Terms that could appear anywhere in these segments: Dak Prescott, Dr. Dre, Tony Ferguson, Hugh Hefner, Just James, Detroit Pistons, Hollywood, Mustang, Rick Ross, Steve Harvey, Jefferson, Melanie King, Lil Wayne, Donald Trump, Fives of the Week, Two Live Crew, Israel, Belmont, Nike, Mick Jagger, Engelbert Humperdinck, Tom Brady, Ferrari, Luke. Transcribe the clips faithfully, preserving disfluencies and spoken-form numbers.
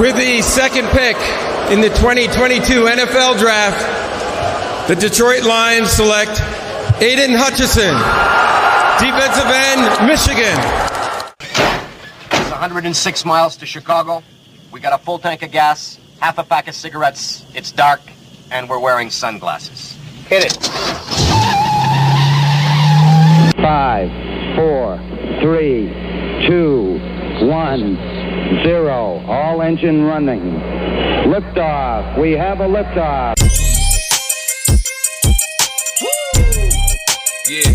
With the second pick in the twenty twenty-two N F L Draft, the Detroit Lions select Aidan Hutchinson, defensive end, Michigan. It's one hundred six miles to Chicago. We got a full tank of gas, half a pack of cigarettes. It's dark, and we're wearing sunglasses. Hit it. Five, four, three, two, one, zero. All engine running. Liftoff. We have a liftoff. Yeah.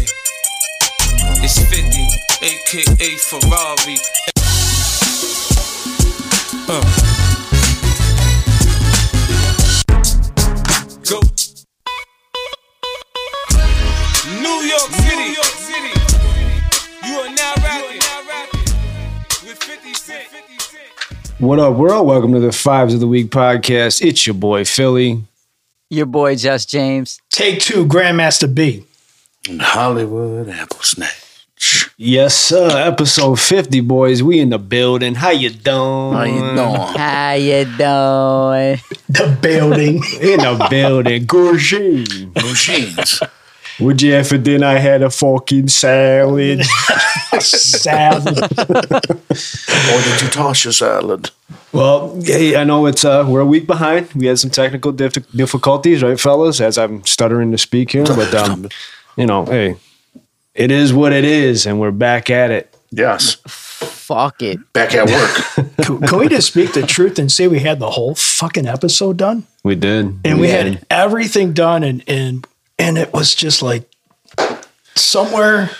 It's fifty, a k a. Ferrari. Uh. Go. New York City. New York City. You are now rapping with fifty cent. What up, world? Welcome to the Fives of the Week podcast. It's your boy, Philly. Your boy, Just James. Take two, Grandmaster B. And Hollywood Apple Snack. Yes, sir. Episode fifty, boys. We in the building. How you doing? How you doing? How you doing? The building. In the building. Gorgine. Gorgines. Would you have for dinner? I had a fucking salad. Salad. Or did you toss your salad? Well, hey, I know it's uh, we're a week behind. We had some technical dif- difficulties, right, fellas? As I'm stuttering to speak here, but um, you know, hey. It is what it is, and we're back at it. Yes. Fuck it. Back at work. can, can we just speak the truth and say we had the whole fucking episode done? We did. And we, we had, had everything done, and, and and it was just like somewhere,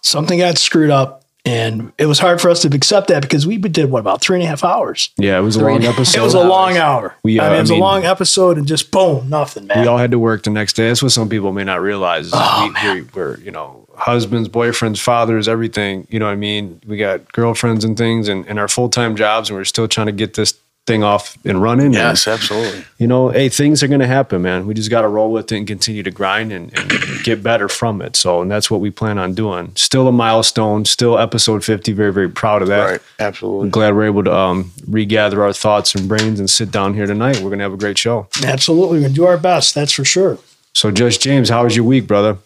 something got screwed up, and it was hard for us to accept that because we did, what, about three and a half hours? Yeah, it was three a long episode. It was a long hour. We, uh, I mean, it was I mean, a long episode, and just boom, nothing, man. We all had to work the next day. That's what some people may not realize. Oh, we, man. We were, you know, husbands, boyfriends, fathers, everything. You know what I mean? We got girlfriends and things and, and our full-time jobs, and we're still trying to get this thing off and running. Yes, and, absolutely. You know, hey, things are going to happen, man. We just got to roll with it and continue to grind and, and get better from it. So, and that's what we plan on doing. Still a milestone, still episode fifty. Very, very proud of that. Right, absolutely. I'm glad we're able to um, regather our thoughts and brains and sit down here tonight. We're going to have a great show. Absolutely. We're going to do our best. That's for sure. So, Judge James, how was your week, brother?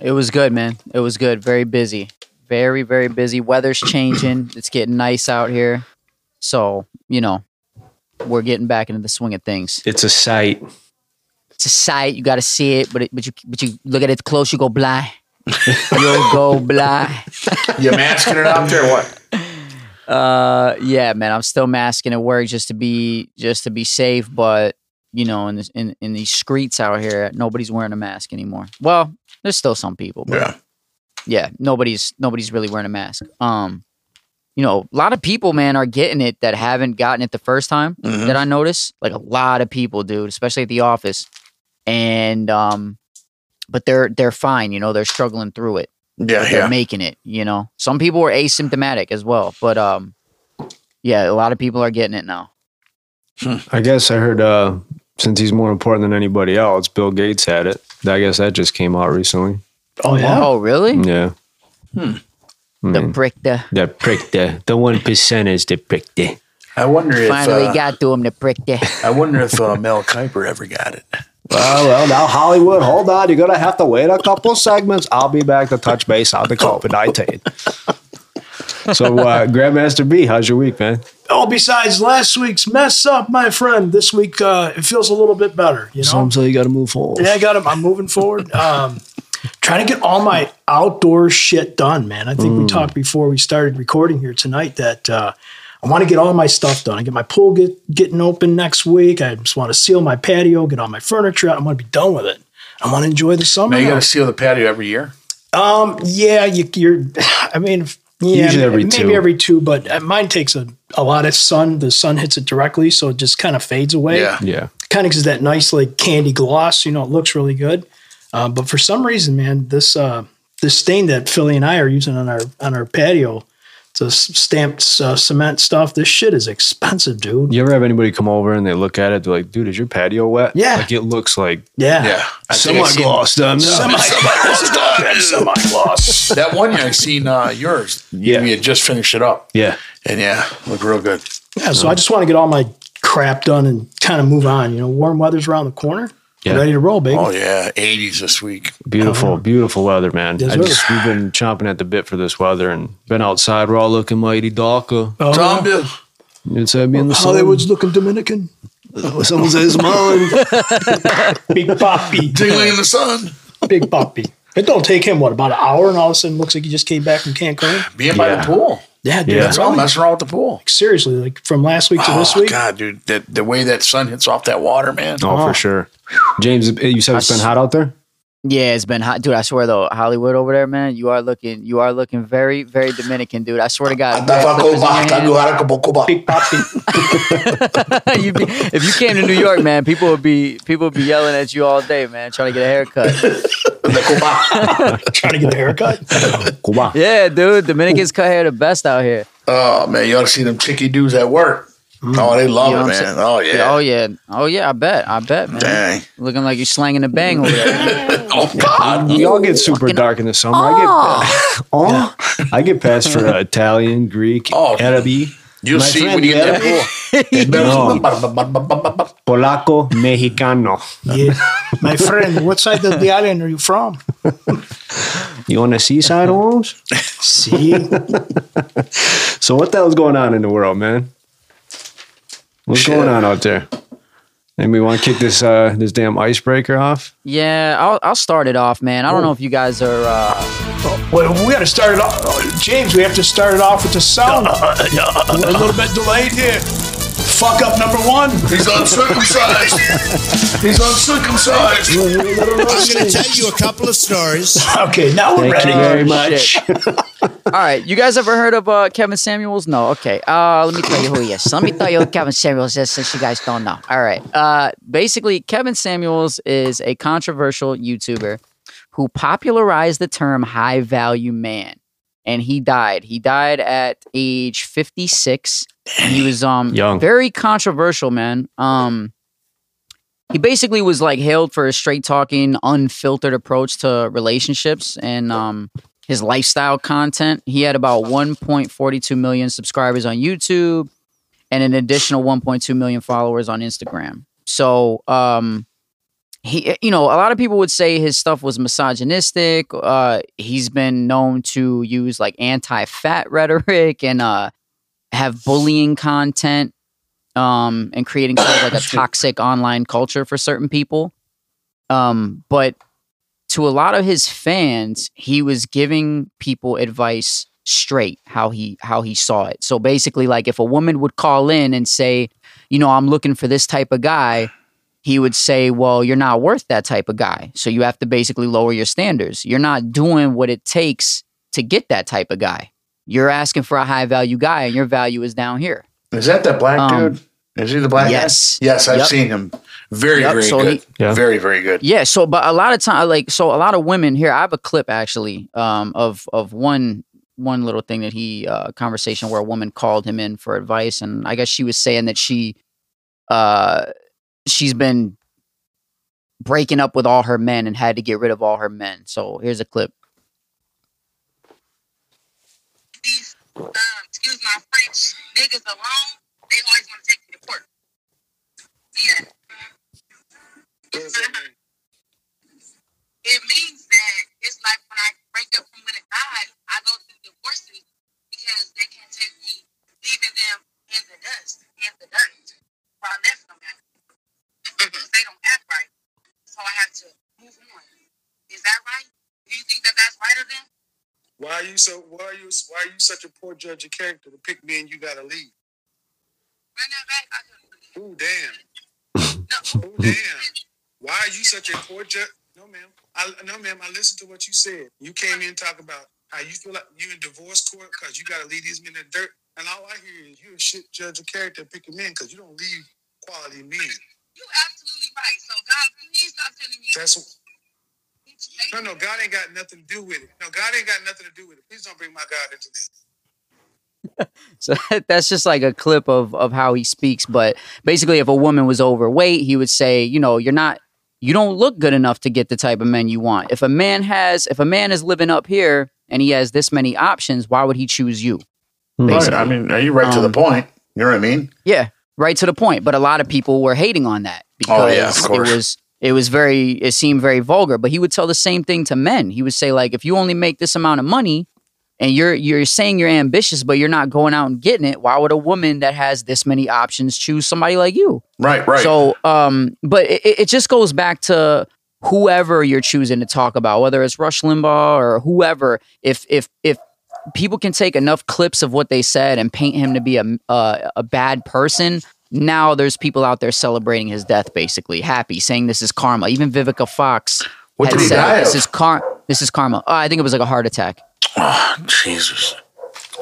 It was good, man. It was good. Very busy. Very, very busy. Weather's changing. It's getting nice out here. So, you know, we're getting back into the swing of things. It's a sight. It's a sight. You got to see it, but it, but you but you look at it close, you go blind. You'll go blind. You masking it out there or what? Uh, yeah, man. I'm still masking at work just to be just to be safe, but you know, in this, in in these streets out here, nobody's wearing a mask anymore. Well, there's still some people, but yeah, yeah, nobody's nobody's really wearing a mask. Um, you know, a lot of people, man, are getting it that haven't gotten it the first time. Mm-hmm. That I notice, like a lot of people, dude, especially at the office, and um, but they're they're fine, you know, they're struggling through it. Yeah, they're yeah. making it. You know, some people are asymptomatic as well, but um, yeah, a lot of people are getting it now. I guess I heard uh, since he's more important than anybody else, Bill Gates had it. I guess that just came out recently. Oh, yeah. Oh, really? Yeah. Hmm. I mean, the prick the. The prick the. The one percent is the prick the. I wonder if. Finally uh, got to him, the prick the. I wonder if uh, Mel Kiper ever got it. Well, well, now Hollywood, hold on. You're going to have to wait a couple segments. I'll be back to touch base on the COVID nineteen. So, uh, Grandmaster B, how's your week, man? Oh, besides last week's mess up, my friend, this week uh, it feels a little bit better. You know, so, so you got to move forward. Yeah, I got to. I'm moving forward. Um, trying to get all my outdoor shit done, man. I think mm. we talked before we started recording here tonight that uh, I want to get all my stuff done. I get my pool get, getting open next week. I just want to seal my patio, get all my furniture out. I want to be done with it. I want to enjoy the summer. Now you got to seal the patio every year. Um, yeah, you, you're. I mean. If, Yeah, Usually every maybe two. every two, but mine takes a, a lot of sun. The sun hits it directly, so it just kind of fades away. Yeah, yeah. Kind of gives that nice like candy gloss. You know, it looks really good. Uh, but for some reason, man, this uh, this stain that Philly and I are using on our on our patio, it's a stamped uh, cement stuff. This shit is expensive, dude. You ever have anybody come over and they look at it? They're like, "Dude, is your patio wet?" Yeah, like it looks like yeah, yeah. Semi gloss done. Semi gloss done. Semi gloss. That one year I seen uh, yours. Yeah, you had just finished it up. Yeah, and yeah, looked real good. Yeah, so I just want to get all my crap done and kind of move on. You know, warm weather's around the corner. Yeah. Ready to roll, baby. Oh, yeah. eighties this week. Beautiful, uh-huh. beautiful weather, man. Yes, I just, we've been chomping at the bit for this weather and been outside. We're all looking mighty darker. Oh, yeah. It's in the Hollywood's sun. Looking Dominican. Someone says mine. Big Poppy. Tingling in the sun. Big Poppy. It don't take him, what, about an hour, and all of a sudden looks like he just came back from Cancun? Being yeah. by the pool. Yeah, dude. Yeah. That's all messing around with the pool. Like, seriously, like from last week to oh, this week. Oh, God, dude. The, the way that sun hits off that water, man. Oh, oh. for sure. James, you said it's been hot out there? Yeah, it's been hot. Dude, I swear, though, Hollywood over there, man, you are looking you are looking very, very Dominican, dude. I swear to God. be, if you came to New York, man, people would be people would be yelling at you all day, man, trying to get a haircut. Trying to get the haircut? Yeah, dude. Dominicans cut hair the best out here. Oh, man. You ought to see them chicky dudes at work. Mm. Oh, they love you know it, man. Oh, yeah. Oh, yeah. Oh, yeah. I bet. I bet, man. Dang. Looking like you're slanging a bang over there. Oh, God. We all get super dark in the summer. Oh. I get yeah. I get passed for uh, Italian, Greek, oh. Arabic. You'll My see friend, when you get that pool. No. Polaco, Mexicano. Yeah. My friend, what side of the island are you from? You on the seaside, almost? See? So what the hell's going on in the world, man? What's Shit. going on out there? Anybody want to kick this uh, this damn icebreaker off? Yeah, I'll I'll start it off, man. I don't oh. know if you guys are. Uh... Well, we got to start it off, oh, James. We have to start it off with the sound. A little bit delayed here. Fuck up number one. He's uncircumcised. He's uncircumcised. I'm going to tell you a couple of stories. Okay, now we're Thank ready. Thank you very much. All right, you guys ever heard of uh, Kevin Samuels? No, okay. Uh, let me tell you who he is. Let me tell you who Kevin Samuels is since you guys don't know. All right. Uh, basically, Kevin Samuels is a controversial YouTuber who popularized the term high-value man. And he died. He died at age fifty-six. He was um Young. very controversial, man. Um, he basically was like hailed for his straight talking, unfiltered approach to relationships and um his lifestyle content. He had about one point four two million subscribers on YouTube and an additional one point two million followers on Instagram. So um. He, you know, a lot of people would say his stuff was misogynistic. Uh, he's been known to use like anti-fat rhetoric and uh, have bullying content um, and creating sort of like a toxic online culture for certain people. Um, but to a lot of his fans, he was giving people advice straight how he how he saw it. So basically, like if a woman would call in and say, you know, I'm looking for this type of guy. He would say, well, you're not worth that type of guy. So you have to basically lower your standards. You're not doing what it takes to get that type of guy. You're asking for a high value guy and your value is down here. Is that that black um, dude? Is he the black yes. guy? Yes. Yes, I've yep. seen him. Very, yep. very so good. He, yeah. Very, very good. Yeah. So, but a lot of time, like, so a lot of women here, I have a clip actually um, of, of one, one little thing that he, uh, conversation where a woman called him in for advice. And I guess she was saying that she, uh, she's been breaking up with all her men and had to get rid of all her men. So here's a clip. These, um, excuse my French, niggas alone, they always want to take me to court. Yeah. Uh-huh. It means that it's like when I break up from when it dies, I go through divorces because they can't take me, leaving them in the dust, in the dirt, while I left them at. Because they don't act right. So I have to move on. Is that right? Do you think that that's right of them? Why are you so, why are you, why are you such a poor judge of character to pick me and you gotta leave? Right now, back, I couldn't leave. Ooh, damn. No. Ooh, damn. Why are you such a poor judge? No, ma'am. I, no, ma'am, I listened to what you said. You came in and talked about how you feel like you in divorce court because you gotta leave these men in the dirt. And all I hear is you a shit judge of character picking men because you don't leave quality men. You're absolutely right. So God, please stop telling me. That's what, no, no, God ain't got nothing to do with it. No, God ain't got nothing to do with it. Please don't bring my God into this. So that's just like a clip of, of how he speaks. But basically, if a woman was overweight, he would say, you know, you're not, you don't look good enough to get the type of men you want. If a man has, if a man is living up here and he has this many options, why would he choose you? Right. I mean, are you right um, to the point? You know what I mean? Yeah, right to the point. But a lot of people were hating on that because oh, yeah, of course. it was it was very it seemed very vulgar. But he would tell the same thing to men. He would say, like, if you only make this amount of money and you're you're saying you're ambitious, but you're not going out and getting it, why would a woman that has this many options choose somebody like you? Right, right. So, um, but it, it just goes back to whoever you're choosing to talk about, whether it's Rush Limbaugh or whoever. If if if people can take enough clips of what they said and paint him to be a uh, a bad person, now there's people out there celebrating his death, basically happy, saying this is karma. Even Vivica Fox what had said this is car this is karma. Oh, I think it was like a heart attack. Oh, Jesus.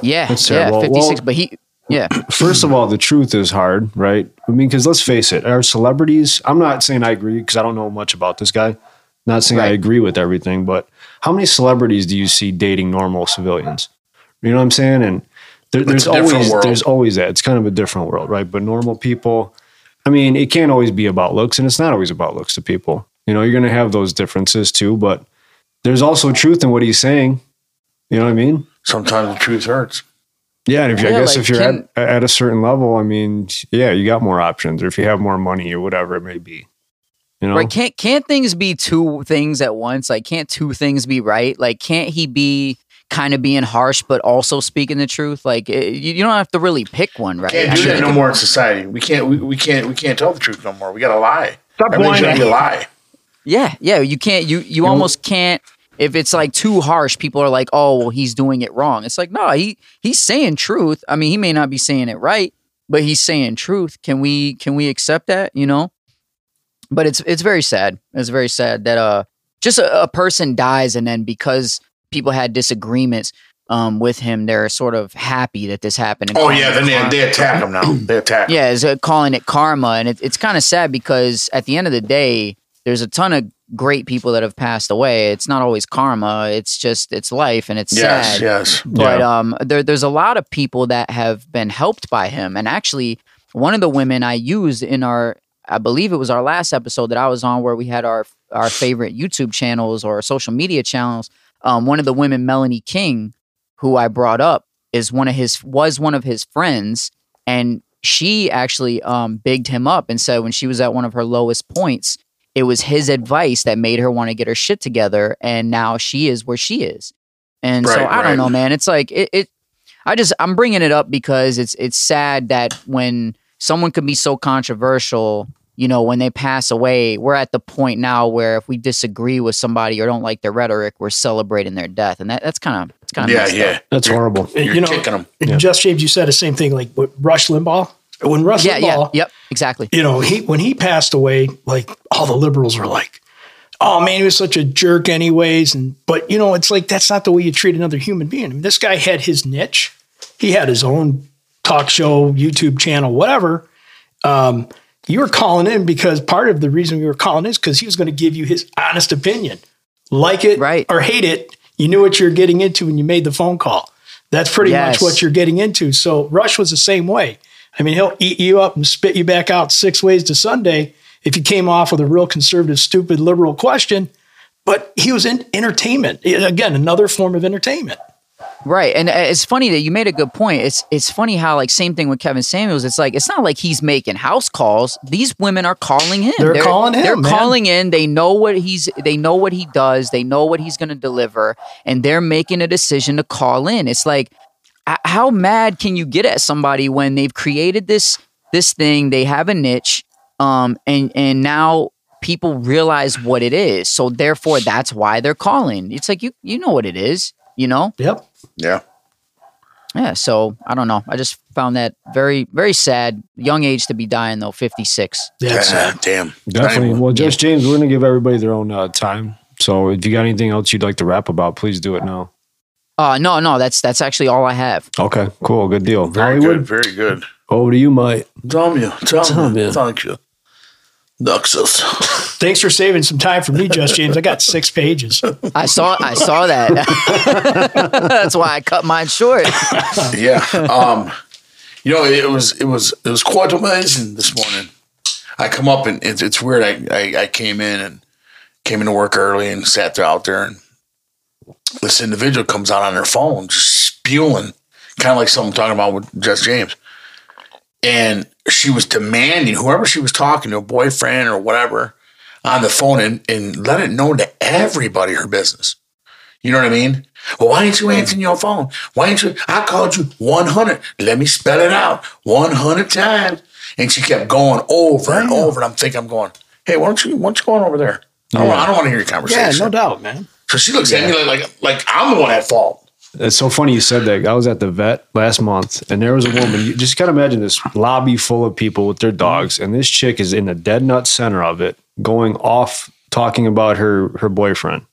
Yeah, that's terrible. Yeah, fifty-six, well, but he, yeah. First of all, the truth is hard, right? I mean, because let's face it, our celebrities, I'm not saying I agree because I don't know much about this guy. Not saying right. I agree with everything, but how many celebrities do you see dating normal civilians? You know what I'm saying? And there, there's always there's always that. It's kind of a different world, right? But normal people, I mean, it can't always be about looks, and it's not always about looks to people. You know, you're going to have those differences too, but there's also truth in what he's saying. You know what I mean? Sometimes the truth hurts. Yeah, and if you, yeah, I guess like, if you're can, at, at a certain level, I mean, yeah, you got more options, or if you have more money or whatever it may be. You know, right? Can't can't things be two things at once? Like, can't two things be right? Like, can't he be kind of being harsh but also speaking the truth? Like, it, you, you don't have to really pick one, right? Can't do that no more in society. We can't. We, we can't. We can't tell the truth no more. We got to lie. Stop lying. Got to lie. Yeah, yeah. You can't. You you, you almost know, can't. If it's like too harsh, people are like, oh, well, he's doing it wrong. It's like, no, he he's saying truth. I mean, he may not be saying it right, but he's saying truth. Can we can we accept that, you know? But it's it's very sad. It's very sad that uh just a, a person dies, and then because people had disagreements um with him, they're sort of happy that this happened. Oh, yeah, then they, they attack him now. They attack him. Yeah, it's uh, calling it karma. And it, it's kind of sad because at the end of the day, there's a ton of great people that have passed away. It's not always karma. It's just, it's life, and it's yes, sad. Yes, yes. But yeah. um, there, there's a lot of people that have been helped by him. And actually, one of the women I used in our, I believe it was our last episode that I was on where we had our, our favorite YouTube channels or social media channels. Um, one of the women, Melanie King, who I brought up, is one of his, was one of his friends. And she actually um, bigged him up and said when she was at one of her lowest points, it was his advice that made her want to get her shit together, and now she is where she is. And right, so I right. don't know, man. It's like it, it. I just I'm bringing it up because it's it's sad that when someone can be so controversial, you know, when they pass away, we're at the point now where if we disagree with somebody or don't like their rhetoric, we're celebrating their death, and that that's kind of it's kind of yeah yeah up. That's you're, horrible. You're you know, kicking them. Yeah. Just James, you said the same thing like with Rush Limbaugh. When Rush yeah, Limbaugh, yeah, yep, exactly. You know, he when he passed away, like all the liberals were like, "Oh man, he was such a jerk, anyways." And but you know, it's like that's not the way you treat another human being. I mean, this guy had his niche; he had his own talk show, YouTube channel, whatever. Um, you were calling in because part of the reason we were calling is because he was going to give you his honest opinion, like it right. or hate it. You knew what you're getting into when you made the phone call. That's pretty yes. much what you're getting into. So Rush was the same way. I mean, he'll eat you up and spit you back out six ways to Sunday if you came off with a real conservative, stupid, liberal question. But he was in entertainment. Again, another form of entertainment. Right. And it's funny that you made a good point. It's it's funny how, like, same thing with Kevin Samuels. It's like, it's not like he's making house calls. These women are calling him. They're, they're calling him. They're man. calling in. They know what he's, they know what he does. They know what he's going to deliver. And they're making a decision to call in. It's like, how mad can you get at somebody when they've created this this thing? They have a niche, um, and and now people realize what it is. So therefore, that's why they're calling. It's like you you know what it is, you know. Yep. Yeah. Yeah. So I don't know. I just found that very very sad. Young age to be dying though, fifty-six. Yeah. Uh, damn. Definitely. Well, Just yeah. James, we're gonna give everybody their own uh, time. So if you got anything else you'd like to rap about, please do it now. Uh, no, no, that's that's actually all I have. Okay, cool, good deal. Very Hollywood. good, very good. Over to you, Mike. Tell you, tell you, thank you. Thanks for saving some time for me, Just James. I got six pages. I saw, I saw that. That's why I cut mine short. Yeah, um, you know, it was, it was, it was quite amazing this morning. I come up and it's, it's weird. I, I, I came in and came into work early and sat there out there and. This individual comes out on their phone, just spewing, kind of like something I'm talking about with Just James. and she was demanding whoever she was talking to, a boyfriend or whatever, on the phone, and, and let it known to everybody her business. You know what I mean? Well, why ain't you answering your phone? Why ain't you? I called you one hundred. Let me spell it out. one hundred times. And she kept going over and over. And I'm thinking, I'm going, hey, why don't you, why don't you go on over there? I don't, yeah. I don't want to hear your conversation. Yeah, no doubt, man. So she looks yeah. at me like, like, like I'm the one at fault. It's so funny you said that. I was at the vet last month, and there was a woman. You just gotta imagine this lobby full of people with their dogs, and this chick is in the dead nut center of it, going off, talking about her her boyfriend,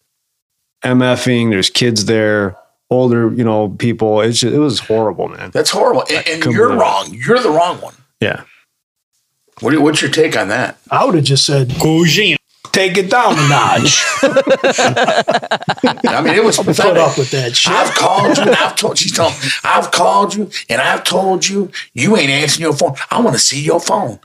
MFing. There's kids there, older, you know, people. It's just, it was horrible, man. That's horrible, and, and you're believe. wrong. You're the wrong one. Yeah. What you, what's your take on that? I would have just said, "Cousine, take it down a notch." I mean, it was put up with that shit. I've called you and I've told she's telling me, I've called you and I've told you you ain't answering your phone. I want to see your phone.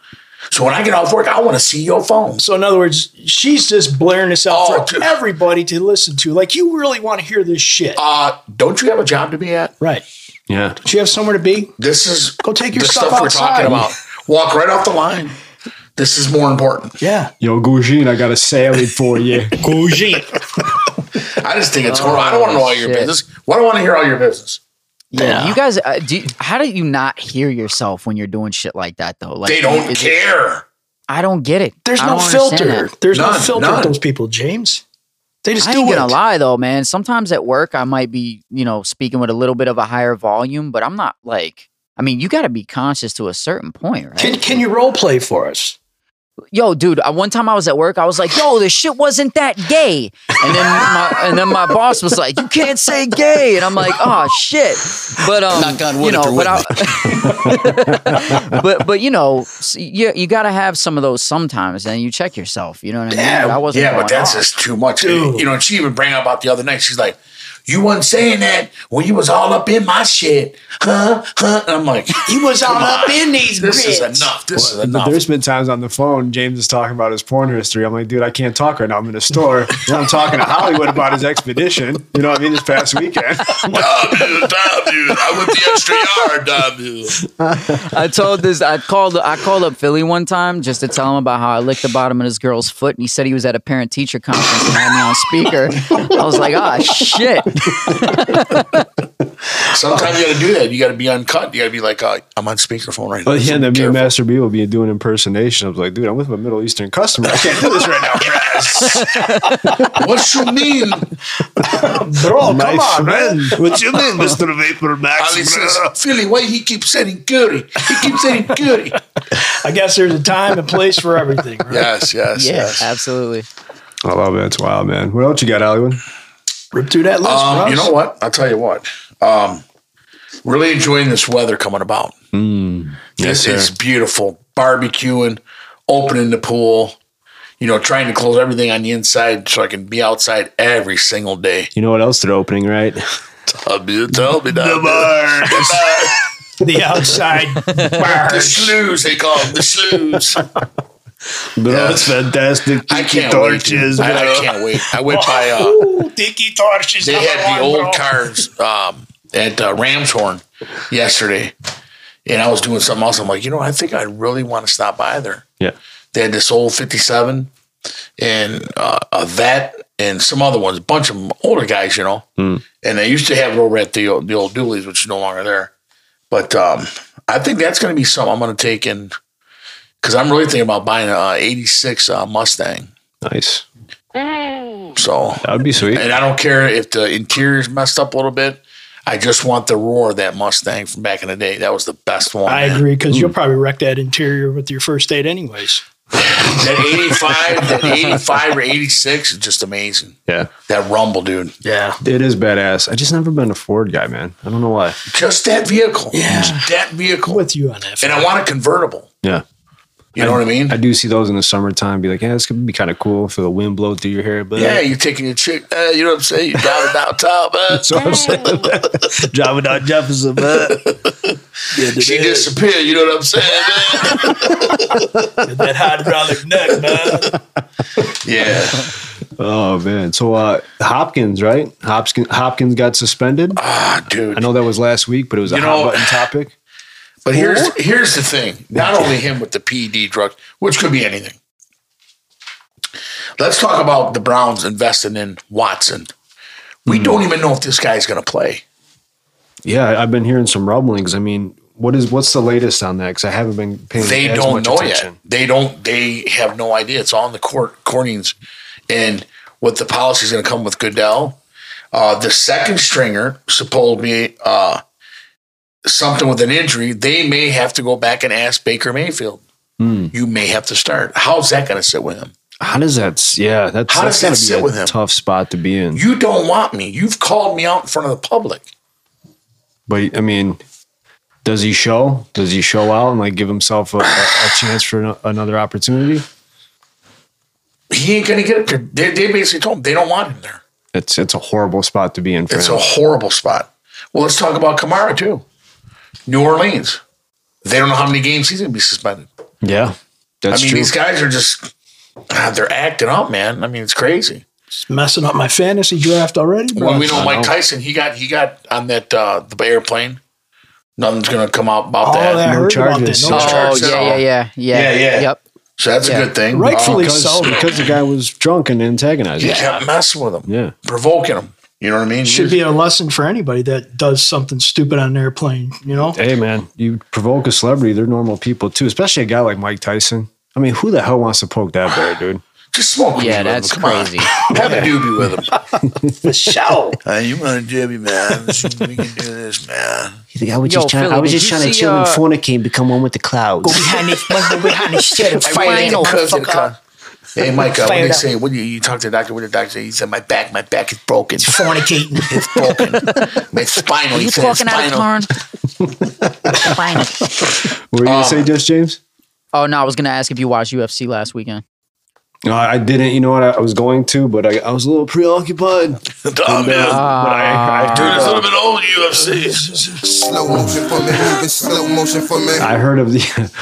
So when I get off work, I want to see your phone. So in other words, she's just blaring this out oh, for dude. everybody to listen to. Like, you really want to hear this shit? Uh, don't you have a job to be at? Right. Yeah. Don't you have somewhere to be? This is go take your the stuff, stuff outside. We're talking about. Walk right off the line. This is more important. Yeah. Yo, Gugine, I got a salad for you. Gugine. I just think it's oh, horrible. I don't want to know all shit. your business. Why do I want to hear all your business? Yeah. Dude, you guys, uh, do you, how do you not hear yourself when you're doing shit like that, though? Like, they don't is, care. It, I don't get it. There's no filter. There's none, no filter with those people, James. They just I do ain't it. gonna lie, though, man. Sometimes at work, I might be, you know, speaking with a little bit of a higher volume, but I'm not like... I mean, you got to be conscious to a certain point, right? Can, can you role play for us? Yo, dude, I, one time I was at work, I was like, yo, this shit wasn't that gay. And then my, and then my boss was like, you can't say gay. And I'm like, oh, shit. But, um, Knock on wood, you know, but, I, but, but, you know, you, you got to have some of those sometimes, and you check yourself. You know what I mean? Yeah, I wasn't yeah but that's off. just too much. Dude. You know, she even brought up about the other night. She's like, you wasn't saying that when you was all up in my shit. Huh? Huh? And I'm like, you was all up in these This grits. is enough. This well, is enough. There's been times on the phone, James is talking about his porn history. I'm like, dude, I can't talk right now. I'm in a store. And I'm talking to Hollywood about his expedition. You know what I mean? This past weekend. Like, w, w, I went the extra yard, W. I told this, I called, I called up Philly one time just to tell him about how I licked the bottom of his girl's foot. And he said he was at a parent-teacher conference and had me on speaker. I was like, ah, oh, shit. Sometimes you got to do that. You got to be uncut. You got to be like, uh, I'm on speakerphone right now. Well, yeah, and then me and Master B will be doing impersonation. I was like, dude, I'm with my Middle Eastern customer. I can't do this right now. What you mean? Bro, my come on, friend. man. What you mean, Mister Vapor Max? Ali says, Philly, why he keeps saying curry? He keeps saying curry. I guess there's a time and place for everything, right? Yes, yes, yeah, yes. Absolutely. I love it. It's wild, man. What else you got, Hollywood? Rip through that list, um, you know what? I'll tell you what. Um, really enjoying this weather coming about. Mm, yes, this sir. is beautiful. Barbecuing, opening the pool, you know, trying to close everything on the inside so I can be outside every single day. You know what else they're opening, right? Tell me, tell me now. The bar. The bar. The outside bar. The slews, they call them. The slews. Bro, yes. It's fantastic. Tiki I can't torches, wait. Bro. I, I can't wait. I went by uh, Ooh, Tiki torches. They had the old bro. cars um, at uh, Rams Horn yesterday, and I was doing something else. I'm like, you know, I think I really want to stop by there. Yeah, they had this old fifty-seven and uh, a vet and some other ones, a bunch of older guys, you know. Mm. And they used to have it over at the old, the old Dooley's, which is no longer there. But um, I think that's going to be something I'm going to take in. Because I'm really thinking about buying an eighty-six uh, Mustang. Nice. So that would be sweet. And I don't care if the interior's messed up a little bit. I just want the roar of that Mustang from back in the day. That was the best one. I man. agree, because you'll probably wreck that interior with your first date anyways. That eighty-five, that eighty-five or eighty-six is just amazing. Yeah. That rumble, dude. Yeah. It is badass. I just never been a Ford guy, man. I don't know why. Just that vehicle. Yeah. Just that vehicle. I'm with you on that. And I want a convertible. Yeah. You know I, what I mean? I do see those in the summertime. Be like, yeah, this could be kind of cool for the wind blow through your hair. But yeah, you're taking your chick. Uh, you know what I'm saying? You're driving downtown, man. That's what I'm saying. Driving down Jefferson, man. Yeah, she disappeared. You know what I'm saying, man? That hydraulic neck, man. Yeah. Oh, man. So uh, Hopkins, right? Hopkins, Hopkins got suspended. Ah, dude. I know that was last week, but it was you a know, hot button topic. But here's here's the thing. Not only him with the P E D drugs, which could be anything. Let's talk about the Browns investing in Watson. We mm. don't even know if this guy's going to play. Yeah, I've been hearing some rumblings. I mean, what is what's the latest on that? Because I haven't been paying they as don't much know attention. Yet. They don't. They have no idea. It's all in the court cornings, and what the policy is going to come with Goodell. Uh, the second stringer supposed to be uh, something with an injury. They may have to go back and ask Baker Mayfield. Mm. You may have to start. How's that going to sit with him? How does that? Yeah, that's how that's does that sit be a with him? Tough spot to be in. You don't want me. You've called me out in front of the public. But I mean, does he show? Does he show out and like give himself a, a, a chance for no, another opportunity? He ain't gonna get it. There. They, they basically told him they don't want him there. It's it's a horrible spot to be in. For it's him. a horrible spot. Well, let's talk about Kamara too. New Orleans. They don't know how many games he's gonna be suspended. Yeah, that's I mean, true. These guys are just they're acting up, man. I mean, it's crazy. It's messing up my fantasy draft already, bro. Well, we know Mike Tyson. He got he got on that uh, the airplane. Nothing's gonna come out about oh, that. that. No charges. About that. No oh, charges. Yeah, yeah, yeah, yeah, yeah, yeah. Yep. So that's yeah. a good thing, rightfully because, so, because the guy was drunk and antagonizing. You can't mess with him. Yeah, provoking him. You know what I mean? Should be a lesson for anybody that does something stupid on an airplane. You know? Hey, man, you provoke a celebrity; they're normal people too. Especially a guy like Mike Tyson. I mean, who the hell wants to poke that bear, dude? Just smoke. Yeah, that's crazy. Have a doobie with him. For sure. Uh, you want a doobie, man? We can do this, man. He's like, I was Yo, just trying, Philly, I was just trying to chill uh, and fornicate and become one with the clouds. Go behind this mother, behind this shit and fight the motherfucker. Hey, Mike, uh, when they say, what do you, you talk to the doctor, what did the doctor say? He said, my back, my back is broken. It's fornicating. It's broken. My spinal. Are you talking out of turn? Spinal. What were you going to say, Just James? Oh, no, I was going to ask if you watched U F C last weekend. No, I didn't. You know what? I was going to, but I, I was a little preoccupied. oh, and, man. Uh, but I, I, I Dude, it's a little bit old U F C. Slow motion for me. Slow motion for me. I heard of the...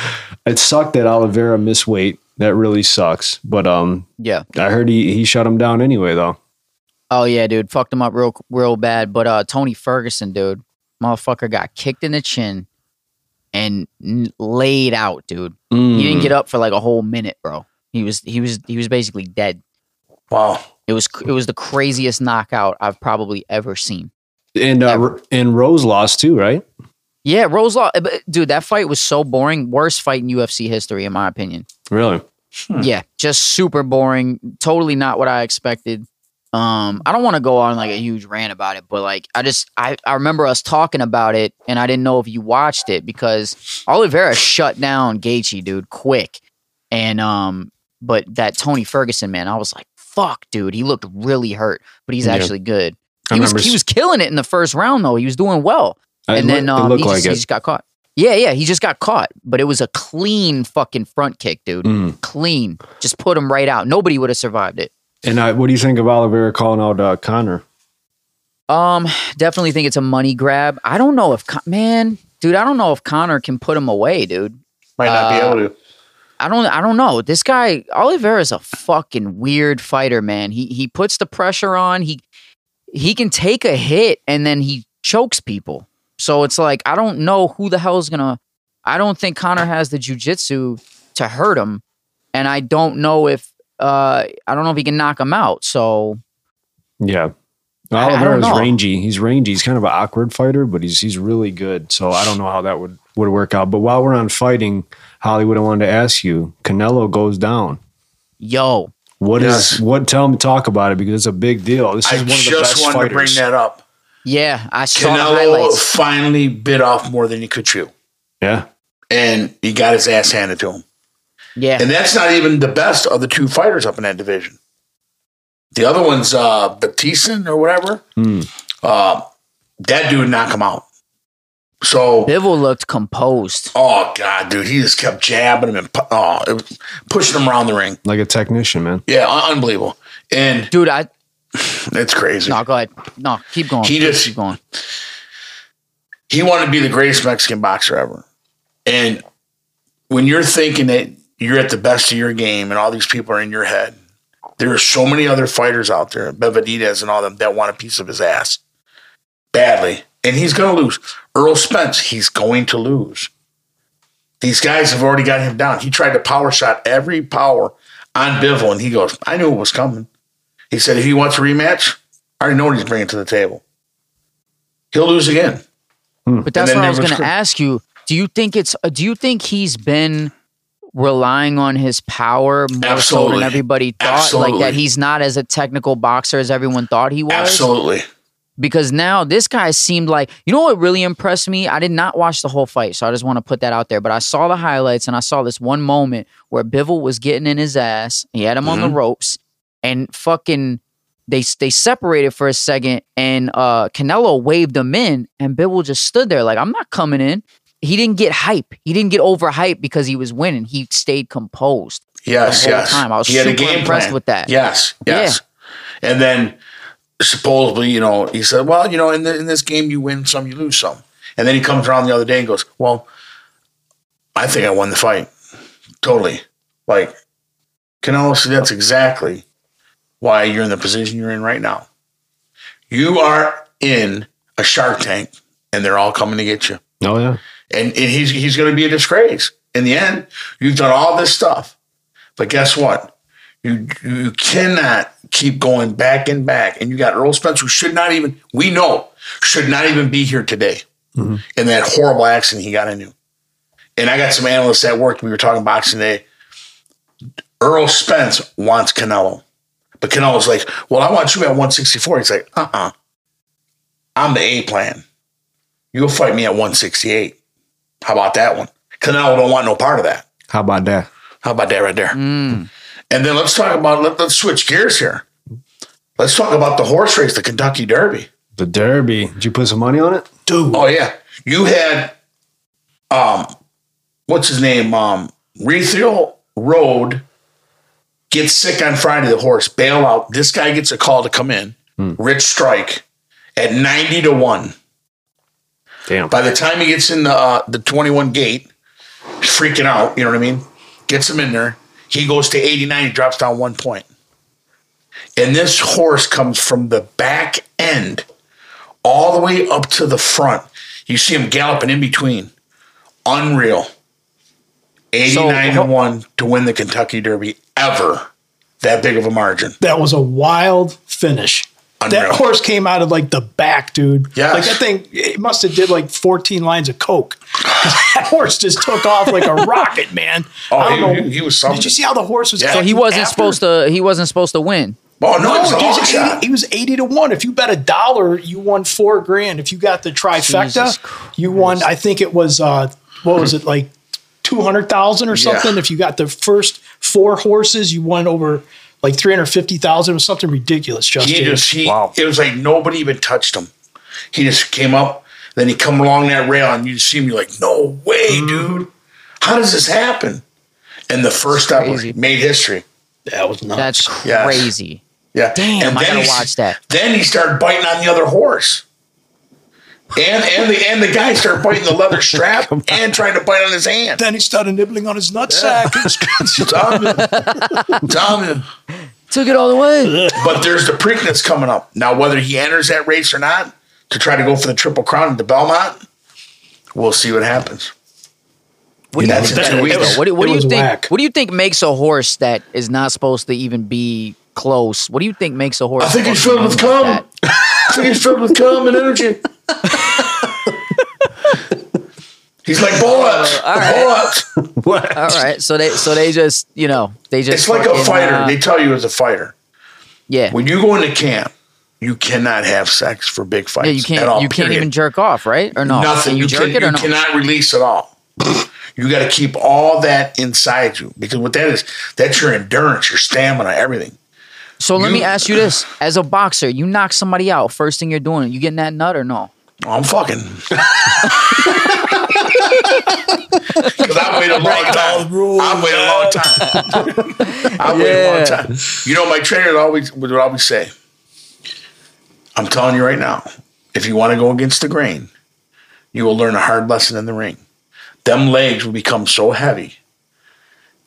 It sucked that Oliveira missed weight. That really sucks. But um, yeah, I heard he, he shut him down anyway, though. Oh, yeah, dude. Fucked him up real real bad. But uh, Tony Ferguson, dude. Motherfucker got kicked in the chin and laid out, dude. Mm. He didn't get up for like a whole minute, bro. He was he was he was basically dead. Wow! It was it was the craziest knockout I've probably ever seen. And uh, ever. and Rose lost too, right? Yeah, Rose lost. Dude, that fight was so boring. Worst fight in U F C history, in my opinion. Really? Hmm. Yeah, just super boring. Totally not what I expected. Um, I don't want to go on like a huge rant about it, but like I just I I remember us talking about it, and I didn't know if you watched it because Oliveira shut down Gaethje, dude, quick, and um. But that Tony Ferguson, man, I was like, fuck, dude. He looked really hurt, but he's yeah. actually good. He was, he was killing it in the first round, though. He was doing well. I and look, then um, he, just, like he just got caught. Yeah, yeah, he just got caught. But it was a clean fucking front kick, dude. Mm. Clean. Just put him right out. Nobody would have survived it. And uh, what do you think of Oliveira calling out uh, Connor? Um, definitely think it's a money grab. I don't know if, Con- man, dude, I don't know if Connor can put him away, dude. Might not uh, be able to. I don't I don't know. This guy, Oliveira's a fucking weird fighter, man. He he puts the pressure on. He he can take a hit and then he chokes people. So it's like, I don't know who the hell is going to... I don't think Connor has the jiu-jitsu to hurt him. And I don't know if... Uh, I don't know if he can knock him out. So... Yeah. Oliveira's rangy. He's rangy. He's kind of an awkward fighter, but he's he's really good. So I don't know how that would, would work out. But while we're on fighting, Hollywood, I wanted to ask you, Canelo goes down. Yo. What yes. is what tell me talk about it because it's a big deal. This is I one of the best fighters. I just wanted to bring that up. Yeah, I saw Canelo the highlights. Finally bit off more than he could chew. Yeah. And he got his ass handed to him. Yeah. And that's not even the best of the two fighters up in that division. The other one's uh, Baptiste or whatever. Mm. Uh, that dude knocked him out. So Bivol looked composed. Oh, God, dude. He just kept jabbing him and oh, it was pushing him around the ring. Like a technician, man. Yeah, un- unbelievable. And dude, I... It's crazy. No, go ahead. No, keep going. He just... Keep going. He wanted to be the greatest Mexican boxer ever. And when you're thinking that you're at the best of your game and all these people are in your head, there are so many other fighters out there, Benavidez and all them, that want a piece of his ass badly. And he's going to lose. Earl Spence, he's going to lose. These guys have already got him down. He tried to power shot every power on Bivol, and he goes, I knew it was coming. He said, if he wants a rematch, I already know what he's bringing to the table. He'll lose again. But that's what I was going to ask you. Do you think it's? Do you think he's been relying on his power more Absolutely. so than everybody thought? Absolutely. Like that he's not as a technical boxer as everyone thought he was? Absolutely. Because now this guy seemed like, you know what really impressed me? I did not watch the whole fight, so I just want to put that out there. But I saw the highlights, and I saw this one moment where Bivol was getting in his ass. He had him mm-hmm. on the ropes, and fucking they they separated for a second, and uh, Canelo waved him in, and Bivol just stood there like, I'm not coming in. He didn't get hype. He didn't get overhyped because he was winning. He stayed composed. Yes, the whole yes. time. I was he super had a game impressed plan. with that. Yes, yes. Yeah. And then supposedly, you know, he said, well, you know, in, the, in this game, you win some, you lose some. And then he comes around the other day and goes, well, I think I won the fight. Totally. Like, Canelo said, that's exactly why you're in the position you're in right now. You are in a shark tank, and they're all coming to get you. Oh, yeah. And, and he's he's going to be a disgrace. In the end, you've done all this stuff. But guess what? You you cannot keep going back and back. And you got Earl Spence, who should not even, we know, should not even be here today. Mm-hmm. In that horrible accident he got into. And I got some analysts at work. We were talking boxing today. Earl Spence wants Canelo. But Canelo's like, well, I want you at one sixty-four. He's like, uh-uh. I'm the A plan. You'll fight me at one sixty-eight. How about that one? Canelo don't want no part of that. How about that? How about that right there? Mm. And then let's talk about, let, let's switch gears here. Let's talk about the horse race, the Kentucky Derby. The Derby. Did you put some money on it? Dude. Oh, yeah. You had, um, what's his name? Um, Rethiel Road gets sick on Friday, the horse. Bail out. This guy gets a call to come in. Mm. Rich Strike at ninety to one. Damn. By the time he gets in the uh, the twenty-one gate, he's freaking out, you know what I mean? Gets him in there. He goes to eighty-nine, he drops down one point. And this horse comes from the back end all the way up to the front. You see him galloping in between. Unreal. eighty-nine to one so, to win the Kentucky Derby ever. That big of a margin. That was a wild finish. Unreal. That horse came out of like the back, dude. Yeah, like that thing, it must have did like fourteen lines of coke. That horse just took off like a rocket, man. Oh, I don't he, know. He, he was something. Did you see how the horse was? Yeah. So he wasn't after? supposed to. He wasn't supposed to win. Oh no, no he, was eighty, he was eighty to one. If you bet a dollar, you won four grand. If you got the trifecta, you won. I think it was uh, what was it like two hundred thousand or something. Yeah. If you got the first four horses, you won over. Like three hundred fifty thousand dollars was something ridiculous. Just he just, he, wow. It was like nobody even touched him. He just came up, then he come along that rail, and you see him, you're like, no way, mm. dude. How does this happen? And the first stop made history. That was nuts. That's yes. crazy. Yeah. Damn, and I gotta he, watch that. Then he started biting on the other horse. And and the and the guy started biting the leather strap and trying to bite on his hand. Then he started nibbling on his nutsack. Yeah. Tom him. Took it all the way. But there's the Preakness coming up. Now, whether he enters that race or not, to try to go for the Triple Crown at the Belmont, we'll see what happens. What do you think makes a horse that is not supposed to even be close? What do you think makes a horse? I think he's filled with cum. Like I think he's filled with cum and energy. He's like bullets. Uh, all right. Bullets. All right. So they so they just, you know, they just it's like a fighter. Uh, they tell you as a fighter. Yeah. When you go into camp, you cannot have sex for big fights. Yeah, you can't at all, you period. can't even jerk off, right? Or no. Nothing. You, you, jerk can, it or you no? cannot release at all. You gotta keep all that inside you. Because what that is, that's your endurance, your stamina, everything. So let you, me ask you this. As a boxer, you knock somebody out, first thing you're doing, you getting that nut or no? I'm fucking. Because I waited a long time. I waited a long time. I waited yeah. a long time. You know, my trainer would always, would always say, I'm telling you right now, if you want to go against the grain, you will learn a hard lesson in the ring. Them legs will become so heavy,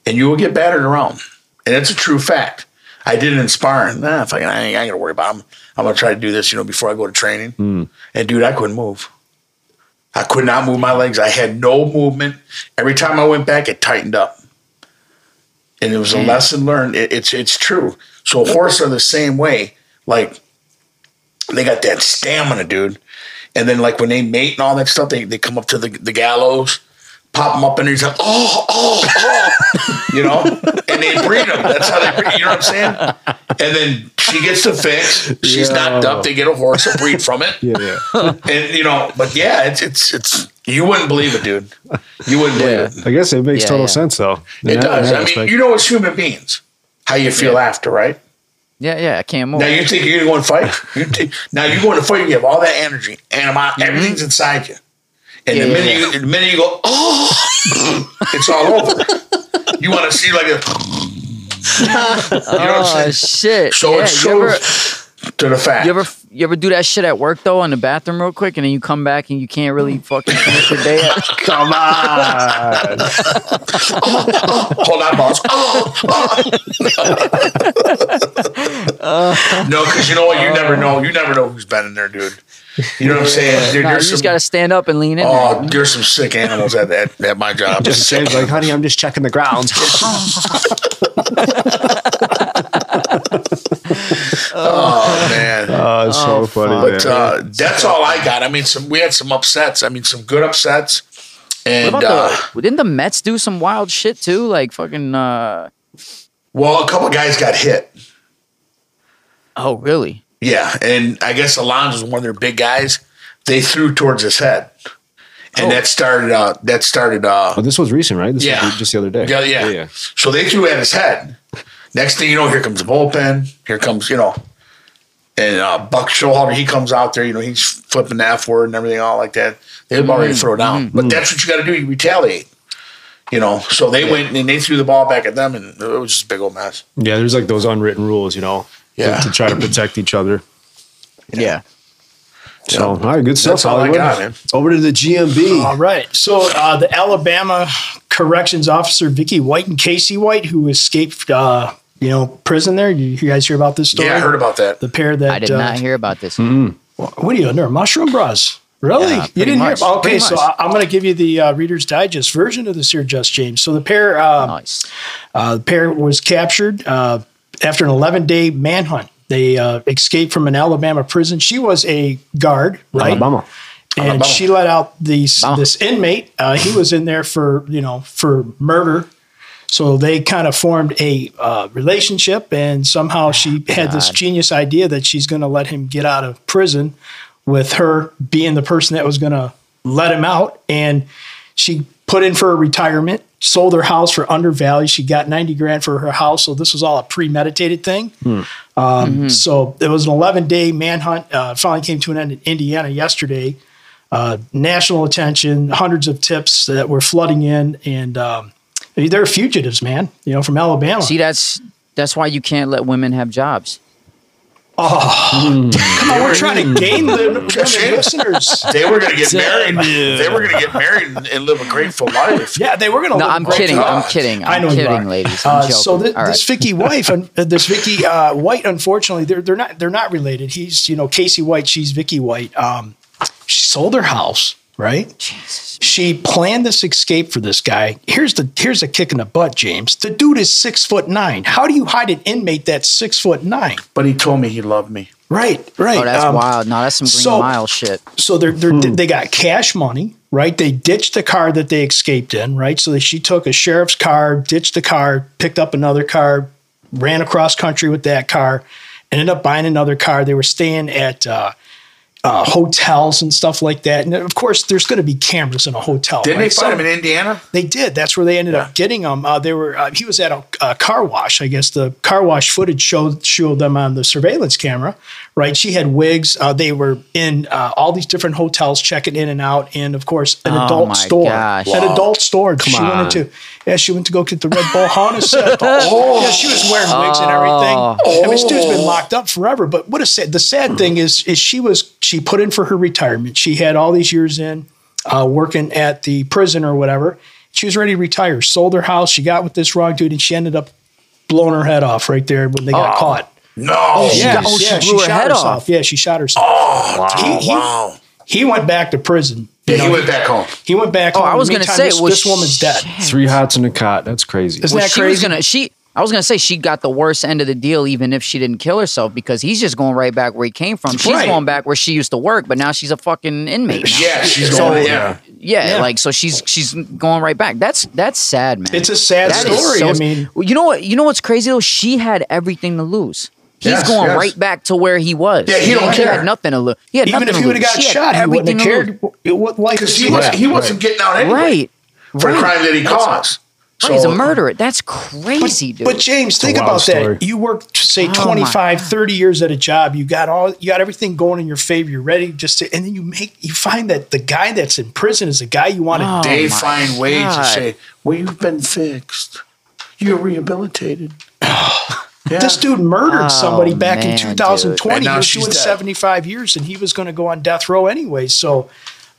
and you will get battered around. And it's a true fact. I did it in sparring. Nah, fucking, I ain't, ain't going to worry about it. I'm, I'm going to try to do this, you know, before I go to training. Mm. And, dude, I couldn't move. I could not move my legs. I had no movement. Every time I went back, it tightened up. And it was a lesson learned. It, it's it's true. So horses are the same way. Like, they got that stamina, dude. And then, like, when they mate and all that stuff, they, they come up to the, the gallows, pop them up, and they're like, oh, oh, oh. You know? And they breed them. That's how they breed. You know what I'm saying? And then she gets the fix. She's Yo. knocked up. They get a horse to breed from it. Yeah, yeah. And, you know, but, yeah, it's it's it's... You wouldn't believe it, dude. You wouldn't yeah. believe it. I guess it makes yeah, total yeah. sense, though. It yeah, does. I mean, respect. You know, it's human beings. How you feel yeah. after, right? Yeah, yeah. I can't move. Now, you think you're going to fight? You think, now, you're going to fight. You have all that energy. Animo- everything's inside you. And yeah, the, minute yeah. you, the minute you go, oh, it's all over. You want to see like a... You know oh, what I'm saying? Shit. So yeah, it's so... Ever- To the fact. You ever you ever do that shit at work though, in the bathroom real quick, and then you come back and you can't really fucking finish your day? At- come on. oh, oh, hold on, boss. Oh, oh. No, because you know what? You never know. You never know who's been in there, dude. You know what I'm saying? There, nah, you some, just got to stand up and lean in. Oh, there. There's some sick animals at at, at my job. Just saying, like, honey, I'm just checking the grounds. Oh man, oh, it's so oh, funny. But uh, that's all I got. I mean, some we had some upsets. I mean, some good upsets. And what about uh, the, didn't the Mets do some wild shit too? Like fucking. Uh... Well, a couple guys got hit. Oh really? Yeah, and I guess Alonso was one of their big guys. They threw towards his head, and oh. that started. Uh, that started. Uh, oh, this was recent, right? This yeah, was just the other day. Yeah, yeah, yeah, yeah. So they threw at his head. Next thing you know, here comes the bullpen. Here comes, you know, and uh, Buck Showalter, he comes out there, you know, he's flipping the F word and everything all like that. They were mm-hmm. already throw down. Mm-hmm. But that's what you got to do. You retaliate, you know. So they yeah. went and they threw the ball back at them, and it was just a big old mess. Yeah, there's like those unwritten rules, you know, yeah. to, to try to protect each other. Yeah. yeah. So, all right, good stuff. That's all I got, man. Over to the G M B. All right. So, uh, the Alabama corrections officer, Vicky White and Casey White, who escaped, uh, you know, prison there. Did you guys hear about this story? Yeah, I heard about that. The pair that... I did uh, not hear about this. Mm. What are you under? Mushroom bras? Really? Yeah, you didn't much. hear about Okay, so much. I'm going to give you the uh, Reader's Digest version of this here, Just James. So, the pair, uh, nice. uh, the pair was captured uh, after an eleven-day manhunt. They uh, escaped from an Alabama prison. She was a guard, right? Alabama. And Alabama. She let out these, this inmate. Uh, he was in there for, you know, for murder. So they kind of formed a uh, relationship, and somehow she oh, had God. this genius idea that she's going to let him get out of prison, with her being the person that was going to let him out. And she put in for a retirement, sold her house for undervalued. She got ninety grand for her house. So this was all a premeditated thing. Hmm. Um, mm-hmm. So it was an eleven-day manhunt. Uh, finally came to an end in Indiana yesterday. Uh, national attention, hundreds of tips that were flooding in, and um, they're fugitives, man. You know, from Alabama. See, that's that's why you can't let women have jobs. Oh, mm. come on, we're trying to gain the listeners. They were going to get married. They were going to get married and, and live a grateful life. Yeah, they were going to. No, live I'm, kidding, I'm kidding. I'm I know kidding. I'm kidding, ladies. I'm uh, so th- right. this Vicky wife, and uh, this Vicky uh, White, unfortunately, they're they're not they're not related. He's you know Casey White, she's Vicky White. Um, she sold her house, right? Jesus. She planned this escape for this guy. Here's the here's a kick in the butt, James. The dude is six foot nine. How do you hide an inmate that's six foot nine? But he told me he loved me. Right, right. Oh, that's um, wild. No, that's some Green so, Mile shit. So they they hmm. they got cash money, right? They ditched the car that they escaped in, right? So she took a sheriff's car, ditched the car, picked up another car, ran across country with that car, and ended up buying another car. They were staying at. Uh, Uh, hotels and stuff like that. And of course, there's going to be cameras in a hotel. Didn't right? they find him in Indiana? They did. That's where they ended yeah. up getting him. Uh, they were. Uh, he was at a, a car wash. I guess the car wash footage showed showed them on the surveillance camera, right? She had wigs. Uh, they were in uh, all these different hotels, checking in and out. And of course, an oh adult store. Gosh. An wow. adult store. Come she on. went into. Yeah, she went to go get the Red Bull Honda set. Oh, yeah, she was wearing wigs oh. and everything. Oh. I mean, this dude's been locked up forever. But what a sad. The sad thing is, is she was. She put in for her retirement. She had all these years in uh, working at the prison or whatever. She was ready to retire. Sold her house. She got with this wrong dude, and she ended up blowing her head off right there when they got oh, caught. No. Oh, yeah, oh, she, yeah, blew she her shot head herself. Off. Yeah, she shot herself. Oh, wow. He, he, wow. he went back to prison. Yeah, he went back home. He went back home. Oh, I was going to say, this, well, this woman's dead. Three hots in a cot. That's crazy. Isn't well, that crazy? She was gonna, she, I was going to say she got the worst end of the deal, even if she didn't kill herself, because he's just going right back where he came from. She's right. going back where she used to work, but now she's a fucking inmate. Now. Yeah, she's so, going. Yeah. yeah, yeah, like so she's she's going right back. That's that's sad, man. It's a sad that story. So, I mean, you know what? You know what's crazy though? She had everything to lose. He's yes, going yes. right back to where he was. Yeah, he, he don't care. He had nothing to lose. He had Even if he would have got she shot, he wouldn't have cared what life is. He, was, he right. wasn't getting out anyway right. for right. a crime that he caused. So, he's a murderer. That's crazy, but, dude. But James, think about story. that. You worked, say, oh, twenty-five, thirty years at a job. You got all, you got everything going in your favor. You're ready, just to, and then you make, you find that the guy that's in prison is the guy you want to oh, date. They find ways God. to say, "Well, you've been fixed. You're rehabilitated." Yeah. This dude murdered oh, somebody back man, in two thousand twenty. He was doing seventy-five years, and he was going to go on death row anyway. So um,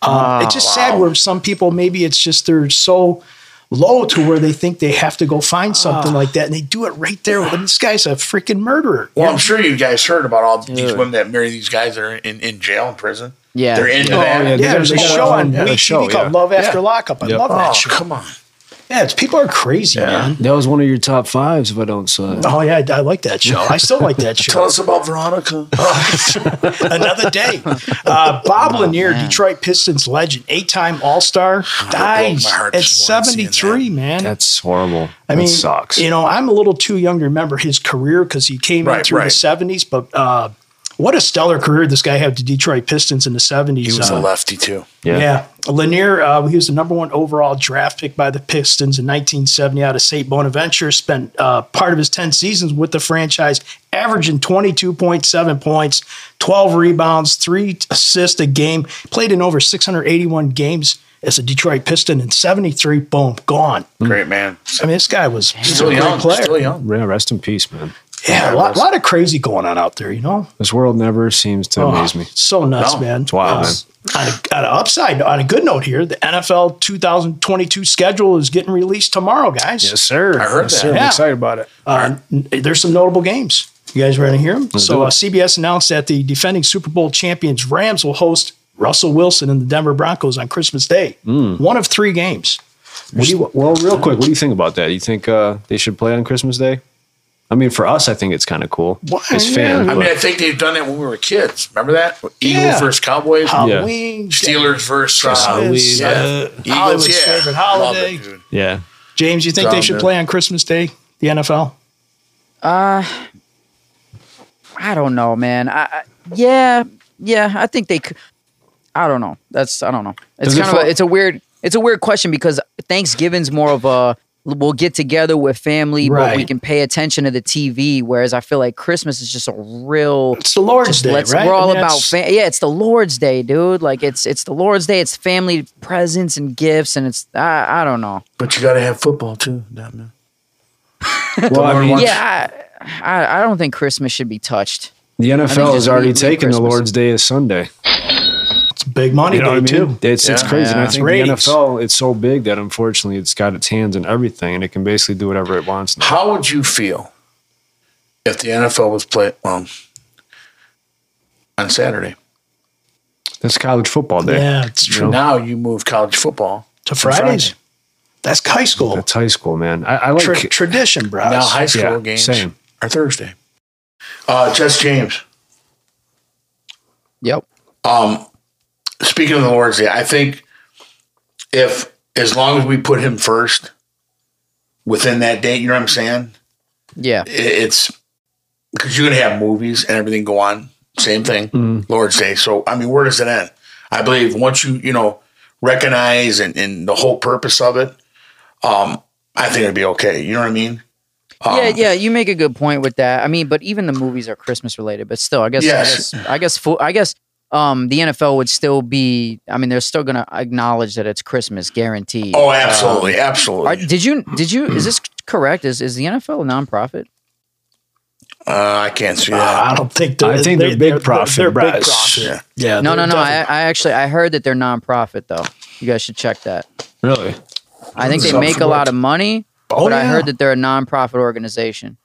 oh, it's just wow. sad where some people, maybe it's just they're so low to where they think they have to go find something oh. like that, and they do it right there. And this guy's a freaking murderer. Well, yeah. I'm sure you guys heard about all dude. these women that marry these guys that are in, in jail, in prison. Yeah. They're in oh, yeah, yeah, there's, there's a show on yeah, Week show, T V yeah. called Love After yeah. Lockup. I yep. love that oh, show. Come on. Yeah, it's, people are crazy, yeah. man. That was one of your top fives, if I don't say. Oh, yeah, I, I like that show. I still like that show. Tell us about Veronica. Another day. Uh, Bob oh, Lanier, man. Detroit Pistons legend, eight-time All-Star, oh, dies at seventy-three, that. man. That's horrible. I mean, that sucks. You know, I'm a little too young to remember his career because he came right, in through right. the seventies, but uh, what a stellar career this guy had with the Detroit Pistons in the seventies. He was uh, a lefty, too. Yeah. yeah. Lanier, uh, he was the number one overall draft pick by the Pistons in nineteen seventy out of Saint Bonaventure, spent uh, part of his ten seasons with the franchise, averaging twenty-two point seven points, twelve rebounds, three assists a game, played in over six hundred eighty-one games as a Detroit Piston in seventy-three, boom, gone. Great, man. I mean, this guy was still a young, great player. Still young. Yeah, rest in peace, man. Yeah, a lot, lot of crazy going on out there, you know? This world never seems to oh, amaze me. So nuts, no. man. It's wild, man. On an upside, on a good note here, the N F L two thousand twenty-two schedule is getting released tomorrow, guys. Yes, sir. I heard yes, that. Sir. Yeah. I'm excited about it. Uh, right. There's some notable games. You guys ready to hear them? Let's so uh, C B S announced that the defending Super Bowl champions Rams will host Russell Wilson and the Denver Broncos on Christmas Day. Mm. One of three games. What do you, well, real quick, what do you think about that? You think uh, they should play on Christmas Day? I mean, for us, I think it's kind of cool. Well, as fans, yeah. I mean, I think they've done it when we were kids. Remember that? Yeah. Eagles versus Cowboys. Halloween. Steelers versus uh, Halloween. Uh, Eagles, Hollywood's yeah. favorite holiday. It, yeah. James, you think John, they should dude. play on Christmas Day, the N F L? Uh, I don't know, man. I, I Yeah. Yeah, I think they could. I don't know. That's, I don't know. It's Does kind it of, a, it's a weird, it's a weird question because Thanksgiving's more of a, we'll get together with family, right. but we can pay attention to the T V. Whereas I feel like Christmas is just a real. It's the Lord's Day, right? We're all I mean, about family. Yeah, it's the Lord's Day, dude. Like it's it's the Lord's Day. It's family presents and gifts, and it's I, I don't know. But you got to have football too, man. Well, I mean, yeah, I, I I don't think Christmas should be touched. The N F L has already taken the Lord's Day as Sunday. Big money, you know what I mean? Too. It's, yeah. it's crazy. Yeah. And I think Ratings. the N F L, it's so big that unfortunately it's got its hands in everything and it can basically do whatever it wants now. How would you feel if the N F L was played um, on Saturday? That's college football day. Yeah, it's true. You know? Now you move college football to Fridays. To Friday. That's high school. That's high school, man. I, I like Tra tradition, bro. Now high school yeah, games same. are Thursday. Uh, Just James. Yep. Um, Speaking of the Lord's Day, I think if as long as we put him first within that date, you know what I'm saying? Yeah. It's because you're going to have movies and everything go on. Same thing, mm. Lord's Day. So, I mean, where does it end? I believe once you, you know, recognize and, and the whole purpose of it, um, I think it'd be okay. You know what I mean? Um, yeah, yeah, you make a good point with that. I mean, but even the movies are Christmas related, but still, I guess, yes. I guess, I guess, I guess. Um, the N F L would still be. I mean, they're still going to acknowledge that it's Christmas, guaranteed. Oh, absolutely, um, absolutely. Are, did you? Did you? Is this correct? Is is the N F L a nonprofit? Uh, I can't see that. Uh, I don't think. They're, I think they're, they're big profit. They're, they're big profit. Yeah. yeah no, no, no. I, I actually I heard that they're nonprofit though. You guys should check that. Really? I think they make a lot of money, oh, but yeah. I heard that they're a nonprofit organization.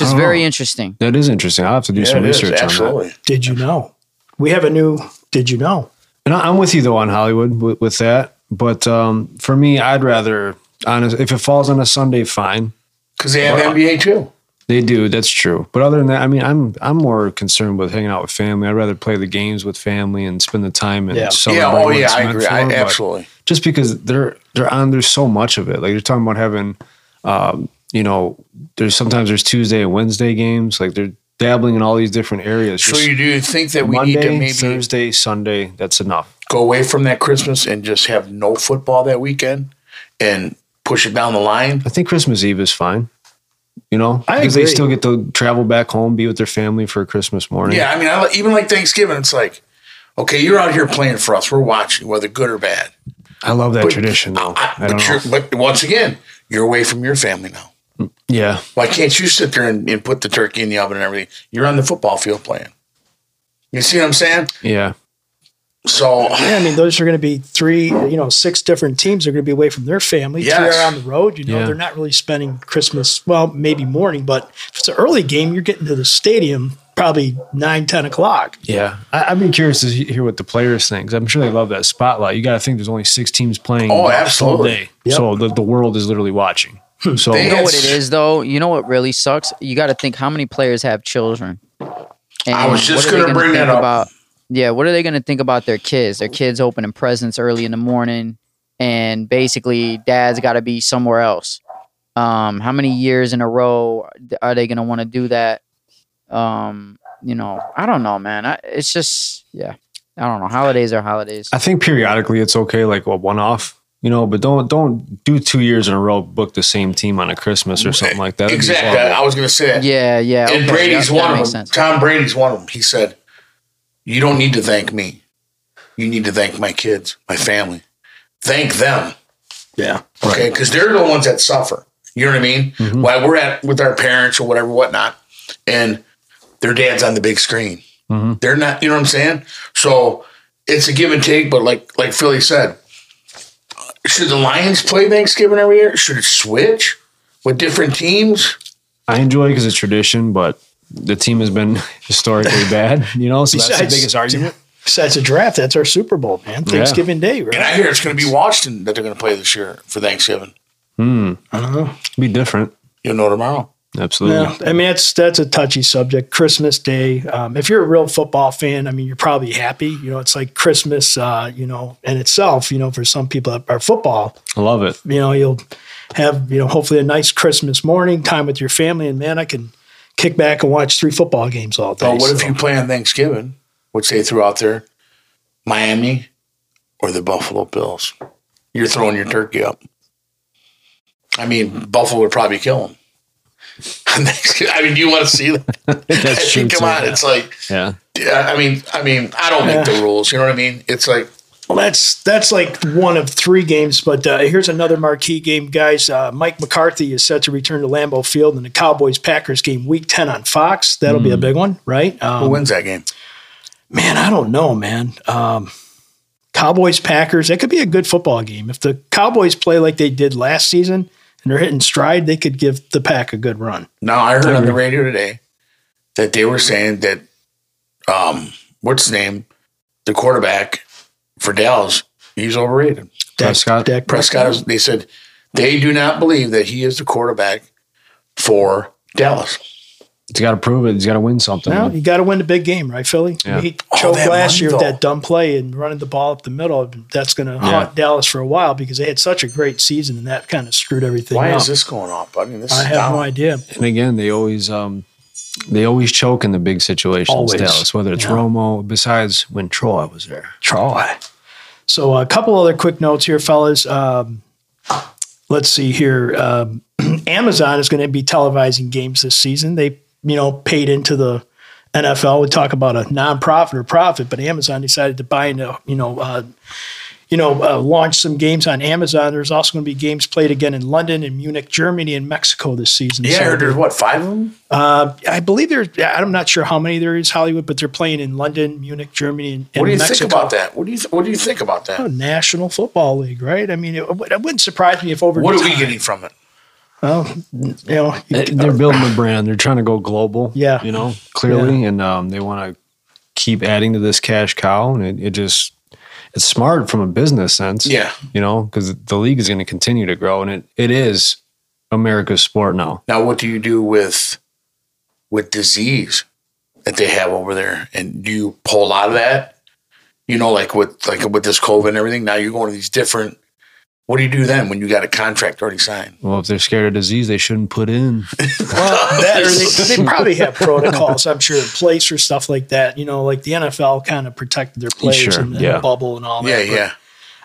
Which is oh, very interesting. That is interesting. I'll have to do yeah, some research is, on that. Did you know? We have a new Did You Know? And I'm with you though on Hollywood with, with that. But um, for me, I'd rather, honest, if it falls on a Sunday, fine. Because they have but, N B A too. They do. That's true. But other than that, I mean, I'm I'm more concerned with hanging out with family. I'd rather play the games with family and spend the time and yeah. celebrate. Yeah. Oh yeah, I agree. I, them, absolutely. Just because they're they're on. There's so much of it. Like you're talking about having, um, you know, there's sometimes there's Tuesday and Wednesday games. Like they're dabbling in all these different areas. So just you do think that we Monday, need to maybe Thursday, Sunday. That's enough. Go away from that Christmas and just have no football that weekend and push it down the line. I think Christmas Eve is fine. You know, I because agree. They still get to travel back home, be with their family for Christmas morning. Yeah, I mean, I, even like Thanksgiving, it's like, okay, you're out here playing for us. We're watching, whether good or bad. I love that but, tradition, though. I, I, I but, you're, but once again, you're away from your family now. Yeah. Why can't you sit there and, and put the turkey in the oven and everything? You're on the football field playing. You see what I'm saying? Yeah. So yeah, I mean, those are going to be three, you know, six different teams are going to be away from their family. Yes. Three are on the road. You know, yeah. they're not really spending Christmas. Well, maybe morning, but if it's an early game, you're getting to the stadium probably nine, ten o'clock. Yeah, I, I've been curious to hear what the players think. 'Cause I'm sure they love that spotlight. You got to think there's only six teams playing. Oh, absolutely. All day. Yep. So the, the world is literally watching. So you know what it is, though. You know what really sucks. You got to think how many players have children. And I was just going to bring that up. About? Yeah, what are they going to think about their kids? Their kids opening presents early in the morning, and basically dad's got to be somewhere else. Um, how many years in a row are they going to want to do that? Um, you know, I don't know, man. I, it's just, yeah, I don't know. Holidays are holidays. I think periodically it's okay, like a one-off, you know, but don't don't do two years in a row, book the same team on a Christmas or something like that. Exactly. I was going to say that. Yeah, yeah. And okay. Brady's that, one that of them. Tom Brady's one of them. He said, you don't need to thank me. You need to thank my kids, my family. Thank them. Yeah. Okay. Because they're the ones that suffer. You know what I mean? Mm-hmm. While we're at with our parents or whatever, whatnot, and their dad's on the big screen. Mm-hmm. They're not, you know what I'm saying? So it's a give and take, but like like Philly said, should the Lions play Thanksgiving every year? Should it switch with different teams? I enjoy it because it's tradition, but the team has been historically bad, you know, so besides, that's the biggest argument. Besides the draft, that's our Super Bowl, man. Thanksgiving yeah. Day, right? And I hear it's going to be Washington that they're going to play this year for Thanksgiving. Hmm. I don't know. Be different. You'll know tomorrow. Absolutely. Yeah. I mean, that's that's a touchy subject. Christmas Day. Um, if you're a real football fan, I mean, you're probably happy. You know, it's like Christmas, uh, you know, in itself, you know, for some people that are football. I love it. You know, you'll have, you know, hopefully a nice Christmas morning, time with your family, and man, I can kick back and watch three football games all day. Well, what so. if you play on Thanksgiving, which they threw out there, Miami or the Buffalo Bills? You're throwing your turkey up. I mean, Buffalo would probably kill them. I mean, do you want to see that? That's true. Come too, on, yeah. It's like, yeah. I mean, I mean, I don't yeah. make the rules. You know what I mean? It's like, well, that's that's like one of three games, but uh, here's another marquee game, guys. Uh, Mike McCarthy is set to return to Lambeau Field in the Cowboys-Packers game week ten on Fox. That'll mm. be a big one, right? Um, Who wins that game? Man, I don't know, man. Um, Cowboys-Packers, it could be a good football game. If the Cowboys play like they did last season and they're hitting stride, they could give the Pack a good run. Now, I heard on the radio today that they were saying that, um, what's his name, the quarterback for Dallas, he's overrated. Dak, Prescott. Dak Prescott. Prescott. They said they do not believe that he is the quarterback for Dallas. He's got to prove it. He's got to win something. Well, you got to win the big game, right, Philly? Yeah. I mean, he choked oh, last year though. with that dumb play and running the ball up the middle. That's going to yeah. haunt Dallas for a while because they had such a great season, and that kind of screwed everything Why up. Why is this going on, buddy? This I have down. no idea. And again, they always um, they always choke in the big situations, always. Dallas, whether it's yeah. Romo, besides when Troy was there. Troy. So a couple other quick notes here, fellas. Um, let's see here. Um, Amazon is going to be televising games this season. They, you know, paid into the N F L. We talk about a nonprofit or profit, but Amazon decided to buy into, you know, uh, you know, uh, launch some games on Amazon. There's also going to be games played again in London and Munich, Germany, and Mexico this season. Yeah, so I heard there's what, five of them? Uh, I believe there's, I'm not sure how many there is, Hollywood, but they're playing in London, Munich, Germany, and Mexico. What do you Mexico. think about that? What do you th- What do you think about that? Oh, National Football League, right? I mean, it, it wouldn't surprise me if over What time, are we getting from it? Well, you know. You, they're building a brand. They're trying to go global, Yeah, you know, clearly, yeah. and um, they want to keep adding to this cash cow, and it, it just – it's smart from a business sense. Yeah. You know, because the league is going to continue to grow, and it, it is America's sport now. Now, what do you do with with disease that they have over there? And do you pull out of that? You know, like with like with this COVID and everything, now you're going to these different. What do you do then when you got a contract already signed? Well, if they're scared of disease, they shouldn't put in. Well, that, or they, they probably have protocols, I'm sure, in place for stuff like that. You know, like the N F L kind of protected their players sure, in, in yeah. the bubble and all yeah, that. Yeah, yeah.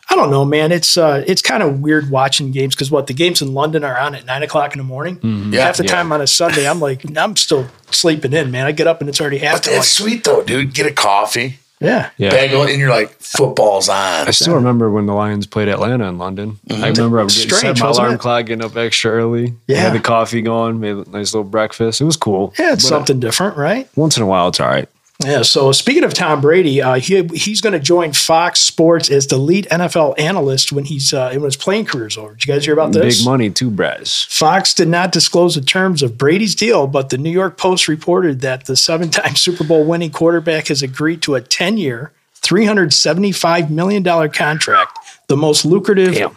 I don't know, man. It's uh, it's kind of weird watching games because what the games in London are on at nine o'clock in the morning. Mm-hmm. yeah, half the yeah. time on a Sunday, I'm like, I'm still sleeping in, man. I get up and it's already half. But that's like, sweet though, dude. Get a coffee. Yeah. yeah. Bagel, and you're like, football's on. I still remember when the Lions played Atlanta in London. Mm-hmm. I remember I was getting set my alarm it? clock, getting up extra early. Yeah. I had the coffee going, made a nice little breakfast. It was cool. Yeah, it's but something I, different, right? Once in a while, it's all right. Yeah, so speaking of Tom Brady, uh, he he's going to join Fox Sports as the lead N F L analyst when he's uh, when his playing career is over. Did you guys hear about this? Big money too, Braz. Fox did not disclose the terms of Brady's deal, but the New York Post reported that the seven-time Super Bowl winning quarterback has agreed to a ten-year, three hundred seventy-five million dollars contract, the most lucrative Damn.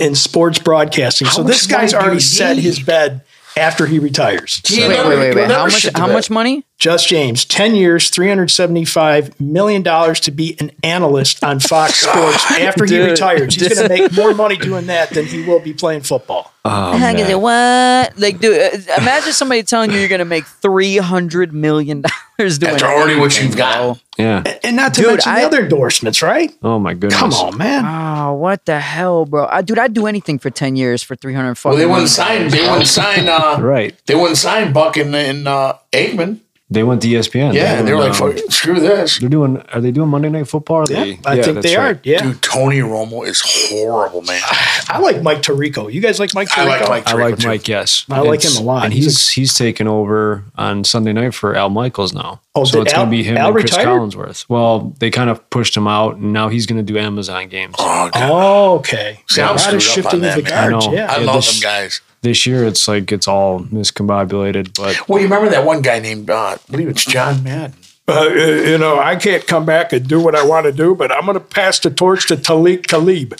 in sports broadcasting. How so this guy's already set his bed after he retires. So, wait, wait, wait, wait. How much, how much money? Just James, ten years, three hundred seventy-five million dollars to be an analyst on Fox Sports after Dude. he retires. He's going to make more money doing that than he will be playing football. Oh, man. What? Like, dude, imagine somebody telling you you're going to make three hundred million dollars doing After already what you've got. Yeah. And, and not to dude, mention I, the other endorsements, right? Oh, my goodness. Come on, man. Oh, what the hell, bro? I, dude, I'd do anything for ten years for three hundred dollars. Well, they wouldn't sign. They wouldn't sign. Uh, right. They wouldn't sign Buck and, and uh, Aikman. They went to E S P N. Yeah, they were like, um, screw this. They're doing, are they doing Monday Night Football? Yeah, they, I yeah, think they right. are. Yeah. Dude, Tony Romo is horrible, man. I, I like Mike Tirico. You guys like Mike Tirico? I like Mike Tirico. I like Mike, yes. I it's, like him a lot. And he's he's, a, he's taken over on Sunday night for Al Michaels now. Oh, so it's going to be him Al and Chris retired? Collinsworth. Well, they kind of pushed him out, and now he's going to do Amazon games. Oh, oh okay. So I'm screwed shifting up on that, the I know. Yeah. I yeah, love this, them guys. This year, it's like it's all miscombobulated. But well, you remember that one guy named, uh, I believe it's John Madden. Uh, you know, I can't come back and do what I want to do, but I'm going to pass the torch to Talik Talib.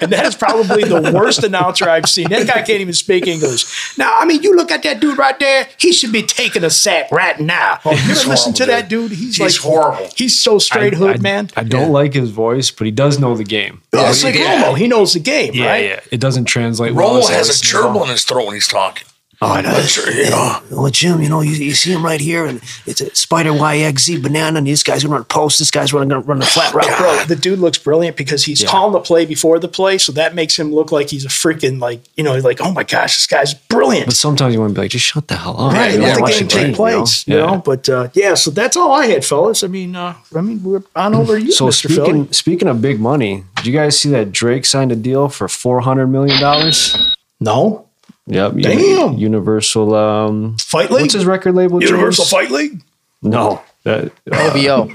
And that is probably the worst announcer I've seen. That guy can't even speak English. Now, I mean, you look at that dude right there. He should be taking a sack right now. Oh, you ever listen to dude. that dude? He's, he's like horrible. He's so straight I, hood, I, man. I don't yeah. like his voice, but he does know the game. Oh, it's like yeah. Romo. He knows the game, yeah, right? Yeah, it doesn't translate. Romo well has a gerbil in his throat when he's talking. Oh, I know. Sure, yeah. Yeah. Well, Jim, you know, you, you see him right here, and it's a spider Y X Z banana, and this guy's going to run post, this guy's going to run a flat route. Bro, the dude looks brilliant because he's yeah. calling the play before the play, so that makes him look like he's a freaking, like, you know, like, oh, my gosh, this guy's brilliant. But sometimes you want to be like, just shut the hell up. Right, let the game take place, you know? Yeah. You know? But, uh, yeah, so that's all I had, fellas. I mean, uh, I mean, we're on over to you, so Mister Philly. Speaking, speaking of big money, did you guys see that Drake signed a deal for four hundred million dollars? No. Yep. Damn. Universal um, Fight League. What's his record label? Universal James? Fight League. No. That, uh, O B O.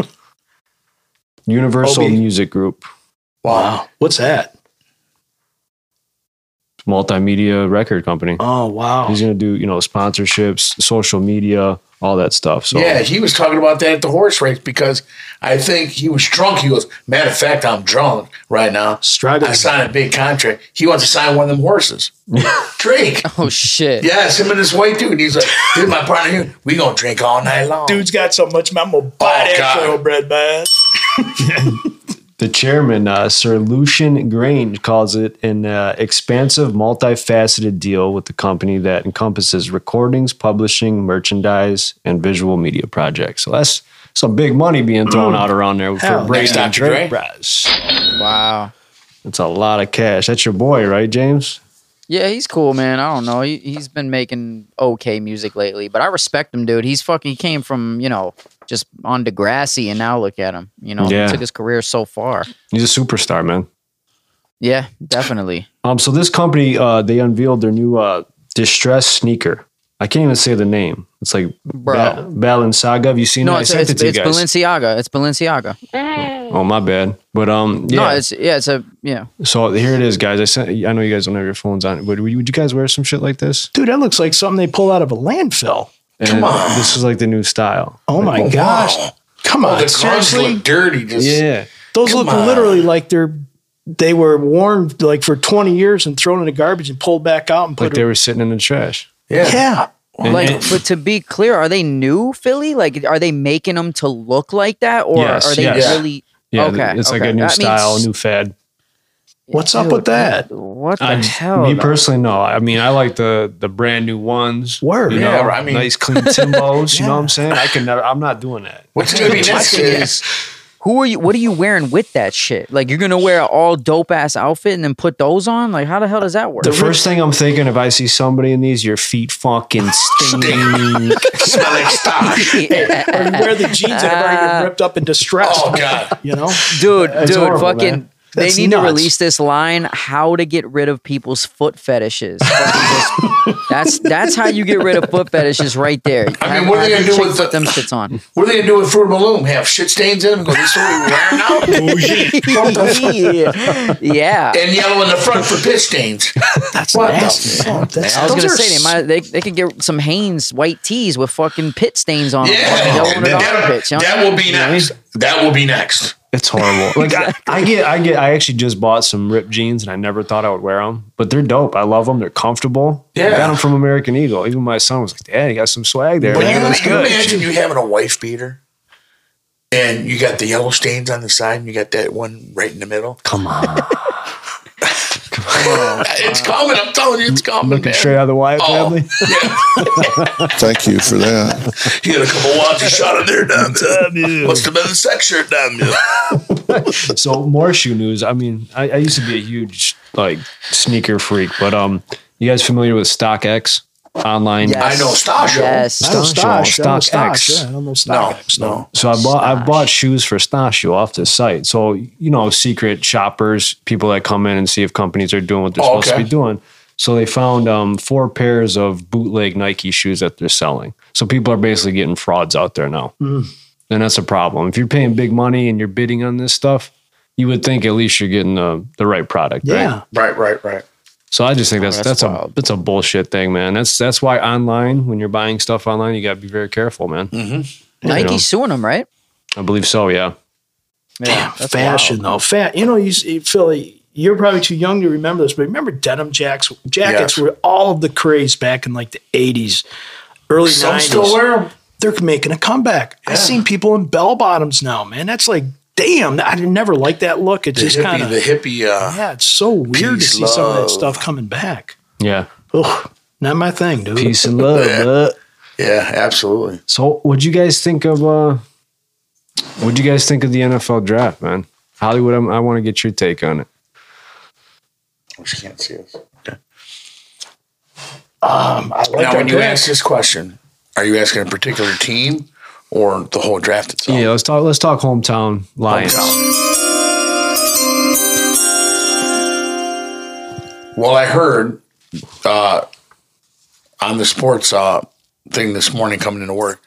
Universal O B O. Music Group. Wow. What's that? Multimedia record company. Oh wow. He's gonna do you know sponsorships, social media, all that stuff. So yeah, he was talking about that at the horse race because I think he was drunk. He goes, matter of fact, I'm drunk right now. Struggling. I signed a big contract. He wants to sign one of them horses. Drake. Oh shit. Yes, him and this white dude. And he's like, dude, my partner here. We gonna drink all night long. Dude's got so much memo body thoroughbred man. The chairman, uh, Sir Lucian Grange, calls it an uh, expansive, multifaceted deal with the company that encompasses recordings, publishing, merchandise, and visual media projects. So that's some big money being thrown out around there Hell, for Brady and Drake. Wow. That's a lot of cash. That's your boy, right, James? Yeah, he's cool, man. I don't know. He, he's been making okay music lately, but I respect him, dude. He's fucking, he came from, you know... just on Degrassi, and now look at him. You know, yeah. He took his career so far. He's a superstar, man. Yeah, definitely. Um, so this company, uh, they unveiled their new uh, distress sneaker. I can't even say the name. It's like ba- Balenciaga. Have you seen no, it? It's, I sent it's, it to it's you guys. Balenciaga. It's Balenciaga. Oh, my bad. But um, yeah. No, it's yeah, it's a yeah. So here it is, guys. I sent. I know you guys don't have your phones on. Would would you guys wear some shit like this? Dude, that looks like something they pull out of a landfill. And Come on. This is like the new style. Oh, like, my gosh. Wow. Come on, oh, the seriously? Gloves look dirty. Just, yeah. Those look on. literally like they're they were worn like for twenty years and thrown in the garbage and pulled back out and put like they were sitting in the trash. Yeah. Yeah. Well, like, it, but to be clear, are they new, Philly? Like, are they making them to look like that, or yes, are they yes. really? Yeah, okay, it's okay. like a new that style, means, new fad. What's Dude, up with that? What the I, hell? Me though? personally, no. I mean, I like the the brand new ones. Word, you yeah. know, I mean, nice clean Timbos. yeah. You know what I'm saying? I can never. I'm not doing that. What's gonna be next is. Who are you? What are you wearing with that shit? Like, you're going to wear an all dope ass outfit and then put those on? Like, how the hell does that work? The first thing I'm thinking if I see somebody in these, your feet fucking stink. Smell like stock. Or you wear the jeans that have already been ripped up and distressed. Oh, God. You know? Dude, it's dude, horrible, fucking. Man. They That's need nuts. to release this line, how to get rid of people's foot fetishes. that's that's how you get rid of foot fetishes right there. I mean, how, what are they going to do with the, them shits on? What are they going to do with Fruit of the Loom? Have shit stains in them and go, this is what we wearing now? Oh, yeah. yeah. And yellow in the front for piss stains. That's what nasty. The fuck? That's, I was going to say, they, might, they they could get some Hanes white tees with fucking pit stains on yeah. them. Yeah. That, that, that will be next. That will be next. It's horrible. Like exactly. I, I get, I get, I actually just bought some ripped jeans and I never thought I would wear them, but they're dope. I love them. They're comfortable. Yeah. I got them from American Eagle. Even my son was like, "Dad, you got some swag there." But man, you, that's you good. Imagine you having a wife beater and you got the yellow stains on the side and you got that one right in the middle. Come on. Come on. It's coming. I'm telling you, it's coming. Looking man. straight out of the Wyatt oh. family. Yeah. Thank you for that. You had a couple watts you shot in there, damn you. Must have been a sex shirt, damn you. So more shoe news. I mean, I, I used to be a huge like sneaker freak, but um, you guys familiar with StockX online? Yes. I know Stosh. Yes, I know Stosh. StockX. Yeah, I don't know StockX. No, no. So I bought Stosh. I bought shoes for Stosh off this site. So you know, secret shoppers, people that come in and see if companies are doing what they're oh, supposed okay. to be doing. So they found um, four pairs of bootleg Nike shoes that they're selling. So people are basically getting frauds out there now, mm. and that's a problem. If you're paying big money and you're bidding on this stuff, you would think at least you're getting the the right product. Yeah. Right. Right. Right. Right. So I just think that's oh, that's, that's a that's a bullshit thing, man. That's that's why online, when you're buying stuff online, you got to be very careful, man. Mm-hmm. Nike's know. suing them, right? I believe so. Yeah. yeah Damn, that's fashion wild. though. Fat. You know, you Philly, you're probably too young to remember this, but remember denim jacks, jackets yes. were all of the craze back in like the eighties, early Some nineties. Still wear them. They're making a comeback. Yeah. I've seen people in bell bottoms now, man. That's like. Damn, I never liked that look. It's just kind of the hippie. Uh, yeah, it's so weird to see love. some of that stuff coming back. Yeah, ugh, not my thing, dude. Peace and love. yeah. yeah, absolutely. So, what'd you guys think of? Uh, what'd you guys think of the N F L draft, man? Hollywood, I'm, I want to get your take on it. She can't see us. Okay. Um, I like now, when draft. you ask this question, are you asking a particular team? Or the whole draft itself. Yeah, let's talk. Let's talk hometown Lions. Hometown. Well, I heard uh, on the sports uh, thing this morning coming into work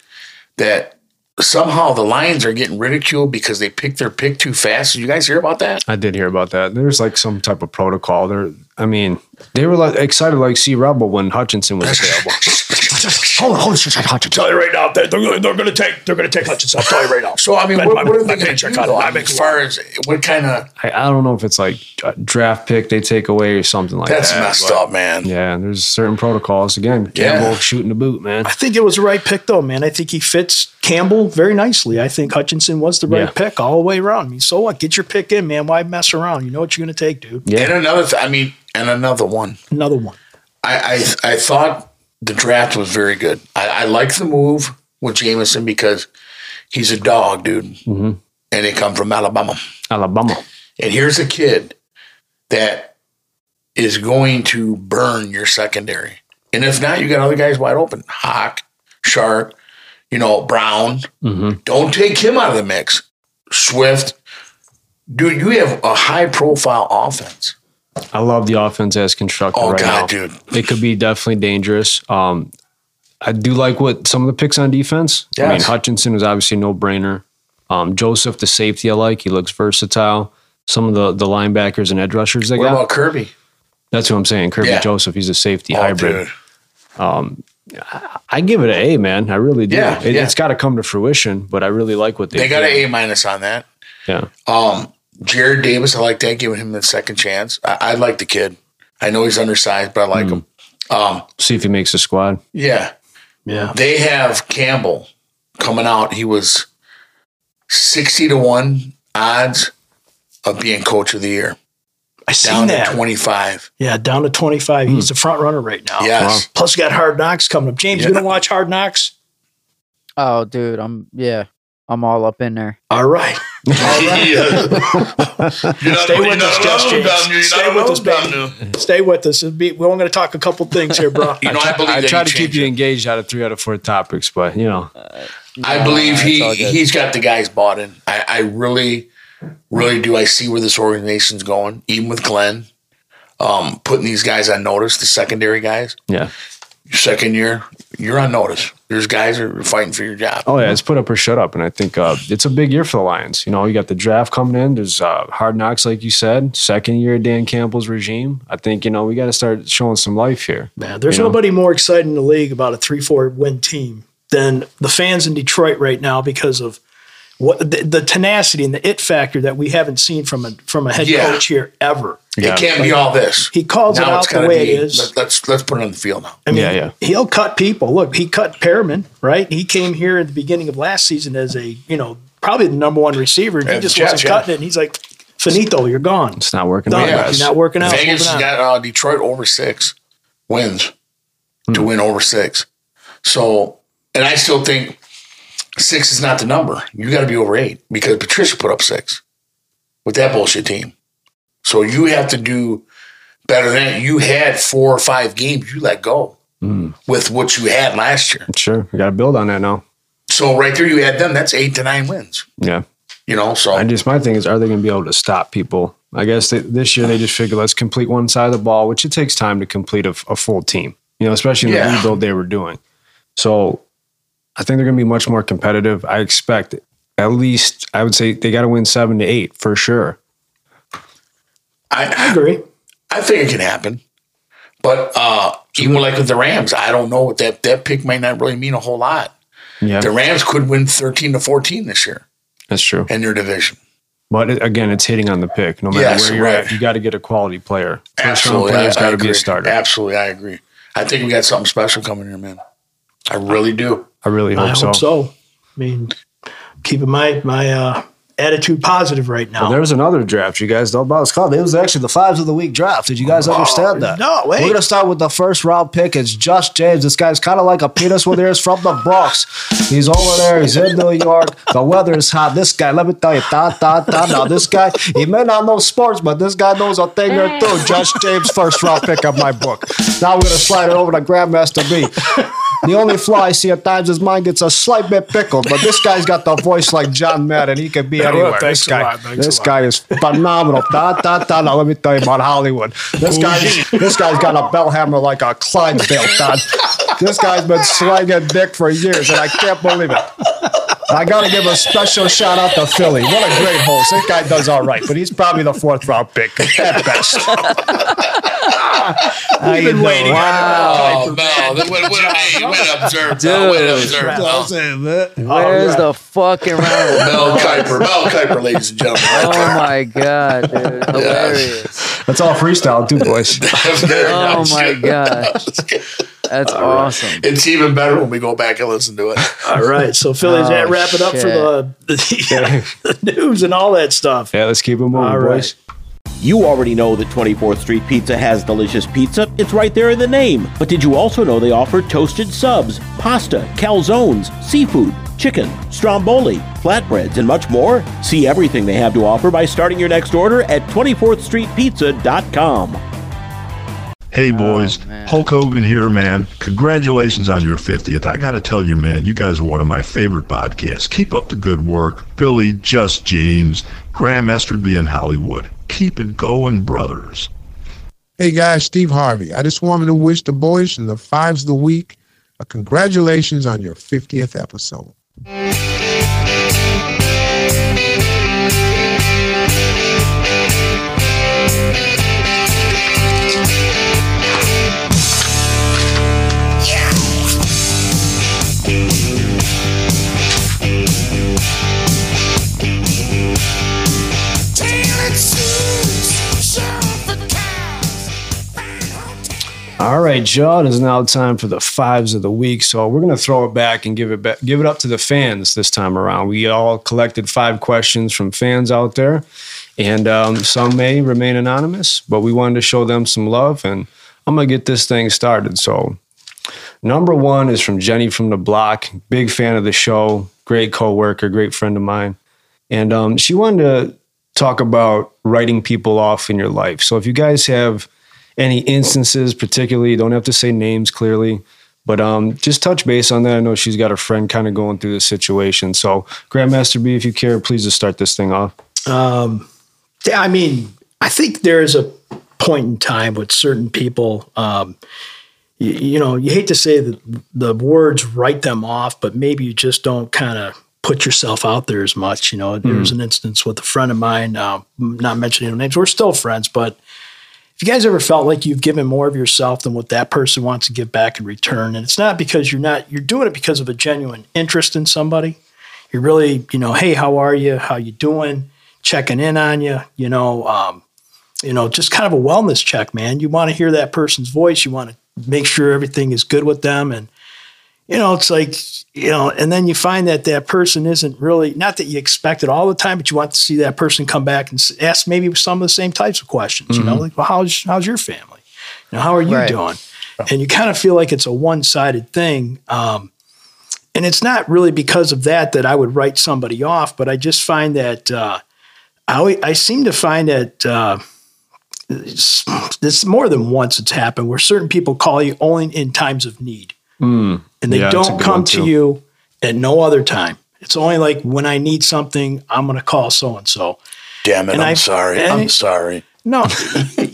that somehow the Lions are getting ridiculed because they picked their pick too fast. Did you guys hear about that? I did hear about that. There's like some type of protocol. There, I mean, they were like excited like C. Rebel when Hutchinson was available. Hold on, hold on, Hutchinson. Tell you right now, they're gonna, they're gonna take, they're gonna take Hutchinson. I'll tell you right now. So I mean, what, what are they gonna check out? I mean, as far as what kind of, I, I don't know if it's like a draft pick they take away or something like that's that. That's messed but, up, man. Yeah, there's certain protocols. Again, Campbell yeah. shooting the boot, man. I think it was the right pick, though, man. I think he fits Campbell very nicely. I think Hutchinson was the right yeah. pick all the way around. I mean, so what? Get your pick in, man. Why mess around? You know what you're gonna take, dude. Yeah. And another, th- I mean, and another one, another one. I, I, I thought. The draft was very good. I, I like the move with Jameson because he's a dog, dude. Mm-hmm. And they come from Alabama. Alabama. And here's a kid that is going to burn your secondary. And if not, you got other guys wide open. Hawk, Sharp, you know, Brown. Mm-hmm. Don't take him out of the mix. Swift. Dude, you have a high-profile offense. I love the offense as constructed oh, right God, now. Dude. It could be definitely dangerous. Um, I do like what some of the picks on defense. Yes. I mean, Hutchinson was obviously a no-brainer. Um, Joseph, the safety I like. He looks versatile. Some of the, the linebackers and edge rushers they what got. What about Kirby? That's what I'm saying. Kirby yeah. Joseph, he's a safety oh, hybrid. Um, I give it an A, man. I really do. Yeah, it, yeah. It's got to come to fruition, but I really like what they They do. Got an A minus on that. Yeah. Um, Jared Davis, I like that, giving him the second chance. I, I like the kid. I know he's undersized, but I like mm. him. Um, See if he makes the squad. Yeah. Yeah. They have Campbell coming out. He was sixty to one odds of being coach of the year. I seen that. Down to twenty-five. Yeah, down to twenty-five. Mm. He's the front runner right now. Yes. Wow. Plus, we got Hard Knocks coming up. James, yeah. you going to watch Hard Knocks? Oh, dude. I'm, yeah, I'm all up in there. All right. All right. Stay with us, Just James. Stay with us, baby. Stay with us. Be, we're only going to talk a couple things here, bro. you know, I, try, I, I try to keep you engaged out of three out of four topics, but, you know. Uh, no, I believe no, he, he's got the guys bought in. I, I really... Really do I see where this organization's going, even with Glenn, um, putting these guys on notice, the secondary guys. Yeah. Second year, you're on notice. There's guys who are fighting for your job. Oh, yeah, it's put up or shut up, and I think uh, it's a big year for the Lions. You know, you got the draft coming in. There's uh, Hard Knocks, like you said, second year Dan Campbell's regime. I think, you know, we got to start showing some life here. Man, there's you nobody know? more excited in the league about a three four win team than the fans in Detroit right now because of What, the, the tenacity and the it factor that we haven't seen from a from a head yeah. coach here ever. Yeah. It can't like, be all this. He calls now it out the way be, it is. Let's let's put it on the field now. I mean, yeah, yeah. he'll cut people. Look, he cut Perriman, right? He came here at the beginning of last season as a you know probably the number one receiver. And he just yeah, wasn't yeah. cutting it. And he's like, finito, you're gone. It's not working. Done. out. It's not working out. Vegas has got uh, Detroit over six wins mm. to win over six. So, and I still think. Six is not the number. You got to be over eight because Patricia put up six with that bullshit team. So you have to do better than that. You had four or five games you let go mm. with what you had last year. Sure. You got to build on that now. So right there, you had them. That's eight to nine wins. Yeah. You know, so. And just my thing is, are they going to be able to stop people? I guess they, this year they just figured let's complete one side of the ball, which it takes time to complete a, a full team, you know, especially in the yeah. rebuild they were doing. So. I think they're going to be much more competitive. I expect at least, I would say they got to win seven to eight for sure. I, I agree. I think it can happen. But uh, even like with the Rams, I don't know. That that pick might not really mean a whole lot. Yeah. The Rams could win thirteen to fourteen this year. That's true. In their division. But it, again, it's hitting on the pick. No matter yes, where you're right. at, you got to get a quality player. Absolutely. Player's got to be a starter. Absolutely. I agree. I think we got something special coming here, man. I really do. I really hope, I hope so. so. I mean, keeping my my uh, attitude positive right now. Well, there was another draft, you guys. Don't bother. It's called. It was actually the Fives of the Week draft. Did you guys oh, understand that? No, wait. We're going to start with the first round pick. It's Just James. This guy's kind of like a penis with ears from the Bronx. He's over there. He's in New York. The weather is hot. This guy, let me tell you, da, da, da. Now, this guy, he may not know sports, but this guy knows a thing or two. Just James, first round pick of my book. Now we're going to slide it over to Grandmaster B. The only flaw I see at times is mine gets a slight bit pickled, but this guy's got the voice like John Madden. He can be yeah, anywhere. Well, this guy, this guy is phenomenal. Da, da, da. Now, let me tell you about Hollywood. This guy, this guy's got a bell hammer like a Clydesdale. Don. This guy's been slinging dick for years, and I can't believe it. I got to give a special shout out to Philly. What a great host. This guy does all right, but he's probably the fourth round pick at best. I've been waiting. Wow. No, what, what, hey, what observed, Dude, no, what observed, no. Where's right. the fucking round? Mel Kiper. Mel Kiper, ladies and gentlemen. Right oh, there. My God, dude. Hilarious. Yeah. That's all freestyle, too, boys. Oh, my God. That's all awesome. Right. It's even better when we go back and listen to it. All right. So, Philly's at wrap it up shit. for the, the, the news and all that stuff. Yeah, let's keep it moving, all right. boys. You already know that twenty-fourth street Pizza has delicious pizza. It's right there in the name. But did you also know they offer toasted subs, pasta, calzones, seafood, chicken, stromboli, flatbreads, and much more? See everything they have to offer by starting your next order at twenty-fourth street pizza dot com. Hey, boys, oh, Hulk Hogan here, man. Congratulations on your fiftieth. I got to tell you, man, you guys are one of my favorite podcasts. Keep up the good work. Philly, Just James, Grandmaster B in Hollywood. Keep it going, brothers. Hey, guys, Steve Harvey. I just wanted to wish the boys and the Fives of the Week a congratulations on your fiftieth episode. All right, Jaw, it is now time for the Fives of the Week. So we're going to throw it back and give it back, give it up to the fans this time around. We all collected five questions from fans out there, and um, some may remain anonymous, but we wanted to show them some love, and I'm going to get this thing started. So number one is from Jenny from the block, big fan of the show, great coworker, great friend of mine. And um, she wanted to talk about writing people off in your life. So if you guys have any instances, particularly, don't have to say names clearly, but um, just touch base on that. I know she's got her friend kind of going through this situation. So Grandmaster B, if you care, please just start this thing off. Um, I mean, I think there is a point in time with certain people, um, you, you know, you hate to say the, the words write them off, but maybe you just don't kind of put yourself out there as much. You know, there was mm. an instance with a friend of mine, uh, not mentioning names, we're still friends, but you guys ever felt like you've given more of yourself than what that person wants to give back in return? And it's not because you're not, you're doing it because of a genuine interest in somebody. You're really, you know, hey, how are you? How you doing? Checking in on you, you know, um, you know, just kind of a wellness check, man. You want to hear that person's voice. You want to make sure everything is good with them. And, you know, it's like, you know, and then you find that that person isn't really, not that you expect it all the time, but you want to see that person come back and ask maybe some of the same types of questions, mm-hmm. you know, like, well, how's, how's your family? You know, how are you right. doing? And you kind of feel like it's a one-sided thing. Um, and it's not really because of that, that I would write somebody off, but I just find that, uh, I always, I seem to find that, uh, it's, it's more than once it's happened where certain people call you only in times of need. Mm, and they yeah, don't come to you at no other time. It's only like when I need something, I'm going to call so-and-so. Damn it. And I'm I, sorry. I'm sorry. No.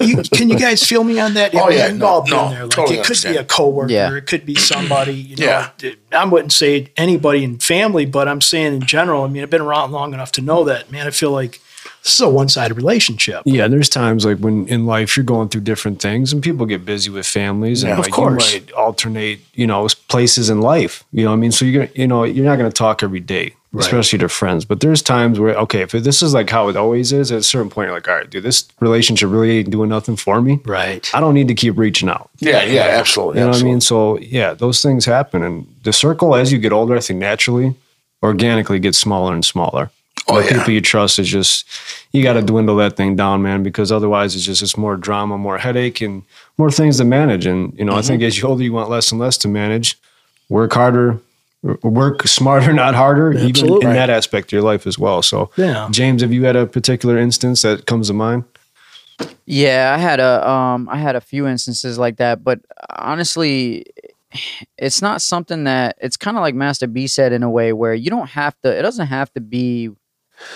you, can you guys feel me on that? Oh, yeah. We've no, all been no, there. Like, totally it could understand. be a coworker. Yeah. It could be somebody. You know, yeah. I wouldn't say anybody in family, but I'm saying in general, I mean, I've been around long enough to know that, man, I feel like this is a one-sided relationship. Yeah, there's times like when in life you're going through different things and people get busy with families and yeah, like of course. You might alternate, you know, places in life. You know what I mean? So you're gonna, you know, you're not gonna talk every day, right. especially to friends. But there's times where, okay, if this is like how it always is, at a certain point you're like, all right, dude, this relationship really ain't doing nothing for me. Right. I don't need to keep reaching out. Yeah, yeah, absolutely. You know absolutely. what I mean? So yeah, those things happen. And the circle as you get older, I think naturally, organically gets smaller and smaller. Oh, the yeah. people you trust is just, you got to dwindle that thing down, man, because otherwise it's just, it's more drama, more headache and more things to manage. And, you know, mm-hmm. I think as you get older, you want less and less to manage, work harder, work smarter, not harder, Absolutely. even in right. that aspect of your life as well. So yeah. James, have you had a particular instance that comes to mind? Yeah, I had a, um, I had a few instances like that, but honestly, it's not something that, it's kind of like Master B said in a way where you don't have to, it doesn't have to be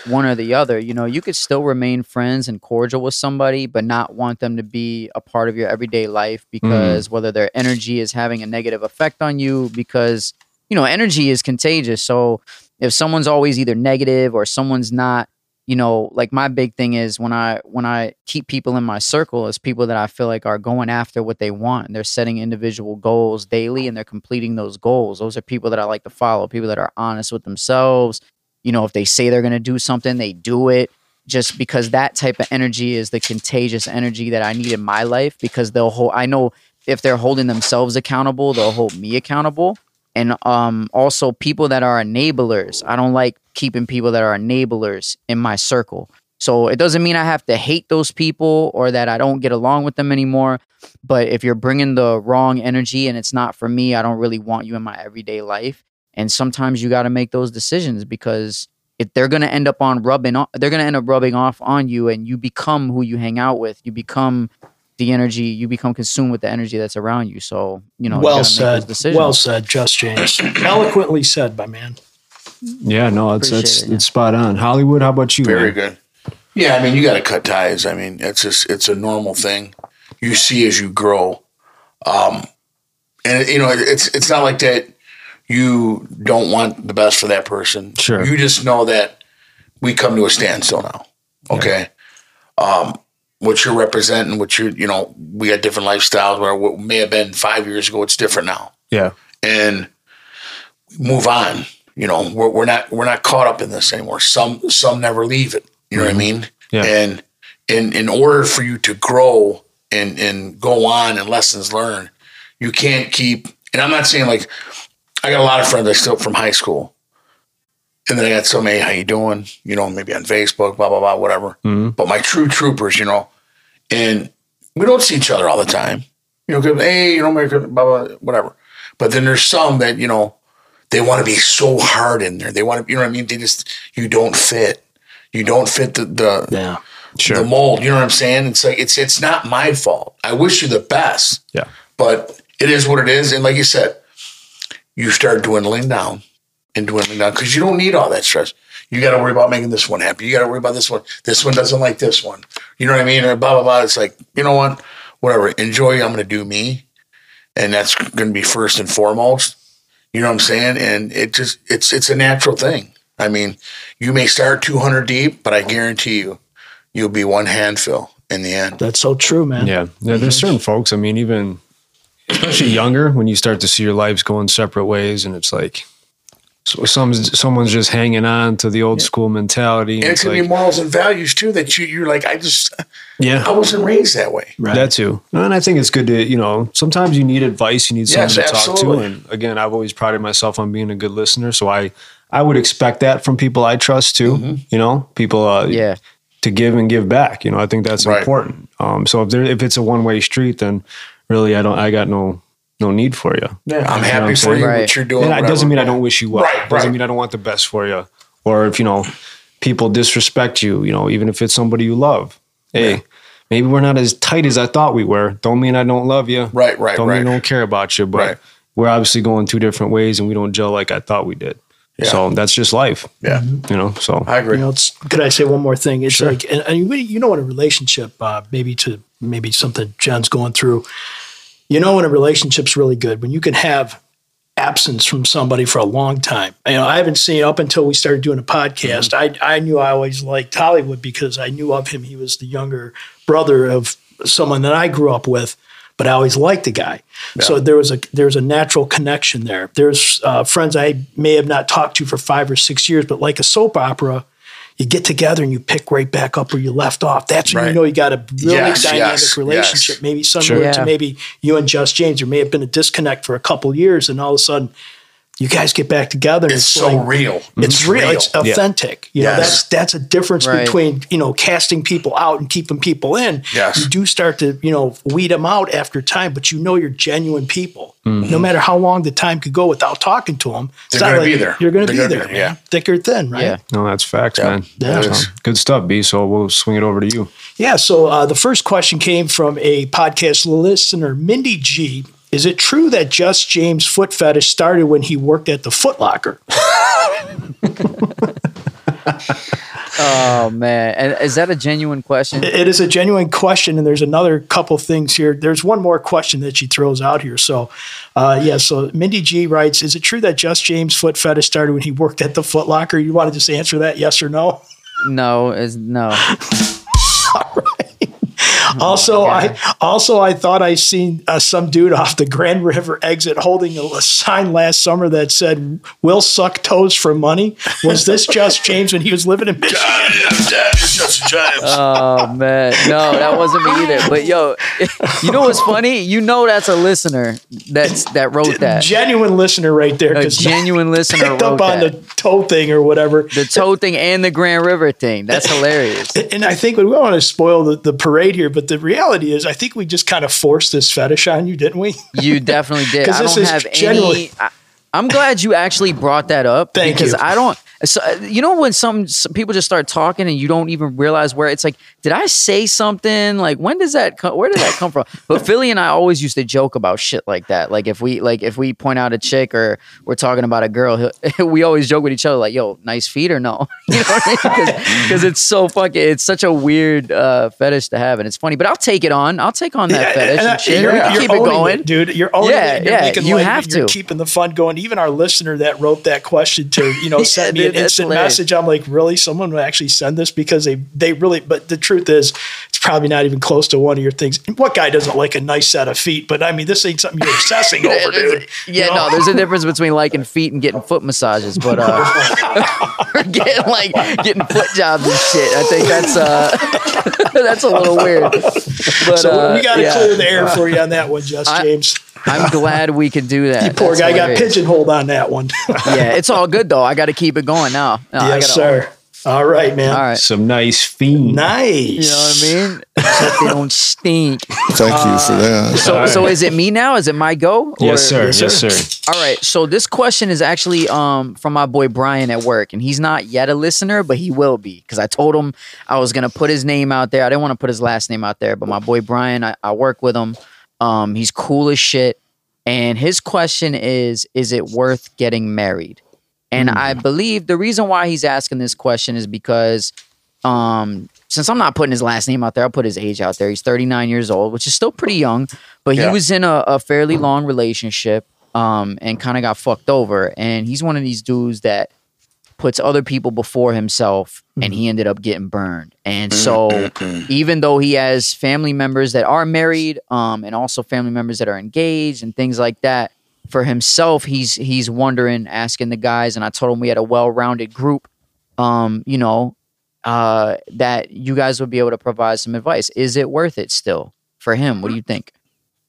one or the other. You know, you could still remain friends and cordial with somebody, but not want them to be a part of your everyday life because mm-hmm. whether their energy is having a negative effect on you, because, you know, energy is contagious. So if someone's always either negative or someone's not, you know, like my big thing is when I, when I keep people in my circle is people that I feel like are going after what they want and they're setting individual goals daily and they're completing those goals. Those are people that I like to follow, people that are honest with themselves. You know, if they say they're going to do something, they do it, just because that type of energy is the contagious energy that I need in my life, because they'll hold, I know if they're holding themselves accountable, they'll hold me accountable. And um, also people that are enablers. I don't like keeping people that are enablers in my circle. So it doesn't mean I have to hate those people or that I don't get along with them anymore. But if you're bringing the wrong energy and it's not for me, I don't really want you in my everyday life. And sometimes you got to make those decisions because if they're going to end up on rubbing, off, they're going to end up rubbing off on you, and you become who you hang out with. You become the energy. You become consumed with the energy that's around you. So you know. Well you said. Make those decisions. Well said, Just James. Eloquently said, my man. Yeah, no, it's that's it, yeah. it's spot on. Hollywood, how about you? Very man? good. Yeah, I mean, you got to cut ties. I mean, it's just it's a normal thing you see as you grow, um, and you know, it's it's not like that. You don't want the best for that person. Sure. You just know that we come to a standstill now. Okay. Yeah. Um, what you're representing, what you're, you know, we got different lifestyles where what may have been five years ago, it's different now. Yeah. And move on. You know, we're, we're not, we're not caught up in this anymore. Some, some never leave it. You know mm-hmm. what I mean? Yeah. And in, in order for you to grow and and go on and lessons learned. You can't keep, and I'm not saying like, I got a lot of friends I still from high school. And then I got so many, how you doing? You know, maybe on Facebook, blah, blah, blah, whatever. Mm-hmm. But my true troopers, you know, and we don't see each other all the time. You know, hey, you know, blah, blah, blah, whatever. But then there's some that, you know, they want to be so hard in there. They want to, you know what I mean? They just, you don't fit. You don't fit the the, yeah, sure. the mold. You know what I'm saying? It's like, it's, it's not my fault. I wish you the best. Yeah. But it is what it is. And like you said, you start dwindling down and dwindling down because you don't need all that stress. You got to worry about making this one happy. You got to worry about this one. This one doesn't like this one. You know what I mean? Or blah, blah, blah. It's like, you know what? Whatever. Enjoy. I'm going to do me. And that's going to be first and foremost. You know what I'm saying? And it just, it's, it's a natural thing. I mean, you may start two hundred deep, but I guarantee you, you'll be one handful in the end. That's so true, man. Yeah. Yeah, there's certain folks. I mean, even especially younger, when you start to see your lives going separate ways, and it's like, so some someone's just hanging on to the old yeah. school mentality. And, and it can like, be morals and values too that you you're like, I just yeah I wasn't raised that way. Right. That too. And I think it's good to, you know, sometimes you need advice, you need someone yes, to absolutely. talk to. And again, I've always prided myself on being a good listener, so I I would expect that from people I trust too. Mm-hmm. You know, people uh, yeah to give and give back. You know, I think that's right. important. Um, so if there if it's a one way street, then really I don't I got no. no need for you. Yeah, I'm happy you know for you right. what you're doing. And it doesn't mean I don't wish you well. Right, doesn't right. mean I don't want the best for you. Or if, you know, people disrespect you, you know, even if it's somebody you love. Hey, yeah. maybe we're not as tight as I thought we were. Don't mean I don't love you. Right, right, Don't right. mean I don't care about you. But right. we're obviously going two different ways and we don't gel like I thought we did. Yeah. So that's just life. Yeah. You know, so. I agree. You know, it's, could I say one more thing? It's sure. like, and, and you know, in a relationship, uh, maybe to maybe something John's going through, you know, when a relationship's really good, when you can have absence from somebody for a long time. You know, I haven't seen up until we started doing a podcast. Mm-hmm. I I knew I always liked Hollywood because I knew of him. He was the younger brother of someone that I grew up with, but I always liked the guy. Yeah. So there was a there's a natural connection there. There's uh, friends I may have not talked to for five or six years, but like a soap opera, you get together and you pick right back up where you left off. That's when right. you know you got a really yes, dynamic yes, relationship. Yes. Maybe somewhere sure, yeah. to maybe you and Just James, there may have been a disconnect for a couple of years, and all of a sudden you guys get back together. It's, it's so like, real. It's real. It's authentic. Yeah. You know, yes. that's that's a difference right. between, you know, casting people out and keeping people in. Yes. You do start to, you know, weed them out after time, but you know you're genuine people. Mm-hmm. No matter how long the time could go without talking to them, they're going like, to be there. You're going to be there. Man. Yeah. Thick or thin, right? Yeah. No, that's facts, yeah. man. Yeah. That good stuff, B. So we'll swing it over to you. Yeah. So uh, the first question came from a podcast listener, Mindy G. Is it true that Just James' foot fetish started when he worked at the Foot Locker? Oh, man. And is that a genuine question? It is a genuine question. And there's another couple things here. There's one more question that she throws out here. So, uh, yeah. So Mindy G writes, is it true that Just James' foot fetish started when he worked at the Foot Locker? You want to just answer that yes or no? No, is no. All right. Also, oh, I also I thought I seen uh, some dude off the Grand River exit holding a, a sign last summer that said, "We'll suck toes for money." Was this Just James when he was living in Michigan? Just James. Oh man, no, that wasn't me either. But yo, you know what's funny? You know that's a listener that's that wrote that. Genuine listener right there. A genuine listener picked wrote up on that. The toe thing or whatever. The toe thing and the Grand River thing. That's hilarious. And I think we don't want to spoil the, the parade here, but the reality is, I think we just kind of forced this fetish on you, didn't we? You definitely did. I don't have generally- any. I, I'm glad you actually brought that up. Thank because you. I don't. So, you know, when some, some people just start talking and you don't even realize where it's like, did I say something? Like, when does that come? Where did that come from? But Philly and I always used to joke about shit like that. Like if we like if we point out a chick or we're talking about a girl, we always joke with each other like, yo, nice feet or no? You know what I mean? Because it's so fucking, it's such a weird uh, fetish to have. And it's funny, but I'll take it on. I'll take on that yeah, fetish and, and shit. You're, yeah. you're keep it going. It, dude. You're owning yeah, it. You're yeah, you life, have to. You're keeping the fun going. Even our listener that wrote that question to, you know, sent me an instant hilarious. message. I'm like, really? Someone would actually send this? Because they they really, but the truth is, it's probably not even close to one of your things. And what guy doesn't like a nice set of feet? But I mean, this ain't something you're obsessing over, dude. Yeah, you know? No, there's a difference between liking feet and getting foot massages, but uh, getting like getting foot jobs and shit. I think that's uh, that's a little weird. But, so uh, we got to yeah. clear the air for you on that one, Just I, James. I'm glad we could do that. You poor That's guy got pigeonholed on that one. Yeah, it's all good, though. I got to keep it going now. No, yes, I gotta sir. Own. All right, man. All right. Some nice fiend. Nice. You know what I mean? Except they don't stink. Thank uh, you for that. So, right. so is it me now? Is it my go? Or? Yes, sir. Yes, yes, sir. All right. So this question is actually um, from my boy Brian at work, and he's not yet a listener, but he will be because I told him I was going to put his name out there. I didn't want to put his last name out there, but my boy Brian, I, I work with him. Um, he's cool as shit. And his question is, is it worth getting married? And mm. I believe the reason why he's asking this question is because um, since I'm not putting his last name out there, I'll put his age out there. He's thirty-nine years old, which is still pretty young, but yeah. he was in a, a fairly long relationship um, and kind of got fucked over. And he's one of these dudes that puts other people before himself, mm. and he ended up getting burned. And so even though he has family members that are married um, and also family members that are engaged and things like that, for himself, he's he's wondering, asking the guys, and I told him we had a well-rounded group, um, you know, uh, that you guys would be able to provide some advice. Is it worth it still for him? What do you think?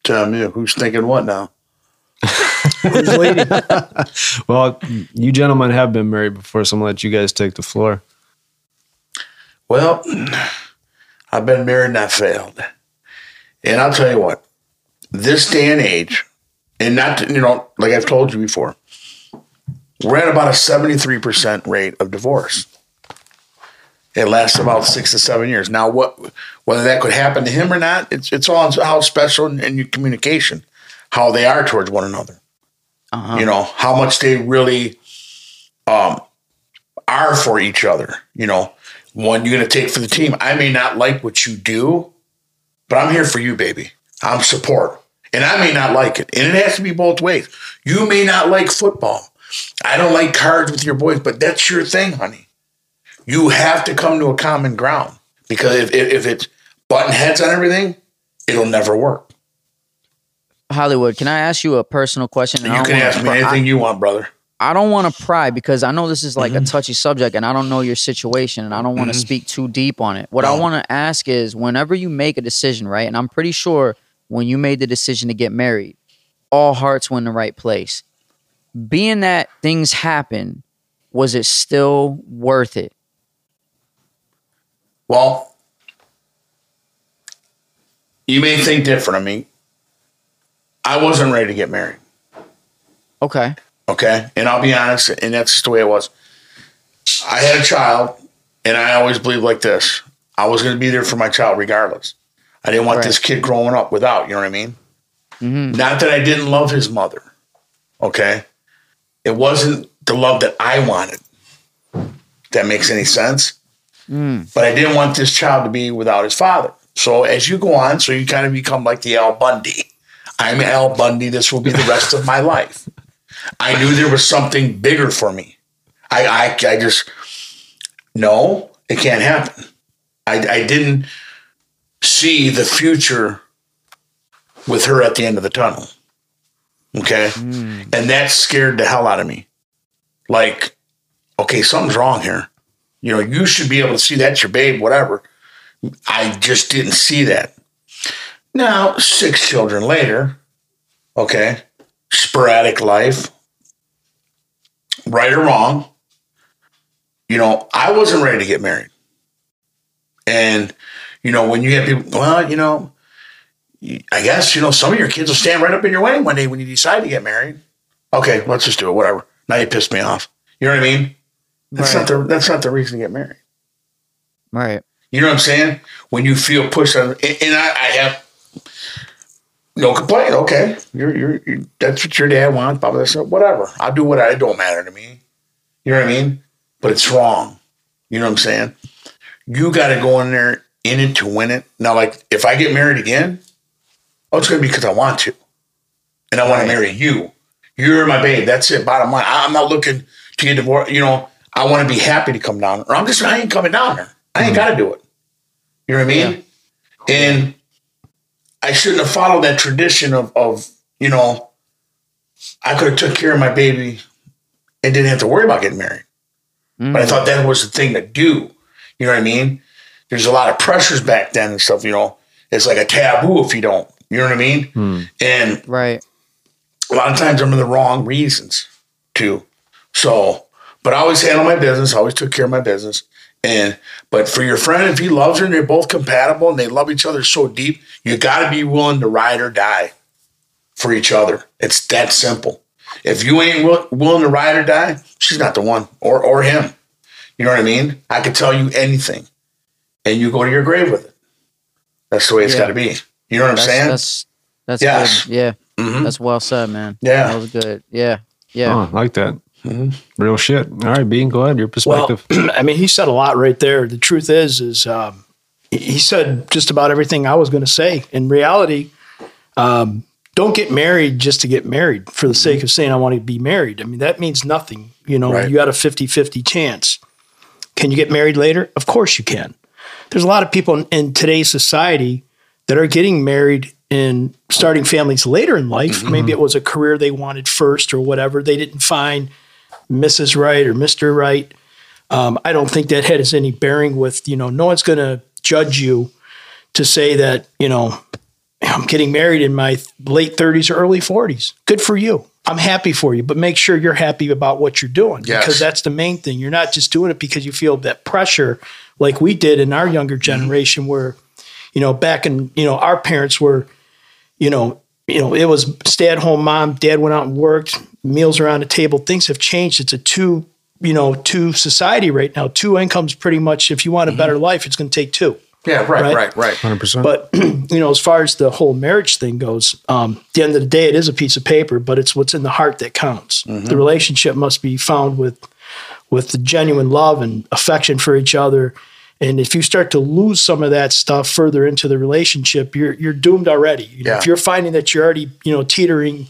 Tell me, who's thinking what now? Who's leading? Well, you gentlemen have been married before, so I'm going to let you guys take the floor. Well, I've been married and I failed. And I'll tell you what, this day and age, and not, to, you know, like I've told you before, we're at about a seventy-three percent rate of divorce. It lasts about six to seven years. Now, what whether that could happen to him or not, it's it's all how special and, and your communication, how they are towards one another. Uh-huh. You know, how much they really um, are for each other. You know, one you're going to take for the team. I may not like what you do, but I'm here for you, baby. I'm support. And I may not like it. And it has to be both ways. You may not like football. I don't like cards with your boys, but that's your thing, honey. You have to come to a common ground. Because if, if, if it's button heads on everything, it'll never work. Hollywood, can I ask you a personal question? And you can ask me pry. anything I, you want, brother. I don't want to pry because I know this is like mm-hmm. a touchy subject and I don't know your situation and I don't want to mm-hmm. speak too deep on it. What no. I want to ask is whenever you make a decision, right, and I'm pretty sure when you made the decision to get married, all hearts were in the right place. Being that things happen, was it still worth it? Well, you may think different of me. I wasn't ready to get married. Okay. Okay. And I'll be honest, and that's just the way it was. I had a child, and I always believed like this. I was going to be there for my child regardless. I didn't want right. this kid growing up without, you know what I mean? Mm-hmm. Not that I didn't love his mother, okay? It wasn't the love that I wanted. If that makes any sense. Mm. But I didn't want this child to be without his father. So as you go on, so you kind of become like the Al Bundy. I'm Al Bundy. This will be the rest of my life. I knew there was something bigger for me. I I, I just, no, it can't happen. I, I didn't see the future with her at the end of the tunnel. Okay. Mm. And that scared the hell out of me. Like, okay, something's wrong here. You know, you should be able to see that's your babe, whatever. I just didn't see that. Now, six children later, okay, sporadic life, right or wrong, you know, I wasn't ready to get married. And, you know, when you get people, well, you know, I guess, you know, some of your kids will stand right up in your way one day when you decide to get married. Okay, let's just do it, whatever. Now you pissed me off. You know what I mean? That's right. not the that's not the reason to get married. Right. You know what I'm saying? When you feel pushed on, and, and I, I have no complaint. Okay, you're, you're, you're that's what your dad wants, blah, blah, blah, whatever. I'll do what I, it don't matter to me. You know what I mean? But it's wrong. You know what I'm saying? You got to go in there, in it to win it. Now, like, if I get married again, oh, it's going to be because I want to. And I want right. to marry you. You're my babe. That's it, bottom line. I'm not looking to get divorced. You know, I want to be happy to come down, or I'm just, I ain't coming down there. I ain't got to do it. You know what I mean? Yeah. And I shouldn't have followed that tradition of, of, you know, I could have took care of my baby and didn't have to worry about getting married. Mm. But I thought that was the thing to do. You know what I mean? There's a lot of pressures back then and stuff, you know, it's like a taboo if you don't, you know what I mean? Mm. And right. A lot of times I'm in the wrong reasons too. So, but I always handled my business. I always took care of my business. And, but for your friend, if he loves her and they're both compatible and they love each other so deep, you got to be willing to ride or die for each other. It's that simple. If you ain't will, willing to ride or die, she's not the one, or, or him. You know what I mean? I could tell you anything and you go to your grave with it. That's the way it's yeah. got to be. You know what that's, I'm saying? That's, that's yes. good. Yeah. Mm-hmm. That's well said, man. Yeah. That was good. Yeah. Yeah. Oh, I like that. Mm-hmm. Real shit. All right, Bean, go ahead. Your perspective. Well, I mean, he said a lot right there. The truth is, is um, he said just about everything I was going to say. In reality, um, don't get married just to get married for the sake of saying I want to be married. I mean, that means nothing. You know, right. You got a fifty-fifty chance. Can you get married later? Of course you can. There's a lot of people in, in today's society that are getting married and starting families later in life. Mm-hmm. Maybe it was a career they wanted first or whatever. They didn't find Missus Right or Mister Right. Um, I don't think that has any bearing with, you know, no one's going to judge you to say that, you know, I'm getting married in my late thirties or early forties. Good for you. I'm happy for you, but make sure you're happy about what you're doing yes. because that's the main thing. You're not just doing it because you feel that pressure like we did in our younger generation mm-hmm. where, you know, back in, you know, our parents were, you know, you know, it was stay at home mom, dad went out and worked, meals are on the table. Things have changed. It's a two, you know, two society right now. Two incomes pretty much. If you want a better mm-hmm. life, it's going to take two. Yeah, right, right, right. right. one hundred percent. But, you know, as far as the whole marriage thing goes, um, at the end of the day, it is a piece of paper, but it's what's in the heart that counts. Mm-hmm. The relationship must be found with, with the genuine love and affection for each other. And if you start to lose some of that stuff further into the relationship, you're you're doomed already. You know, yeah. If you're finding that you're already, you know, teetering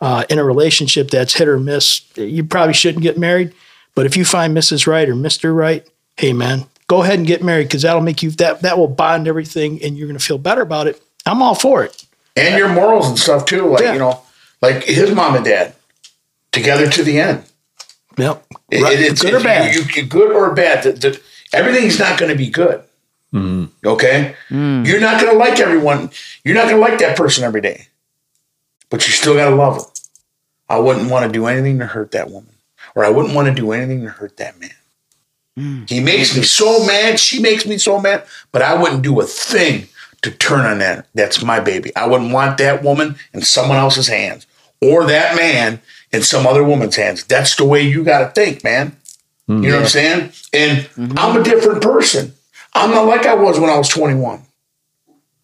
uh, in a relationship that's hit or miss, you probably shouldn't get married. But if you find Missus Right or Mister Right, hey man, go ahead and get married because that'll make you that that will bond everything, and you're going to feel better about it. I'm all for it. And your morals and stuff too, like yeah. you know, like his mom and dad together to the end. Yep, it, right. it's good or bad. You, you, good or bad. The, the, Everything's not going to be good, mm. okay? Mm. You're not going to like everyone. You're not going to like that person every day, but you still got to love them. I wouldn't want to do anything to hurt that woman, or I wouldn't want to do anything to hurt that man. Mm. He makes me so mad. She makes me so mad, but I wouldn't do a thing to turn on that. That's my baby. I wouldn't want that woman in someone else's hands or that man in some other woman's hands. That's the way you got to think, man. You know yeah. what I'm saying? And mm-hmm. I'm a different person. I'm not like I was when I was twenty-one.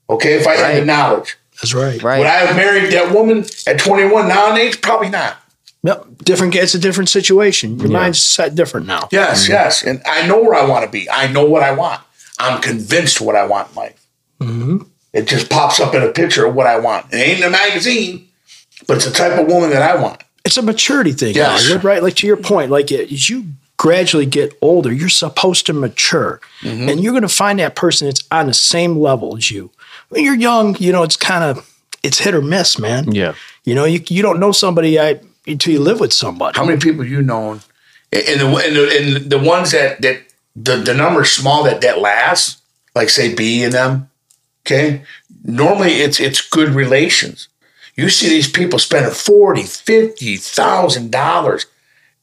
Okay, if I right. had the knowledge. That's right. right. Would I have married that woman at twenty-one nowadays? Probably not. No, different. It's a different situation. Your yeah. mind's set different now. Yes, mm-hmm. yes. And I know where I want to be. I know what I want. I'm convinced what I want in life. Mm-hmm. It just pops up in a picture of what I want. It ain't in a magazine, but it's the type of woman that I want. It's a maturity thing. Yes. Right? Like to your point, like as you gradually get older, you're supposed to mature mm-hmm. and you're going to find that person that's on the same level as you. When you're young, you know, it's kind of, it's hit or miss, man. Yeah. You know, you you don't know somebody I, until you live with somebody. How many people you known? And the, and the, and the ones that, that the, the number is small that, that lasts, like say B and them. Okay. Normally it's, it's good relations. You see these people spending forty thousand dollars, fifty thousand dollars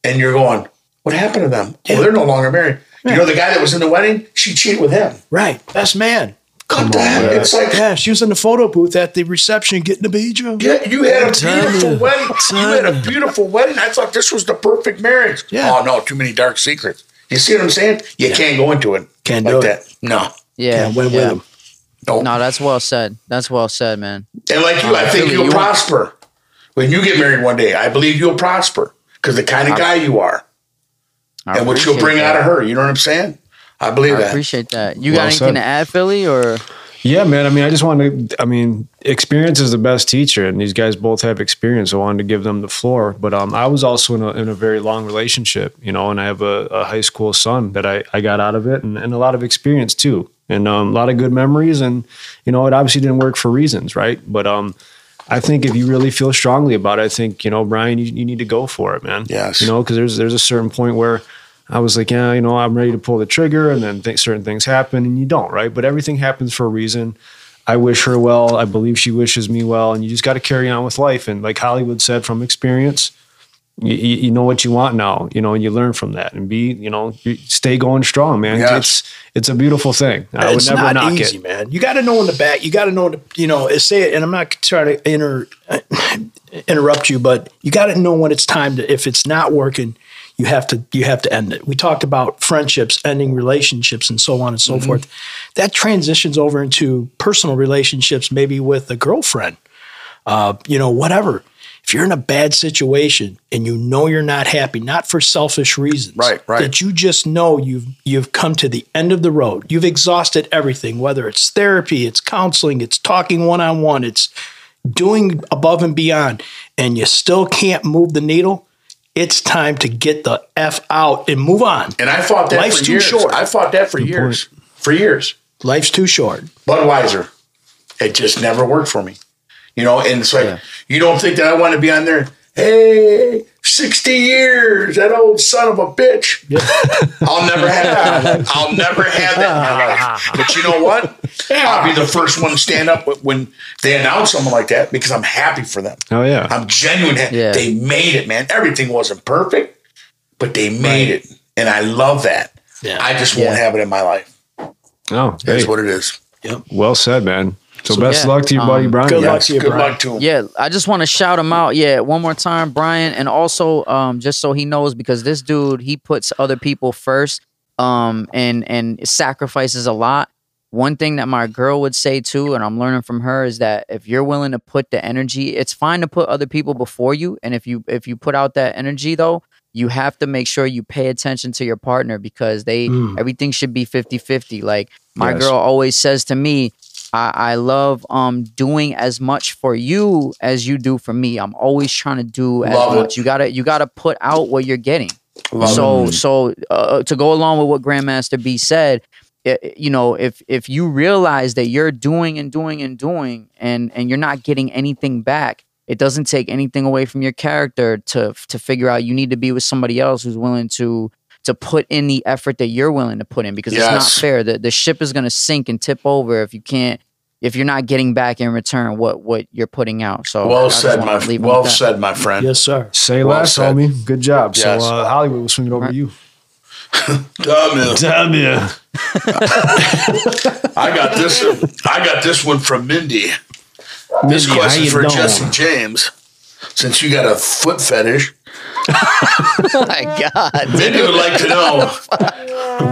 and you're going, what happened to them? Yeah. Well, they're no longer married. Yeah. You know the guy that was in the wedding? She cheated with him. Right. That's man. Come God on. It's like, yeah, she was in the photo booth at the reception getting a bejo. Yeah, you had a beautiful wedding. You had a beautiful wedding. I thought this was the perfect marriage. Yeah. Oh, no, too many dark secrets. You see what I'm saying? You yeah. can't go into it. Can't like do that. It. No. Yeah. Can't win yeah. with them. No. no, that's well said. That's well said, man. And like you, uh, I think Philly, you'll you prosper. Want- when you get married one day, I believe you'll prosper because the kind of guy you are. I and what you'll bring that. Out of her. You know what I'm saying? I believe I that. I appreciate that. You well got anything said. To add, Philly? Or Yeah, man. I mean, I just wanted to, I mean, experience is the best teacher, and these guys both have experience. So I wanted to give them the floor. But um, I was also in a, in a very long relationship, you know, and I have a, a high school son that I, I got out of it, and, and a lot of experience too, and um, a lot of good memories. And, you know, it obviously didn't work for reasons, right? But um, I think if you really feel strongly about it, I think, you know, Brian, you, you need to go for it, man. Yes. You know, because there's, there's a certain point where I was like, yeah, you know, I'm ready to pull the trigger, and then th- certain things happen and you don't, right? But everything happens for a reason. I wish her well. I believe she wishes me well. And you just got to carry on with life. And like Hollywood said, from experience, you, you know what you want now, you know, and you learn from that, and be, you know, stay going strong, man. Yes. It's, it's a beautiful thing. I it's would never not knock easy, it, man. You got to know in the back, you got to know, the, you know, say it, and I'm not trying to inter, interrupt you, but you got to know when it's time to, if it's not working, You have to you have to end it. We talked about friendships, ending relationships, and so on and so mm-hmm. forth. That transitions over into personal relationships, maybe with a girlfriend, uh, you know, whatever. If you're in a bad situation and you know you're not happy, not for selfish reasons, right, right. that you just know you've you've come to the end of the road. You've exhausted everything, whether it's therapy, it's counseling, it's talking one-on-one, it's doing above and beyond, and you still can't move the needle. It's time to get the F out and move on. And I fought that Life's for years. Life's too short. I fought that for Good years. Point. For years. Life's too short. Budweiser. It just never worked for me. You know, and it's like, yeah. you don't think that I want to be on there, hey, sixty years, that old son of a bitch. Yep. I'll never have that. I'll never have that in my life. But you know what? I'll be the first one to stand up when they announce something like that, because I'm happy for them. Oh, yeah. I'm genuine. Yeah. They made it, man. Everything wasn't perfect, but they made right. it. And I love that. Yeah. I just won't yeah. have it in my life. Oh, That's hey. what it is. Yep. Well said, man. So, so best yeah, luck to you, buddy, um, Brian. Good yes. luck to you, good Brian. Luck to him. Yeah, I just want to shout him out. Yeah, one more time, Brian. And also, um, just so he knows, because this dude, he puts other people first, um, and and sacrifices a lot. One thing that my girl would say too, and I'm learning from her, is that if you're willing to put the energy, it's fine to put other people before you. And if you if you put out that energy though, you have to make sure you pay attention to your partner, because they mm. everything should be fifty-fifty. Like my yes. girl always says to me, I, I love um, doing as much for you as you do for me. I'm always trying to do as love much. It. You gotta, you gotta put out what you're getting. Love so, it. so uh, to go along with what Grandmaster B said, it, you know, if if you realize that you're doing and doing and doing, and and you're not getting anything back, it doesn't take anything away from your character to to figure out you need to be with somebody else who's willing to. to put in the effort that you're willing to put in, because yes. it's not fair. The the ship is going to sink and tip over if you can't, if you're not getting back in return what, what you're putting out. So well said, my well said, my friend. Yes, sir. Say well less, said. homie. Good job. Yes. So uh, Hollywood will swing it over right. to you. Damn you. Damn you. I got this. I got this one from Mindy. Mindy this question is for know? Jesse James. Since you got a foot fetish. Oh my God. Mindy would like to know,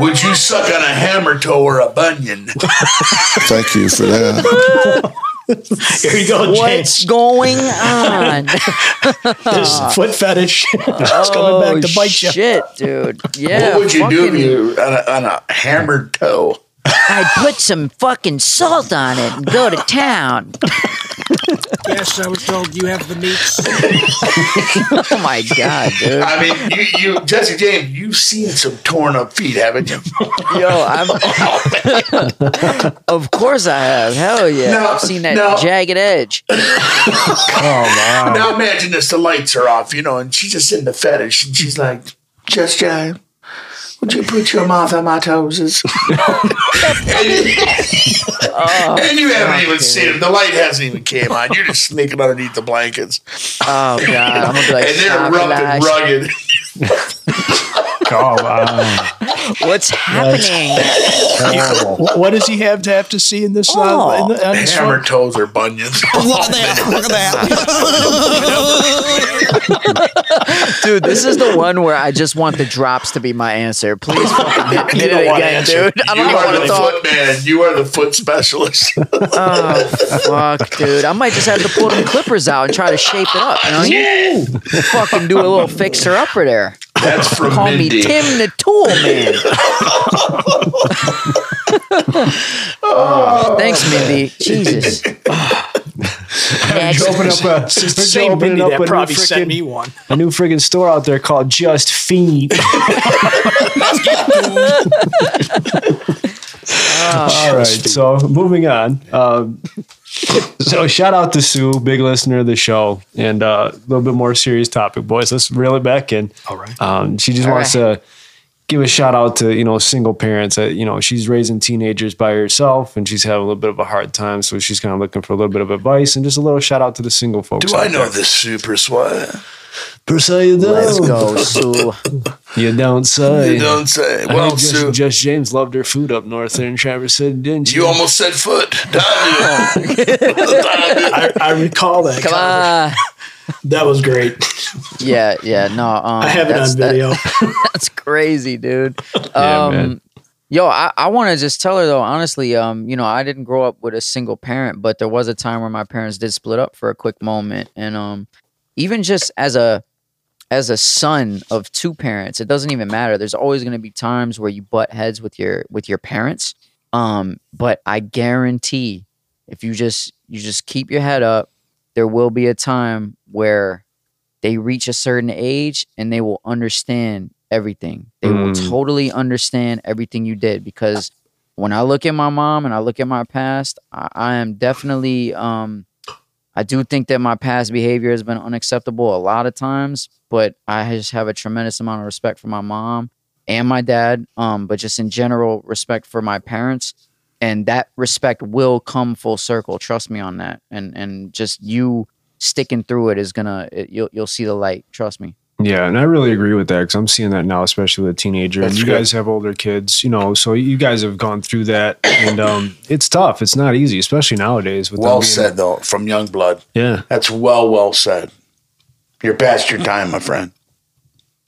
would you suck on a hammer toe or a bunion? Thank you for that. Here you go, James. What's going on? This foot fetish is oh, coming back to bite you. Shit, dude. Yeah, what would you do if you on a, on a hammered toe? I'd put some fucking salt on it and go to town. Yes, I was told you have the meats. Oh my God, dude! I mean, you, you, Jesse James, you've seen some torn up feet, haven't you? Yo, I'm. Oh, of course I have. Hell yeah! Now, I've seen that now, jagged edge. Oh wow! Now imagine this: the lights are off, you know, and she's just in the fetish, and she's like, "Just James, would you put your mouth on my toes?" Oh, and you haven't even seen him. The light hasn't even came on. You're just sneaking underneath the blankets. Oh, God. I'm gonna be like, and they're rough and rugged. Come on. What's happening? What does he have to have to see in this? Oh. Uh, in the, on hammer this toes or bunions. Look at that. Look at that. Dude, this is the one where I just want the drops to be my answer. Please fucking hit, hit it again, dude. I don't want to talk. Foot man. You are the foot specialist. Oh, fuck, dude. I might just have to pull them clippers out and try to shape it up. You know? Yeah. Fucking do a little fixer-upper there. That's from Call Mindy. Me Tim the Tool Man. oh, thanks, man. Mindy. Jesus. You open up a, same open Mindy up that a probably frickin, sent me one. A new friggin' store out there called Just Fiend. Let's get food. Oh, all right, so moving on. Um, so shout out to Sue, big listener of the show, and a uh, little bit more serious topic, boys. Let's reel it back in. All right. Um, she just all wants right. to give a shout out to, you know, single parents. That, you know, she's raising teenagers by herself, and she's having a little bit of a hard time, so she's kind of looking for a little bit of advice, and just a little shout out to the single folks. Do I know there. This super swag? Per se, you don't. Let's go, Sue. You don't say. You don't say. Well, just, Sue. Just James loved her food up north there in Traverse City, didn't you? You almost said foot. Down I, I recall that. Come on. That was great. Yeah, yeah. No, um, I have it on video. That, that's crazy, dude. Yeah, um, man. Yo, I, I want to just tell her, though, honestly, um, you know, I didn't grow up with a single parent, but there was a time where my parents did split up for a quick moment. And, um, even just as a as a son of two parents, it doesn't even matter. There's always going to be times where you butt heads with your with your parents. Um, but I guarantee, if you just you just keep your head up, there will be a time where they reach a certain age and they will understand everything. They mm. will totally understand everything you did, because when I look at my mom and I look at my past, I, I am definitely. Um, I do think that my past behavior has been unacceptable a lot of times, but I just have a tremendous amount of respect for my mom and my dad, um, but just in general, respect for my parents. And that respect will come full circle. Trust me on that. And and just you sticking through it is going to, you'll you'll see the light. Trust me. Yeah, and I really agree with that, because I'm seeing that now, especially with a teenager. That's and you good. Guys have older kids, you know, so you guys have gone through that, and um, it's tough. It's not easy, especially nowadays. With well said, a- though, from young blood. Yeah. That's well, well said. You're past your time, my friend.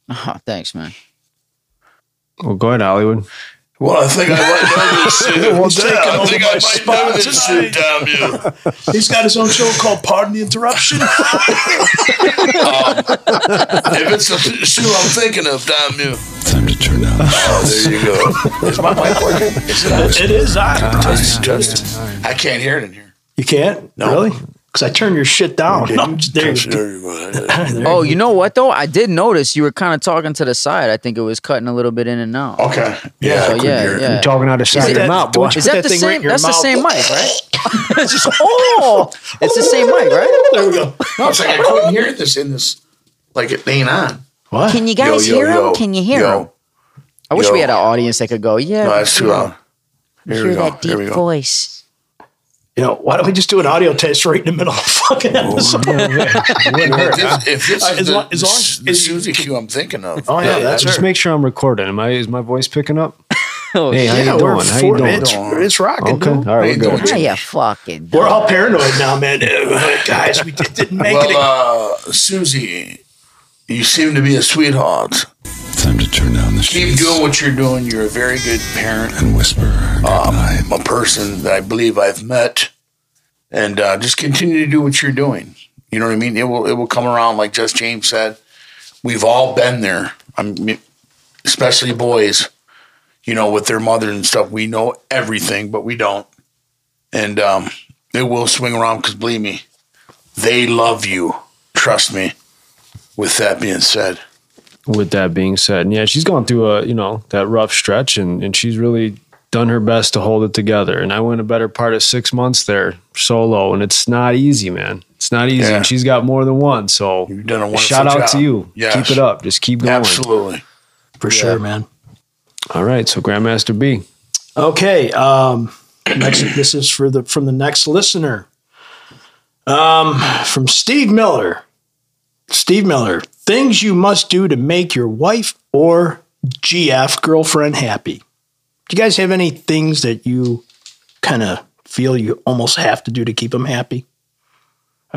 Oh, thanks, man. Well, go ahead, Hollywood. Well, I think I might know this suit. Well, yeah, I think I might know this suit, damn you. He's got his own show called Pardon the Interruption. um, if it's the shoe I'm thinking of, damn you. Time to turn down. Oh, there you go. Is my mic working? Is it on? It is on. Uh, just, just, I can't hear it in here. You can't? No. Really? Because I turned your shit down. No, I'm just, there you go. There oh, you know what, though? I did notice you were kind of talking to the side. I think it was cutting a little bit in and out. Okay. Yeah. So, yeah, yeah. You're talking out of side of your mouth, boy. Is that the same? That's the same mic, right? Just, oh, it's the same mic, right? There we go. No, it's like I couldn't hear this in this, like it ain't on. What? Can you guys yo, yo, hear yo, him? Yo, Can you hear yo, him? I wish yo. we had an audience that could go, yeah. No, that's too loud. Here we go. Hear that deep voice. You know, why don't we just do an audio test right in the middle of the fucking episode? Yeah, yeah. if, if this is as long as the, the Suzy Q I'm thinking of. Oh, yeah, yeah that's Just her. Make sure I'm recording. Am I, is my voice picking up? Oh, hey, yeah, how you doing? How you doing? It's, it's rocking. Okay. Dude. All right, we're good. How you fucking doing? We're all paranoid now, man. Guys, we didn't make well, it. Well, uh, Suzy, you seem to be a sweetheart. Time to turn down the streets. Keep doing what you're doing. You're a very good parent. And whisper um, a person that I believe I've met. And uh, just continue to do what you're doing. You know what I mean? It will it will come around, like Just James said. We've all been there. I mean, especially boys, you know, with their mother and stuff. We know everything, but we don't. And um, it will swing around, because believe me, they love you. Trust me. With that being said. With that being said, and yeah, she's gone through a, you know, that rough stretch, and, and she's really done her best to hold it together. And I went a better part of six months there solo, and it's not easy, man. It's not easy. Yeah. And she's got more than one. So you've done a shout out job. To you. Yes. Keep it up. Just keep going. Absolutely. For yeah. sure, man. All right. So Grandmaster B. Okay. Um, next, this is for the, from the next listener, um, from Steve Miller. Steve Miller, things you must do to make your wife or G F girlfriend happy. Do you guys have any things that you kind of feel you almost have to do to keep them happy?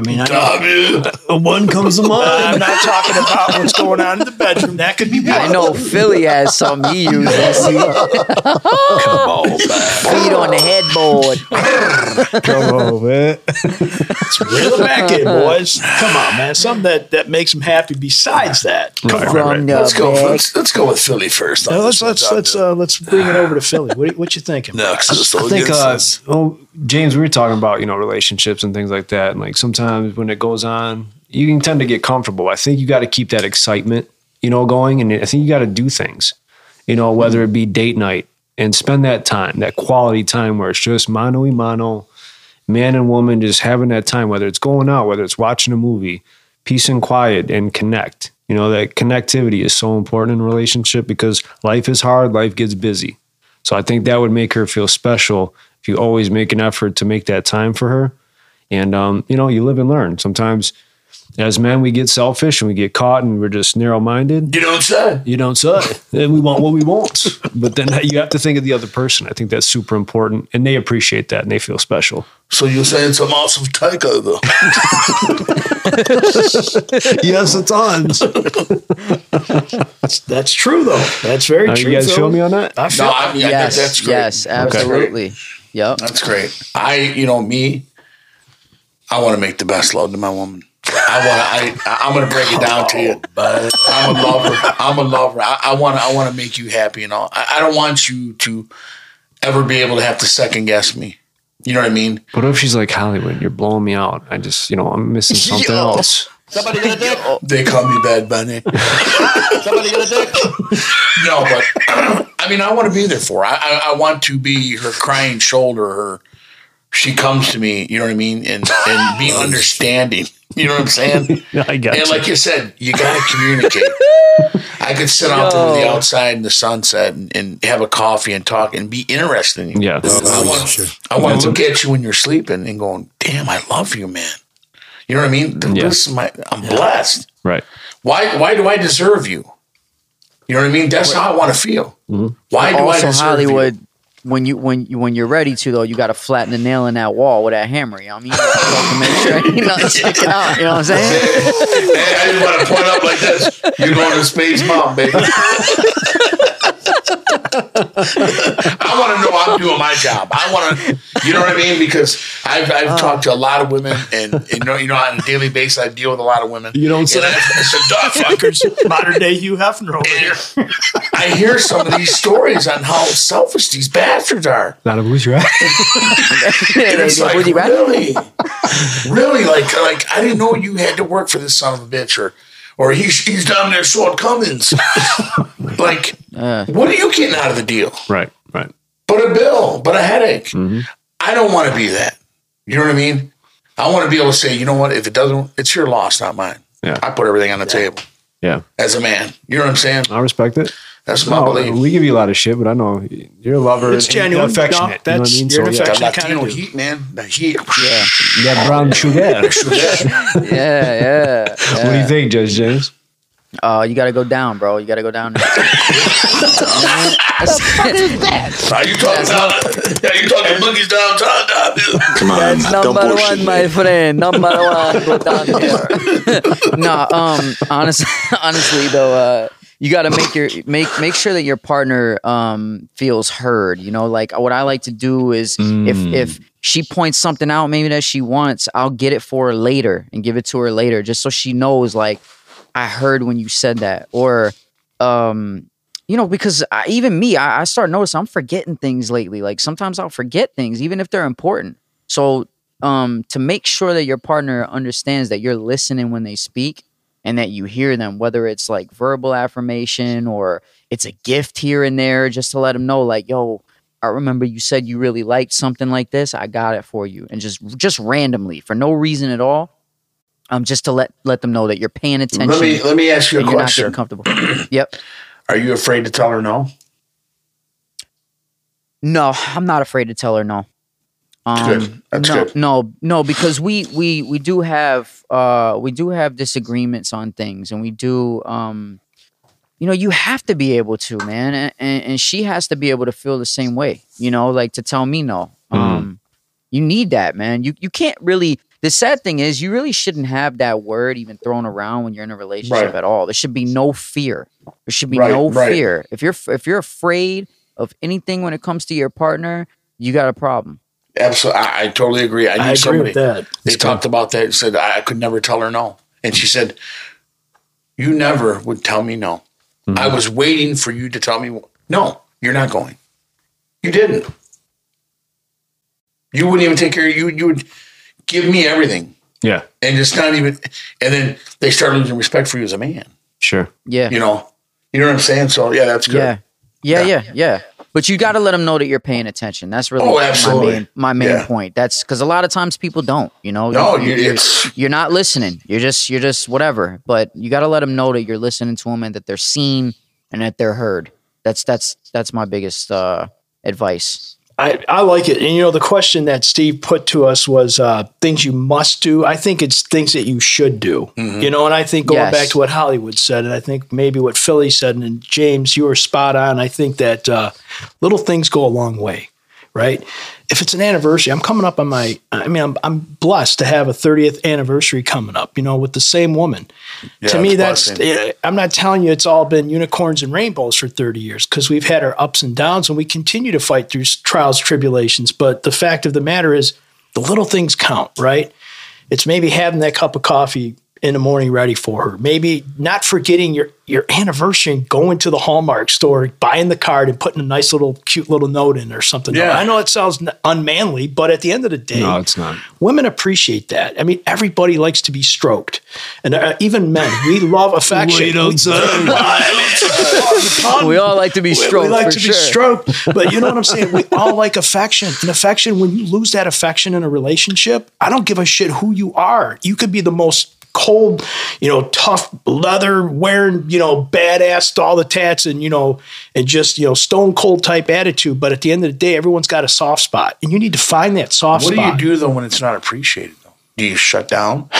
I mean, I one comes to mind. I'm not talking about what's going on in the bedroom. That could be one. I know Philly has some he uses. Come on, man. Feet on the headboard. Come on, man. Let's reel it back in, boys. Come on, man. Something that, that makes them happy besides that. Right, right, right. Let's go first. Let's go with Philly first. No, let's let's let's, uh, let's bring it over to Philly. What, what you thinking? No, cause it's I, I think, uh, well, James, we were talking about, you know, relationships and things like that. And like sometimes when it goes on, you can tend to get comfortable. I think you got to keep that excitement, you know, going. And I think you got to do things, you know, whether it be date night and spend that time, that quality time where it's just mano y mano, man and woman, just having that time, whether it's going out, whether it's watching a movie, peace and quiet and connect. You know, that connectivity is so important in a relationship because life is hard, life gets busy. So I think that would make her feel special if you always make an effort to make that time for her. And, um, you know, you live and learn. Sometimes as men, we get selfish and we get caught and we're just narrow-minded. You don't say. You don't say. And we want what we want. But then you have to think of the other person. I think that's super important. And they appreciate that and they feel special. So you're saying it's a massive takeover. Yes, a tons. that's, that's true, though. That's very Are true. You guys though. Feel me on that? I feel no, I mean, yes, I that's great. Yes, absolutely. Okay. Yep. That's great. I, you know, me, I want to make the best love to my woman. I want to. I, I'm going to break it down to you. But I'm a lover. I'm a lover. I want to. I want to make you happy and all. I, I don't want you to ever be able to have to second guess me. You know what I mean? What if she's like, Hollywood, you're blowing me out. I just, you know, I'm missing something Yo. else. Somebody got a dick? They call me Bad Bunny. Somebody got a dick? No, but I mean, I want to be there for her. I, I, I want to be her crying shoulder. Her, she comes to me, you know what I mean? And, and be understanding. You know what I'm saying? I got And you. Like you said, you got to communicate. I could sit out there with the outside and the sunset and, and have a coffee and talk and be interested in you. Yeah. Oh, I want, yeah, sure. I want to look at you when you're sleeping and going, damn, I love you, man. You know what I mean? Yeah. This is my, I'm yeah. blessed. Right. Why Why do I deserve you? You know what I mean? That's right. How I want to feel. Mm-hmm. Why but do also I deserve Hollywood. You? When you when you when you're ready to though, you got to flatten the nail in that wall with that hammer. You know what I mean? You have to make sure you're not sticking out. You know what I'm saying? Hey, I didn't want to point up like this. You're going to Space Mountain, baby. I want to know I'm doing my job. I want to, you know what I mean? Because I've I've uh, talked to a lot of women, and, and you know, you know, on a daily basis, I deal with a lot of women. You don't say that. Some dog fuckers, modern day Hugh Hefner over here. I hear some of these stories on how selfish these bastards are. Not a boozy rat. It's like, really, really, like, like I didn't know you had to work for this son of a bitch, or, or he's he's down there shortcomings. Like. Uh, what are you getting out of the deal? Right, right. But a bill, but a headache. Mm-hmm. I don't want to be that. You know what I mean? I want to be able to say, you know what? If it doesn't, it's your loss, not mine. Yeah. I put everything on the yeah. table. Yeah. As a man. You know what I'm saying? I respect it. That's my no, belief. We give you a lot of shit, but I know you're a lover. It's genuine affectionate. No, that's you know what I mean? You're so, an affectionate kind of heat, man. The heat. Yeah. That brown sugar. yeah, yeah, yeah. What do you think, Judge James? Uh, you got to go down, bro. You got to go down. What the fuck is that? Are you talking about? Yeah, you talking boogies downtown, down? Come on, that's number one, my friend. Number one, go down here. Nah, um, honestly, honestly though, uh, you got to make your make make sure that your partner um feels heard. You know, like what I like to do is mm. if if. she points something out, maybe that she wants, I'll get it for her later and give it to her later, just so she knows, like, I heard when you said that. Or, um, you know, because I, even me, I, I start noticing I'm forgetting things lately. Like sometimes I'll forget things, even if they're important. So um, to make sure that your partner understands that you're listening when they speak and that you hear them, whether it's like verbal affirmation or it's a gift here and there, just to let them know like, yo, I remember you said you really liked something like this. I got it for you. And just just randomly for no reason at all. Um, just to let let them know that you're paying attention. Let me let me ask you a question. You're not getting comfortable. Yep. Are you afraid to tell her no? No, I'm not afraid to tell her no. Um, good. That's no, good. No, no, because we we we do have uh we do have disagreements on things, and we do um, you know, you have to be able to, man, and and, and she has to be able to feel the same way. You know, like to tell me no. Mm. Um, you need that, man. You you can't really. the sad thing is you really shouldn't have that word even thrown around when you're in a relationship right. at all. There should be no fear. There should be right, no right. fear. If you're if you're afraid of anything when it comes to your partner, you got a problem. Absolutely. I, I totally agree. I, knew I agree somebody, with that. They it's talked tough. about that and said, I, I could never tell her no. And she said, you never would tell me no. Mm-hmm. I was waiting for you to tell me, no, you're not going. You didn't. You wouldn't even take care of you. You would give me everything. Yeah. And it's not even, and then they start losing respect for you as a man. Sure. Yeah. You know, you know what I'm saying? So yeah, that's good. Yeah. Yeah. Yeah. Yeah. yeah. But you got to let them know that you're paying attention. That's really oh, absolutely. my main, my main yeah. point. That's because a lot of times people don't, you know, no, you, you're, you're, you're not listening. You're just, you're just whatever, but you got to let them know that you're listening to them and that they're seen and that they're heard. That's, that's, that's my biggest uh, advice. I, I like it. And, you know, the question that Steve put to us was uh, things you must do. I think it's things that you should do, mm-hmm. you know, and I think going yes. back to what Hollywood said, and I think maybe what Philly said, and James, you were spot on. I think that uh, little things go a long way, right? If it's an anniversary, I'm coming up on my, I mean, I'm, I'm blessed to have a thirtieth anniversary coming up, you know, with the same woman. Yeah, to me, that's, it, I'm not telling you it's all been unicorns and rainbows for thirty years because we've had our ups and downs and we continue to fight through trials, tribulations. But the fact of the matter is the little things count, right? It's maybe having that cup of coffee in the morning ready for her. Maybe not forgetting your, your anniversary and going to the Hallmark store, buying the card and putting a nice little cute little note in or something. Yeah. I know it sounds unmanly, but at the end of the day, no, it's not. Women appreciate that. I mean, everybody likes to be stroked. And uh, even men, we love affection. we, don't we, we all like to be stroked. We, we like for to sure. be stroked, but you know what I'm saying? We all like affection. And affection, when you lose that affection in a relationship, I don't give a shit who you are. You could be the most cold, you know, tough leather wearing, you know, badass, all the tats and, you know, and just, you know, stone cold type attitude. But at the end of the day, everyone's got a soft spot and you need to find that soft spot. What do you do though when it's not appreciated though? Do you shut down?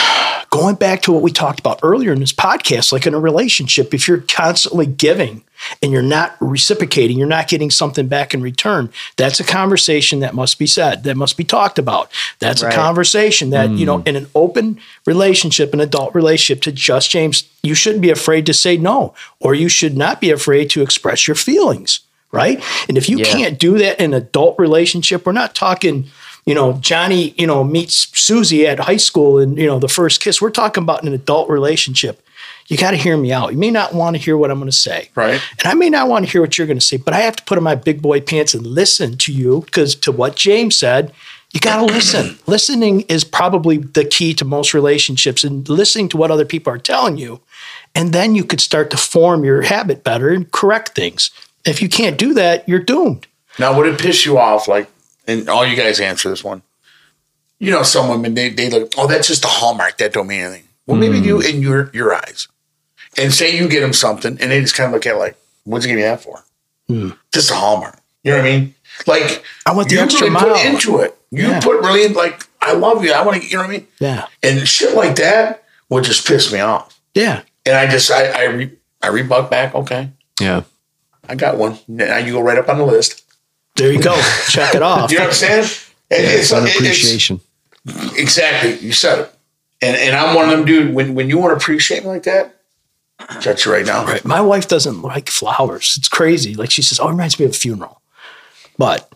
Going back to what we talked about earlier in this podcast, like in a relationship, if you're constantly giving and you're not reciprocating, you're not getting something back in return, that's a conversation that must be said, that must be talked about. That's right. a conversation that, mm. you know, in an open relationship, an adult relationship to Just James, you shouldn't be afraid to say no, or you should not be afraid to express your feelings, right? And if you yeah. can't do that in an adult relationship, we're not talking, you know, Johnny, you know, meets Susie at high school and, you know, the first kiss. We're talking about an adult relationship. You got to hear me out. You may not want to hear what I'm going to say. Right. And I may not want to hear what you're going to say, but I have to put on my big boy pants and listen to you because to what James said, you got to listen. Listening is probably the key to most relationships and listening to what other people are telling you. And then you could start to form your habit better and correct things. If you can't do that, you're doomed. Now, would it piss you off? Like, and all you guys answer this one. You know, some women, they, they look, oh, that's just a hallmark. That don't mean anything. Well, mm. maybe you in your, your eyes. And say you get them something, and they just kind of look at it like, what'd you give me that for? Mm. Just a hallmark. You know what I mean? Like, I want the you extra really mile. put into it. You yeah. put really, like, I love you. I want to, you know what I mean? Yeah. And shit like that would just piss me off. Yeah. And I just, I I, re, I rebuck back, okay. Yeah. I got one. Now you go right up on the list. There you go. Check it off. You know what I'm saying? And yeah, it's, it's an appreciation. It's, exactly. You said it. And and I'm one of them, dude, when, when you want to appreciate me like that, judge you right now. Right. My wife doesn't like flowers. It's crazy. Like she says, oh, it reminds me of a funeral. But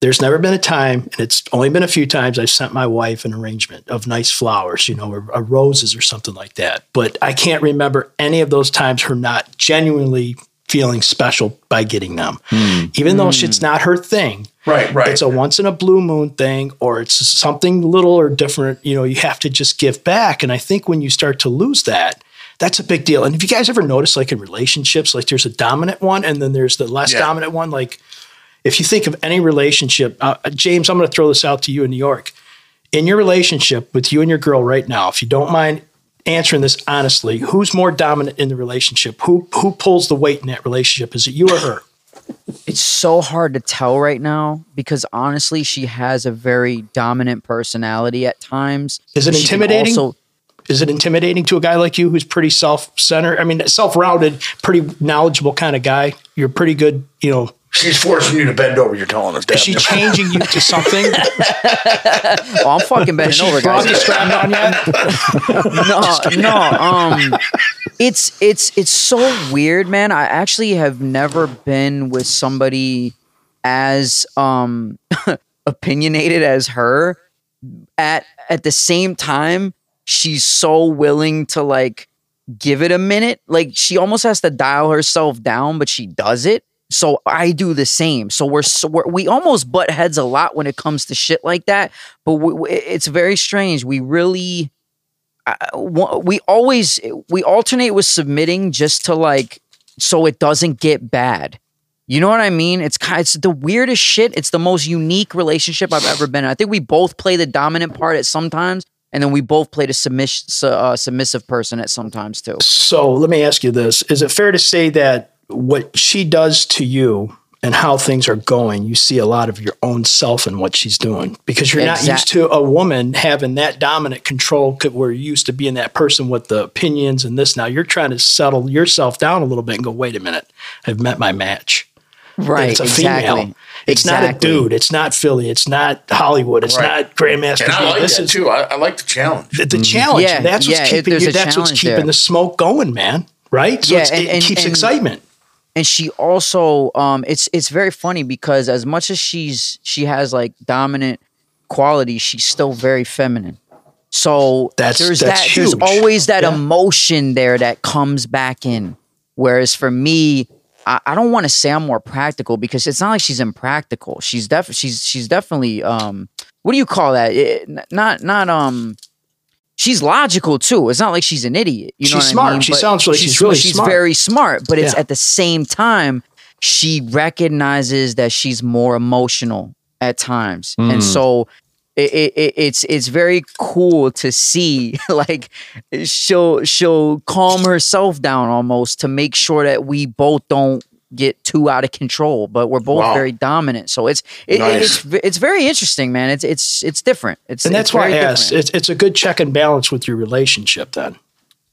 there's never been a time, and it's only been a few times I've sent my wife an arrangement of nice flowers, you know, or, or roses or something like that. But I can't remember any of those times her not genuinely feeling special by getting them. Mm. Even though mm. it's not her thing. Right, right. It's a once in a blue moon thing, or it's something little or different. You know, you have to just give back. And I think when you start to lose that, that's a big deal. And if you guys ever notice, like in relationships, like there's a dominant one and then there's the less yeah. dominant one. Like if you think of any relationship, uh, James, I'm going to throw this out to you in New York. In your relationship with you and your girl right now, if you don't mind answering this honestly, who's more dominant in the relationship? Who who pulls the weight in that relationship? Is it you or her? It's so hard to tell right now because honestly, she has a very dominant personality at times. Is it intimidating? Is it intimidating to a guy like you who's pretty self-centered? I mean, self-rounded, pretty knowledgeable kind of guy. You're pretty good, you know, She's forcing you to bend over. You're telling us. Is she changing you to something? Oh, I'm fucking bending over, guys. Is she strapped on yet? No, no. Um, it's it's it's so weird, man. I actually have never been with somebody as um opinionated as her. At at the same time, she's so willing to like give it a minute. Like she almost has to dial herself down, but she does it. So I do the same. So we're, so we're we almost butt heads a lot when it comes to shit like that. But we, we, it's very strange. We really, uh, we always, we alternate with submitting just to like, so it doesn't get bad. You know what I mean? It's kind, it's the weirdest shit. It's the most unique relationship I've ever been in. I think we both play the dominant part at sometimes, and then we both played a submiss- uh, submissive person at sometimes too. So let me ask you this: is it fair to say that what she does to you and how things are going, you see a lot of your own self in what she's doing, because you're exactly. not used to a woman having that dominant control where you're used to being that person with the opinions and this. Now you're trying to settle yourself down a little bit and go, wait a minute, I've met my match. Right. It's a exactly. female. It's exactly. not a dude. It's not Philly. It's not Hollywood. It's right. not Grandmaster. And I like this that is, too. I, I like the challenge. The, the mm. challenge. Yeah, that's what's yeah, keeping, it, you, that's what's keeping there. the smoke going, man. Right. So yeah, it's, and, it and, keeps and, excitement. And she also, um, it's it's very funny because as much as she's she has like dominant qualities, she's still very feminine. So that's, there's that's that. Huge. There's always that yeah. emotion there that comes back in. Whereas for me, I, I don't want to say I'm more practical because it's not like she's impractical. She's def she's she's definitely um, what do you call that? It, not not um. She's logical too. It's not like she's an idiot. You know what I mean? She's smart. She sounds like she's really smart. She's very smart, but it's at the same time, she recognizes that she's more emotional at times. Mm. And so it, it, it's it's very cool to see like she'll she'll calm herself down almost to make sure that we both don't get too out of control, but we're both wow. very dominant. So it's it, nice. it's it's very interesting, man. It's it's it's different. It's and that's it's why I asked. It's it's a good check and balance with your relationship, then.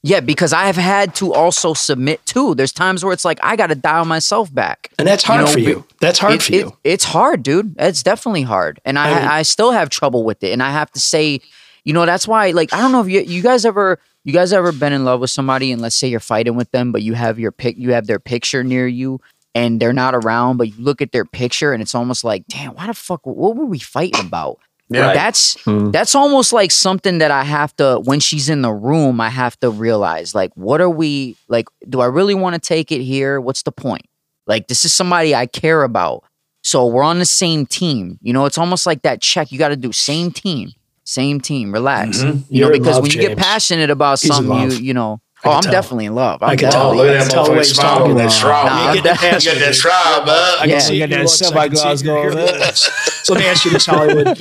Yeah, because I have had to also submit too. There's times where it's like I got to dial myself back, and that's hard you know, for you. That's hard it, for you. It, it's hard, dude. It's definitely hard, and I I, mean, I still have trouble with it. And I have to say, you know, that's why. Like, I don't know if you you guys ever. You guys ever been in love with somebody and let's say you're fighting with them, but you have your pic, you have their picture near you and they're not around, but you look at their picture and it's almost like, damn, why the fuck? What were we fighting about? Yeah. Like that's mm. that's almost like something that I have to, when she's in the room, I have to realize like, what are we like? Do I really want to take it here? What's the point? Like, this is somebody I care about. So we're on the same team. You know, it's almost like that check you got to do. Same team. Same team, relax. Mm-hmm. You You're know, because love, when you James. get passionate about He's something, you you know. Oh, I'm tell. definitely in love. I'm I can tell. Look at that motherfucker smiling. That shroud. Nah, you get that, that shroud, bud. I can see you got that semi gloss going. So let me ask you this, Hollywood.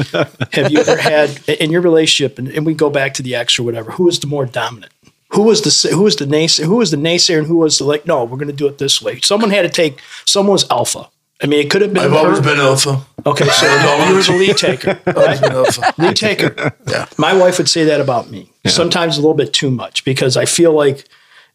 Have you ever had in your relationship, and, and we go back to the ex or whatever? Who is the more dominant? Who was the who was the naysay? Who was the naysayer? And who was the like? No, we're going to do it this way. Someone had to take. Someone was alpha. I mean, it could have been. I've her. always been alpha. Okay, so you was a lead taker. Right? Alpha. Lead taker. Yeah. My wife would say that about me. Yeah. Sometimes a little bit too much because I feel like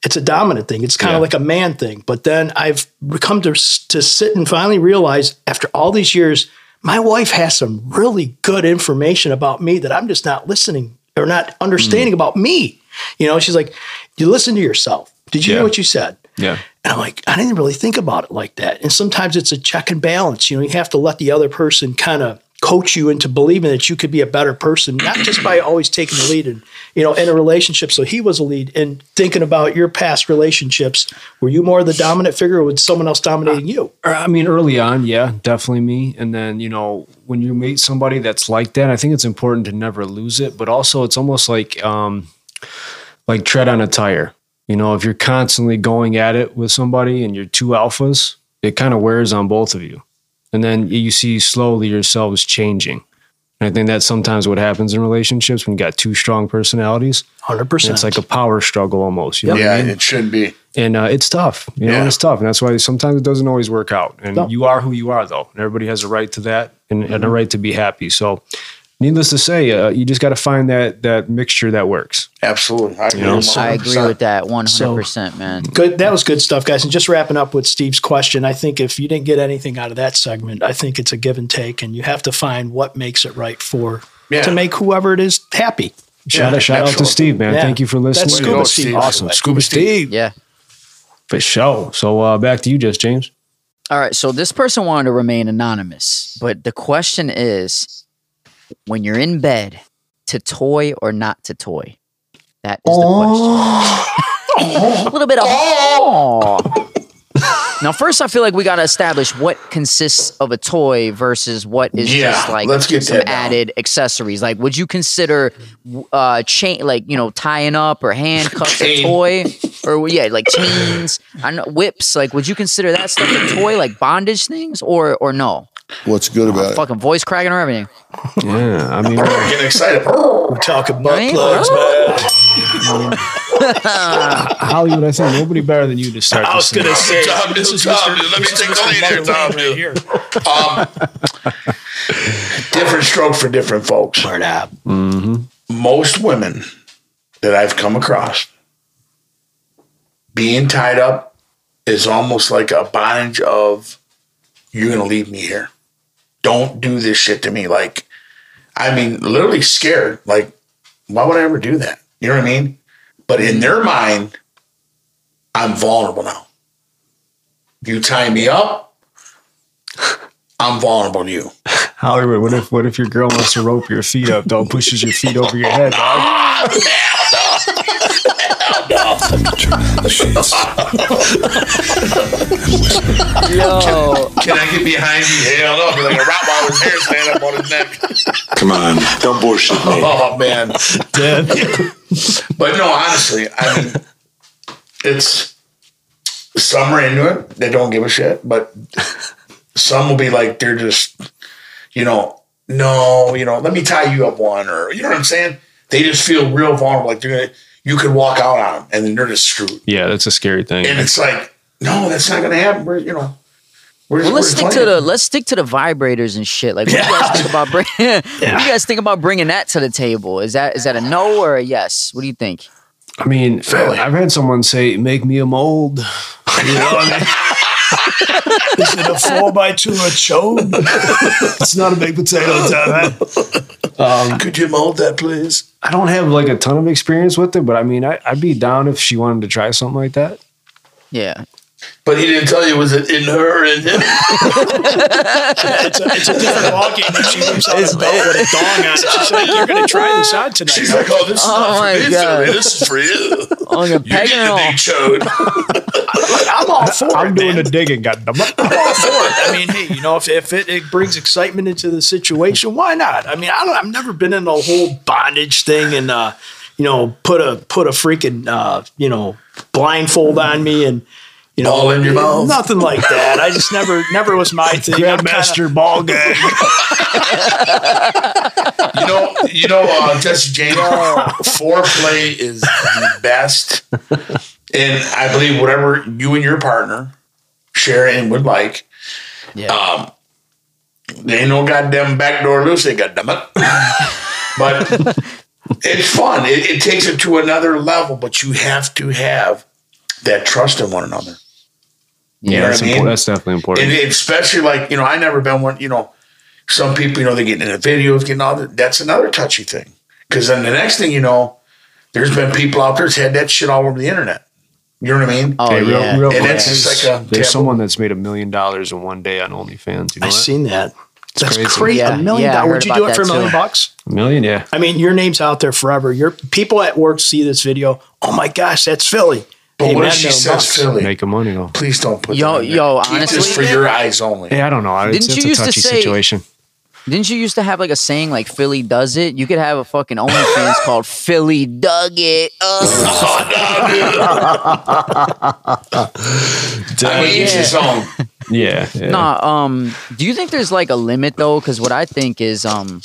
it's a dominant thing. It's kind of yeah. like a man thing. But then I've come to to sit and finally realize after all these years, my wife has some really good information about me that I'm just not listening or not understanding mm. about me. You know, she's like, you listen to yourself. Did you yeah. hear what you said? Yeah. And I'm like, I didn't really think about it like that. And sometimes it's a check and balance. You know, you have to let the other person kind of coach you into believing that you could be a better person, not just by always taking the lead and, you know, in a relationship. So he was a lead. And thinking about your past relationships, were you more the dominant figure or was someone else dominating you? I mean, early on, yeah, definitely me. And then, you know, when you meet somebody that's like that, I think it's important to never lose it. But also it's almost like, um, like tread on a tire. You know, if you're constantly going at it with somebody and you're two alphas, it kind of wears on both of you. And then you see slowly yourselves changing. And I think that's sometimes what happens in relationships when you got two strong personalities. one hundred percent. It's like a power struggle almost. You know yeah, I mean? It should be. And uh, it's tough. You know, yeah. it's tough. And that's why sometimes it doesn't always work out. And no. you are who you are, though. And everybody has a right to that and, mm-hmm. and a right to be happy. So needless to say, uh, you just got to find that that mixture that works. Absolutely. I agree, you know? so, I agree so, with that one hundred percent, so, man. Good. That was good stuff, guys. And just wrapping up with Steve's question, I think if you didn't get anything out of that segment, I think it's a give and take, and you have to find what makes it right for yeah. to make whoever it is happy. Shout, yeah, out, shout out to Steve, man. Yeah. Thank you for listening. That's Scuba Steve. Steve. Awesome. Scuba Steve. Yeah. For sure. So uh, back to you, Just James. All right. So this person wanted to remain anonymous, but the question is, when you're in bed, to toy or not to toy? That is oh. the question. A little bit of oh. Now, first, I feel like we got to establish what consists of a toy versus what is yeah, just like let's get some added down. accessories. Like, would you consider uh, chain, like, you know, tying up or handcuffs a toy? Or, yeah, like chains, I know, whips. Like, would you consider that stuff a toy, like bondage things, or or no? What's good oh, about it? Fucking voice cracking or everything. Yeah, I mean, we're getting excited. We're talking butt right? plugs, man. Hollywood, I say nobody better than you to start. I was going to say, Tom, this is Tom. Let me take the lead here, Tom. Right here. Um, different stroke for different folks. Mm-hmm. Most women that I've come across, being tied up is almost like a bondage of, you're going to leave me here. Don't do this shit to me. Like, I mean, literally scared. Like, why would I ever do that? You know what I mean? But in their mind, I'm vulnerable now. You tie me up, I'm vulnerable to you. Hollywood, what if what if your girl wants to rope your feet up, though, pushes your feet over your head, dog? Yo. Can I get behind you? Hell no. Be like a rat while his hair stand up on his neck. Come on. Don't bullshit me. Oh, man. Yeah. But no, honestly, I mean, it's, some are into it. They don't give a shit. But some will be like, they're just, you know, no, you know, let me tie you up one, or, you know what I'm saying? They just feel real vulnerable. Like they're going to, you could walk out on them and then they're just screwed. Yeah, that's a scary thing. And it's like, no, that's not going to happen. We're, you know, we're, well, let's we're stick to the let's stick to the vibrators and shit. Like, what yeah. do you guys think about bring, yeah. what do you guys think about bringing that to the table? Is that is that a no or a yes? What do you think? I mean, Philly. I've had someone say, "Make me a mold." You know what I mean? Is it a four by two or a chode? It's not a big potato time, man. Um, Could you mold that, please? I don't have like a ton of experience with it, but I mean, I, I'd be down if she wanted to try something like that. Yeah. But he didn't tell you, was it in her or in him? it's, a, it's a different walking when she moves out of bed with a dong on it. She's like, you're going to try this out tonight. She's like, oh, this is oh not for me, God. This is for you. Oh, you're getting a big chode. I'm all for I'm it, I'm doing man. the digging. I'm all for it. I mean, hey, you know, if, if it, it brings excitement into the situation, why not? I mean, I don't, I've never been in the whole bondage thing and, uh, you know, put a put a freaking, uh, you know, blindfold on me and, you know, ball in your mouth. Nothing like that. I just never, never was my thing. Grandmaster kinda... ball gang. you know, you know, uh, Just James, foreplay is the best, and I believe whatever you and your partner share and would like. Yeah. Um, there ain't no goddamn backdoor loose. They got it. But it's fun. It, it takes it to another level. But you have to have that trust in one another. You yeah, know that's, what I mean? That's definitely important. And especially like, you know, I never been one, you know, some people, you know, they're getting into videos, getting all that. That's another touchy thing. Because then the next thing you know, there's been people out there that's had that shit all over the internet. You know what I mean? Oh, okay, yeah. Real, real and it's just like a There's taboo. someone that's made a million dollars in one day on OnlyFans. You know I've that? seen that. It's that's crazy. crazy. Yeah. A million yeah, dollars. Would you do it for a million too. bucks? A million, yeah. I mean, your name's out there forever. Your people at work see this video. Oh my gosh, that's Philly. But hey, what if she says Philly? Make a money though. Please don't put yo that in yo. There. Keep honestly, this for your eyes only. Hey, I don't know. I, didn't it's, you it's used a touchy to say, situation. Didn't you used to have like a saying like Philly does it? You could have a fucking OnlyFans called Philly Dug It. Oh, no, dude. I mean, it's his own. Yeah. yeah. Nah. Um. Do you think there's like a limit though? Because what I think is um.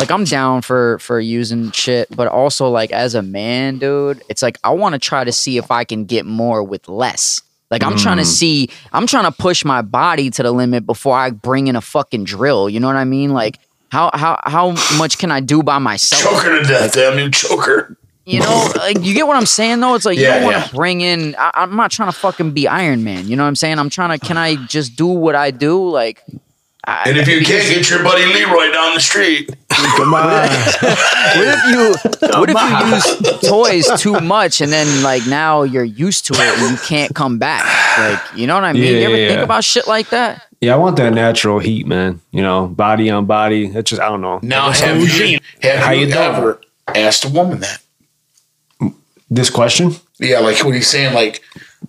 Like, I'm down for, for using shit, but also, like, as a man, dude, it's like, I want to try to see if I can get more with less. Like, I'm mm. trying to see, I'm trying to push my body to the limit before I bring in a fucking drill. You know what I mean? Like, How how how much can I do by myself? Choke her to death, damn you, choke her. You know, like, you get what I'm saying, though? It's like, yeah, you don't want to yeah. bring in... I, I'm not trying to fucking be Iron Man. You know what I'm saying? I'm trying to... Can I just do what I do? Like... I, and if you can't get your buddy Leroy down the street. Come on. What if you what if you use toys too much and then like now you're used to it and you can't come back? Like, you know what I mean? Yeah, you ever yeah. think about shit like that? Yeah, I want that natural heat, man. You know, body on body. It's just I don't know. Now have you, have How you, you ever asked a woman that? This question? Yeah, like what he's saying, like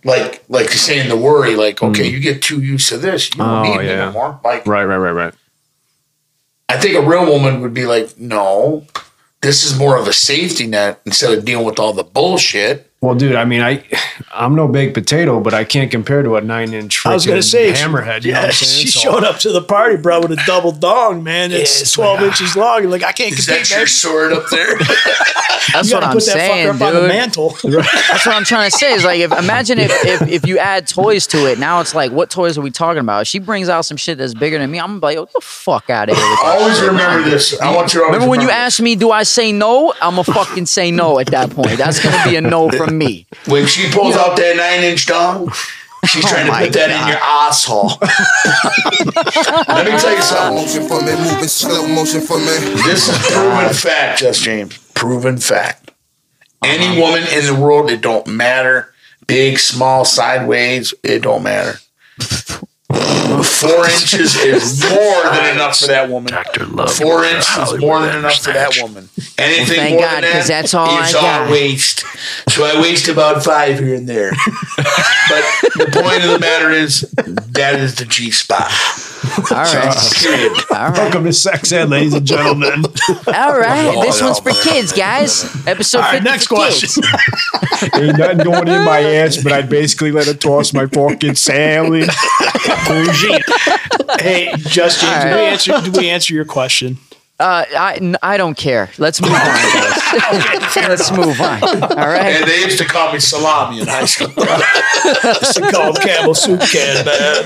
Like, like you're saying the worry, like, okay, mm. you get too used to this. You don't oh, need it yeah. anymore. Like, right, right, right, right. I think a real woman would be like, no, this is more of a safety net instead of dealing with all the bullshit. Well, dude, I mean, I, I'm no baked potato, but I can't compare to a nine-inch freaking I was gonna say, hammerhead. You yeah, know what I'm saying? She so, showed up to the party, bro, with a double dong, man. It's yes, twelve inches long. Like, I can't is compete, that your man. Sword up there? That's what I'm put saying, that fucker dude. Up on the mantle. That's what I'm trying to say. Is like, if, imagine if, if if you add toys to it. Now it's like, what toys are we talking about? If she brings out some shit that's bigger than me, I'm gonna be like, what the fuck out of here. I always remember man. This. I want you. Remember when you asked me, do I say no? I'm gonna fucking say no at that point. That's gonna be a no from me. When she pulls out that nine-inch dong, she's trying oh to put that God. In your asshole. Let me tell you something. For me, moving slow motion for me. This is proven fact, Just James. Proven fact. Any woman in the world, it don't matter. Big, small, sideways, it don't matter. Four inches is more than enough for that woman. Doctor Love. Four inches is more than enough for that woman. Anything well, thank more God, than that that's all is I got. All waste. So I waste about five here and there. But the point of the matter is, that is the G spot. All right. Period. All right. Welcome to Sex Ed, ladies and gentlemen. All right. Oh, this no, one's for man. Kids, guys. Episode all right, fifty. Next question. Ain't nothing going in my ass, but I basically let her toss my fucking salad. Hey, Just James, right. do, we answer, do we answer your question? Uh, I, I don't care. Let's move on, guys. Okay, let's enough. Move on. All right. And they used to call me salami in high school. I used to call them Campbell soup can, man.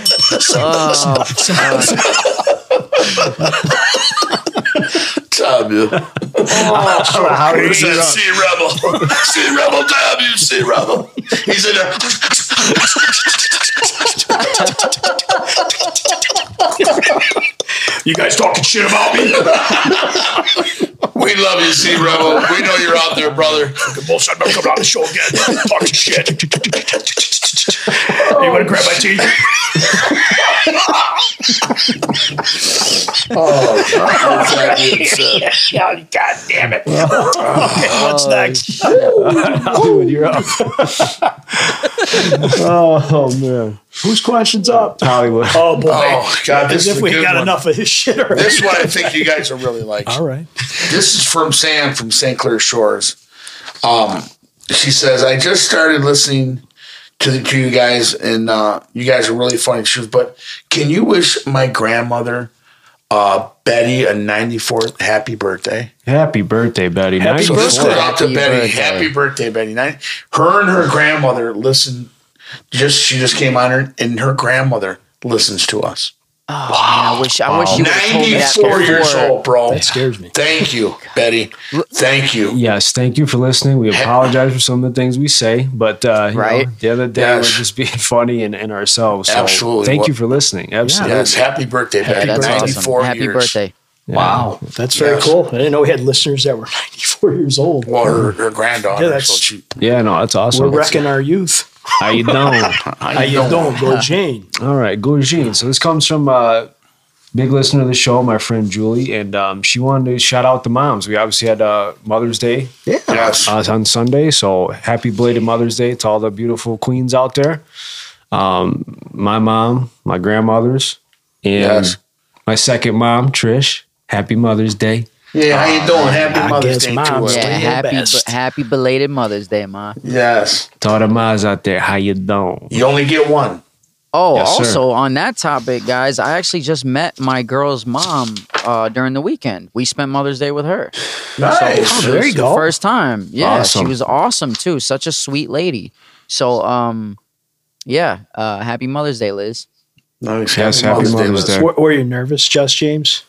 Oh, W. Oh, sure. How is that? See Rebel. See Rebel W. See Rebel. He's in there. You guys talking shit about me? We love you, C Rebel. We know you're out there, brother. The bullshit. I'm not coming on the show again. Talking shit. You want to grab my teeth? Oh, God. Oh, God damn it. Okay, what's next? I'll do it. You're up. oh, oh, man. Whose question's up? Hollywood. Oh, boy. Oh, God. As if we got one. Enough of his shit already. This one I think you guys are really like. All right. This is from Sam from Saint Clair Shores. Um, she says, I just started listening to the to you guys, and uh, you guys are really funny. She was, but can you wish my grandmother... Uh, Betty, a ninety-fourth happy birthday. Happy birthday, Betty. Happy so birthday. Out to happy Betty. Birthday. Happy birthday, Betty. Her and her grandmother listen. Just she just came on her, and her grandmother listens to us. Oh, wow. Man, I wish I wow. wish you would have told me that before. ninety-four years old, bro. That scares me. Thank you, Betty. Thank you. Yes, thank you for listening. We apologize for some of the things we say, but uh, you right? know, the other day yes. we're just being funny and, and ourselves. So absolutely. Thank well, you for listening. Absolutely. Yes, happy birthday, Betty. Yeah, ninety-four awesome. Happy years. Birthday. Yeah. Wow. That's very yes. cool. I didn't know we had listeners that were ninety-four years old. Well, her, her granddaughter. Yeah, that's, so yeah, no, that's awesome. We're wrecking our youth. How you doing? How you doing, Gorgine? All right, Gorgine. So this comes from a big listener of the show, my friend Julie, and um, she wanted to shout out the moms. We obviously had uh, Mother's Day yeah. yes. uh, on Sunday, so happy belated Mother's Day to all the beautiful queens out there. Um, my mom, my grandmother's, and yes. my second mom, Trish, happy Mother's Day. Yeah, how you doing? Happy I Mother's Day to us. Yeah, happy, b- happy belated Mother's Day, Ma. Yes. To all the Ma's out there, how you doing? You only get one. Oh, yes, also sir. On that topic, guys, I actually just met my girl's mom uh, during the weekend. We spent Mother's Day with her. Nice. So, oh, there you go. First time. Yeah, awesome. She was awesome, too. Such a sweet lady. So, um, yeah, uh, happy Mother's Day, Liz. Nice. Yes, happy Mother's, Mother's Day, Liz. Were you nervous, Just James?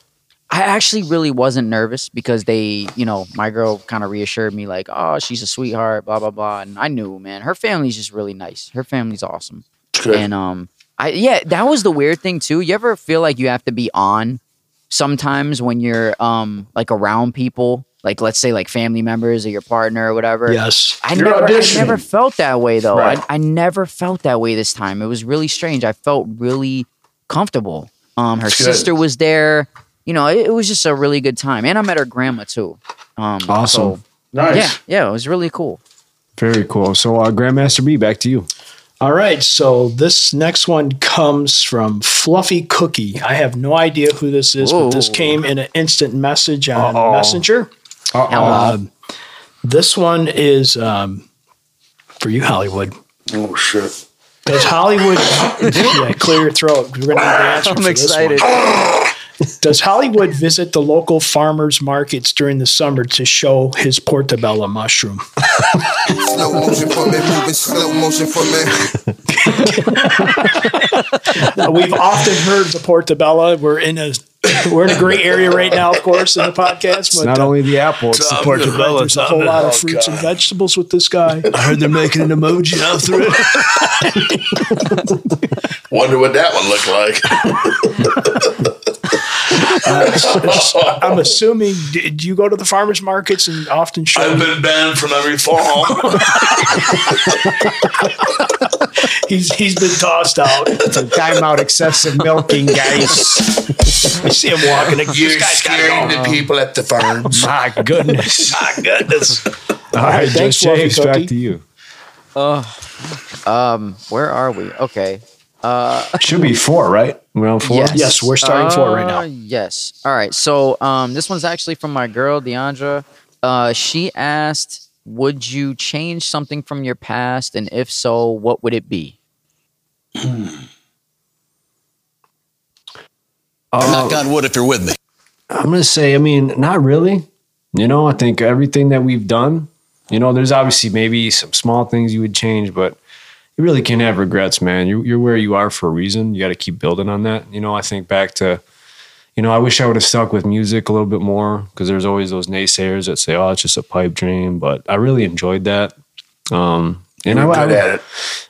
I actually really wasn't nervous because they, you know, my girl kind of reassured me like, oh, she's a sweetheart, blah, blah, blah. And I knew, man, her family's just really nice. Her family's awesome. Good. And um, I yeah, that was the weird thing too. You ever feel like you have to be on sometimes when you're um like around people, like let's say like family members or your partner or whatever? Yes. I, never, I never felt that way though. Right. I, I never felt that way this time. It was really strange. I felt really comfortable. Um, her That's sister good. was there. You know, it, it was just a really good time. And I met her grandma, too. Um, awesome. So, nice. Yeah, yeah, it was really cool. Very cool. So, uh, Grandmaster B, back to you. All right. So, this next one comes from Fluffy Cookie. I have no idea who this is, Whoa. but this came in an instant message on Uh-oh. Messenger. Uh-oh. Um, this one is um, for you, Hollywood. Oh, shit. It's Hollywood. Yeah, clear your throat. We're going to have the answer I'm for excited. This one. Does Hollywood visit the local farmers markets during the summer to show his portobello mushroom? Slow motion for me, moving slow motion for me. Now, we've often heard the portobello. We're in a we're in a great area right now, of course, in the podcast. It's but not uh, only the apple, it's the portobello. There's a whole lot of fruits God. and vegetables with this guy. I heard they're making an emoji after it. Wonder what that one looked like. Uh, so, so I'm assuming, do, do you go to the farmers markets and often show? I've been banned from every farm. he's he's been tossed out. It's a time out excessive milking, guys. I see him walking. You're scaring the people at the farms. My goodness. My goodness. All right, thanks, James. Back to you. Uh, um, where are we? Okay. Uh, Should be four, right? Round four? Yes, yes we're starting uh, four right now. Yes. All right. So um, this one's actually from my girl, Deandra. Uh, she asked, would you change something from your past? And if so, what would it be? oh. Knock on wood if you're with me. I'm going to say, I mean, not really. You know, I think everything that we've done, you know, there's obviously maybe some small things you would change, but you really can't have regrets, man. You're, you're where you are for a reason. You got to keep building on that. You know, I think back to, you know, I wish I would have stuck with music a little bit more because there's always those naysayers that say, oh, it's just a pipe dream. But I really enjoyed that. Um, and I, I would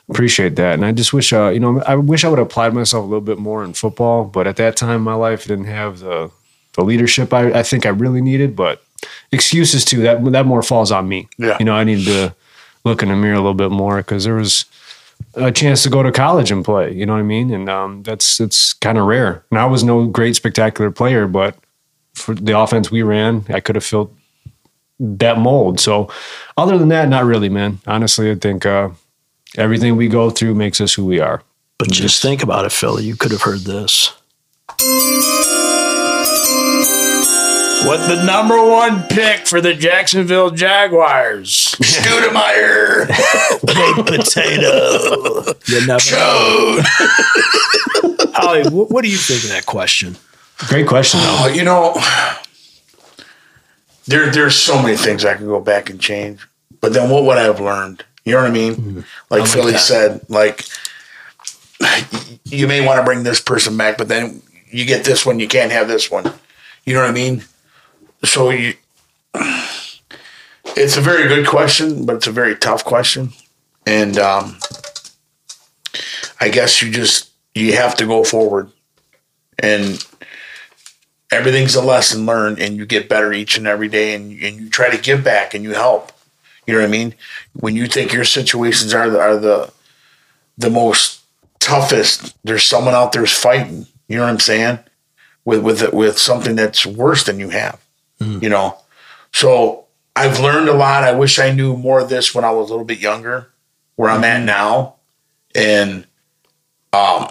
appreciate that. And I just wish, uh, you know, I wish I would have applied myself a little bit more in football. But at that time in my life, I didn't have the, the leadership I, I think I really needed. But excuses too, that, that more falls on me. Yeah. You know, I needed to look in the mirror a little bit more because there was a chance to go to college and play, you know what I mean? And um, that's, it's kind of rare. And I was no great spectacular player, but for the offense we ran, I could have filled that mold. So other than that, not really, man. Honestly, I think uh, everything we go through makes us who we are. But just, just think about it, Philly. You could have heard this. With the number one pick for the Jacksonville Jaguars, Stoudemire, baked potato, you never know. Holly, what do you think of that question? Great question, though. Oh, you know, there there's so many things I could go back and change, but then what would I have learned? You know what I mean? Mm-hmm. Like oh Philly said, like you may want to bring this person back, but then you get this one, you can't have this one. You know what I mean? So you, it's a very good question, but it's a very tough question. And um, I guess you just, you have to go forward. And everything's a lesson learned, and you get better each and every day, and, and you try to give back, and you help. You know what I mean? When you think your situations are the, are the, the most toughest, there's someone out there's fighting. You know what I'm saying? With with with something that's worse than you have, mm. you know. So I've learned a lot. I wish I knew more of this when I was a little bit younger, where I'm at now, and um,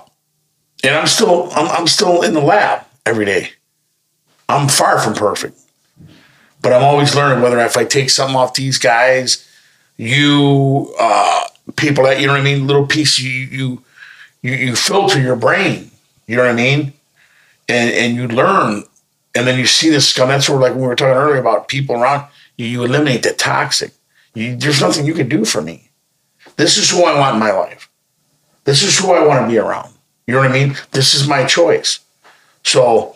and I'm still I'm I'm still in the lab every day. I'm far from perfect, but I'm always learning. Whether if I take something off these guys, you uh, people that you know what I mean, little piece you you you, you filter your brain. You know what I mean. And, and you learn, and then you see this. And that's where, like we were talking earlier about people around you, you eliminate the toxic. You, there's nothing you can do for me. This is who I want in my life. This is who I want to be around. You know what I mean? This is my choice. So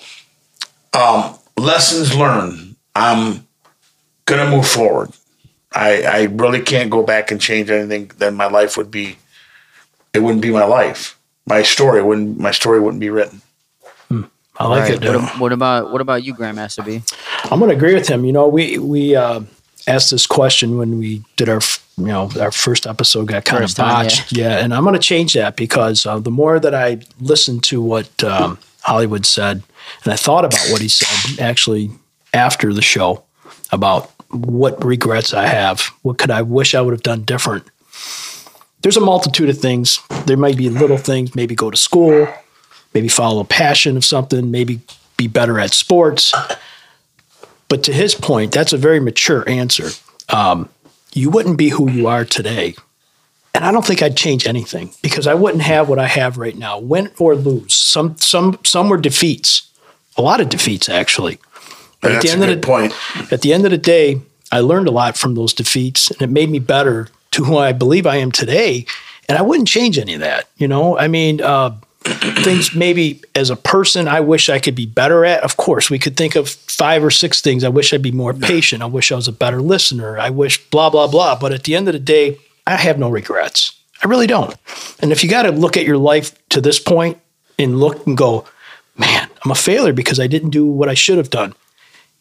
um, lessons learned. I'm going to move forward. I, I really can't go back and change anything. Then my life would be, it wouldn't be my life. My story wouldn't, my story wouldn't be written. Hmm. I like right. it, dude. What, what about, what about you, Grandmaster B? I'm going to agree with him. You know, we, we, uh, asked this question when we did our, you know, our first episode got kind first of botched. Time, yeah. yeah. And I'm going to change that because uh, the more that I listened to what um, Hollywood said, and I thought about what he said actually after the show about what regrets I have, what could I wish I would have done different. There's a multitude of things. There might be little things, maybe go to school, maybe follow a passion of something, maybe be better at sports. But to his point, that's a very mature answer. Um, you wouldn't be who you are today. And I don't think I'd change anything because I wouldn't have what I have right now, win or lose. Some some, some were defeats, a lot of defeats, actually. But that's a good point. At the end of the day, I learned a lot from those defeats, and it made me better to who I believe I am today. And I wouldn't change any of that. You know, I mean, uh, things maybe as a person I wish I could be better at. Of course, we could think of five or six things. I wish I'd be more patient. I wish I was a better listener. I wish blah, blah, blah. But at the end of the day, I have no regrets. I really don't. And if you got to look at your life to this point and look and go, man, I'm a failure because I didn't do what I should have done.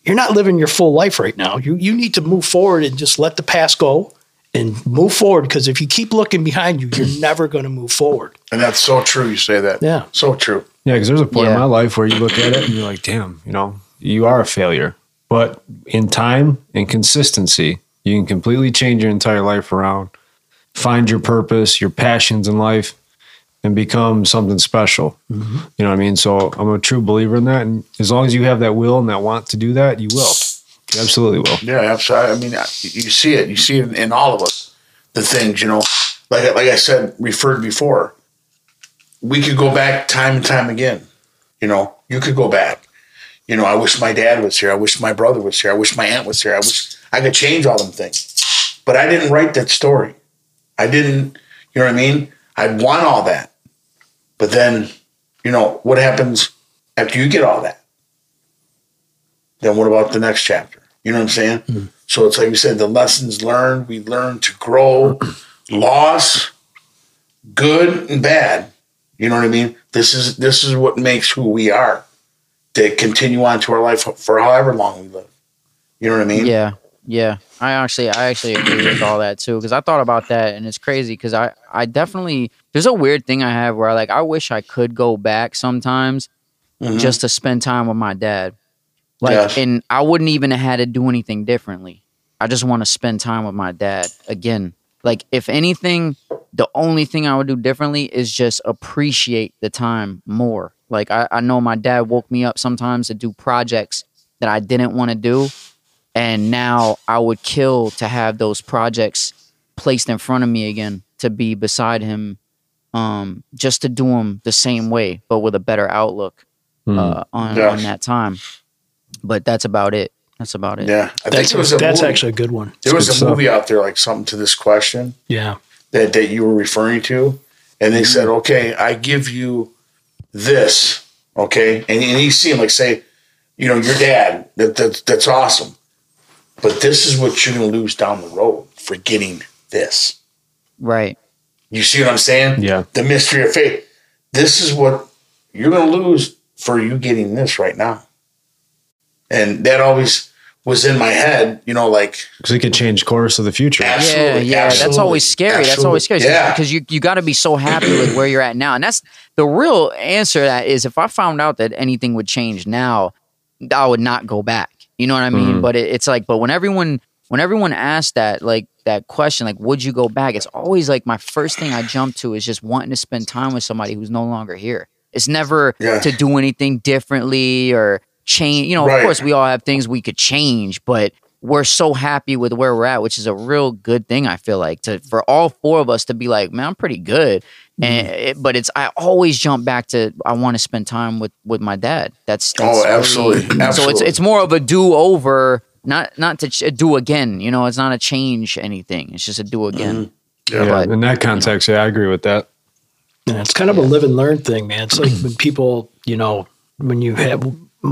You're not living your full life right now. You you need to move forward and just let the past go and move forward, because if you keep looking behind you, you're never going to move forward. And that's so true. You say that. Yeah. So true. Yeah, because there's a point yeah. in my life where you look at it and you're like, damn, you know, you are a failure. But in time and consistency, you can completely change your entire life around. Find your purpose, your passions in life, and become something special. Mm-hmm. You know what I mean? So I'm a true believer in that. And as long as you have that will and that want to do that, you will. You absolutely will. Yeah, absolutely. I mean, you see it. You see it in all of us. The things, you know, like, like I said, referred before, we could go back time and time again. You know, you could go back. You know, I wish my dad was here. I wish my brother was here. I wish my aunt was here. I wish I could change all them things. But I didn't write that story. I didn't, you know what I mean? I want all that. But then, you know, what happens after you get all that? Then what about the next chapter? You know what I'm saying? Mm-hmm. So it's like we said, the lessons learned, we learn to grow, loss, good and bad. You know what I mean? This is this is what makes who we are, to continue on to our life for however long we live. You know what I mean? Yeah. Yeah, I actually, I actually agree with all that too, because I thought about that, and it's crazy because I, I definitely, there's a weird thing I have where I like, I wish I could go back sometimes mm-hmm. just to spend time with my dad. Like, yes. And I wouldn't even have had to do anything differently. I just want to spend time with my dad again. Like, if anything, the only thing I would do differently is just appreciate the time more. Like, I, I know my dad woke me up sometimes to do projects that I didn't want to do. And now I would kill to have those projects placed in front of me again, to be beside him, um, just to do them the same way, but with a better outlook mm. uh, on, yes. on that time. But that's about it. That's about it. Yeah, I that's, think was a that's actually a good one. There was a movie out there, like something to this question. Yeah, that that you were referring to, and they mm. said, "Okay, I give you this." Okay, and, and you see him like say, "You know, your dad. That, that that's awesome." But this is what you're going to lose down the road for getting this. Right. You see what I'm saying? Yeah. The mystery of faith. This is what you're going to lose for you getting this right now. And that always was in my head, you know, like. Because it could change course of the future. Absolutely. Yeah, yeah. Absolutely, that's always scary. Absolutely. That's always scary. Yeah. Because you, you got to be so happy with where you're at now. And that's the real answer to that is, if I found out that anything would change now, I would not go back. You know what I mean? Mm. But it, it's like, but when everyone, when everyone asks that, like that question, like, would you go back? It's always like my first thing I jump to is just wanting to spend time with somebody who's no longer here. It's never yeah. to do anything differently or change. You know, right. Of course we all have things we could change, but we're so happy with where we're at, which is a real good thing. I feel like to, for all four of us to be like, man, I'm pretty good. Mm. And it, but it's, I always jump back to, I want to spend time with, with my dad. That's, that's oh, absolutely. Really, absolutely. So it's, it's more of a do over, not, not to ch- do again, you know, it's not a change anything. It's just a do again. Mm. Yeah. But, in that context. You know. Yeah. I agree with that. Yeah, it's kind of yeah. a live and learn thing, man. It's like when people, you know, when you have,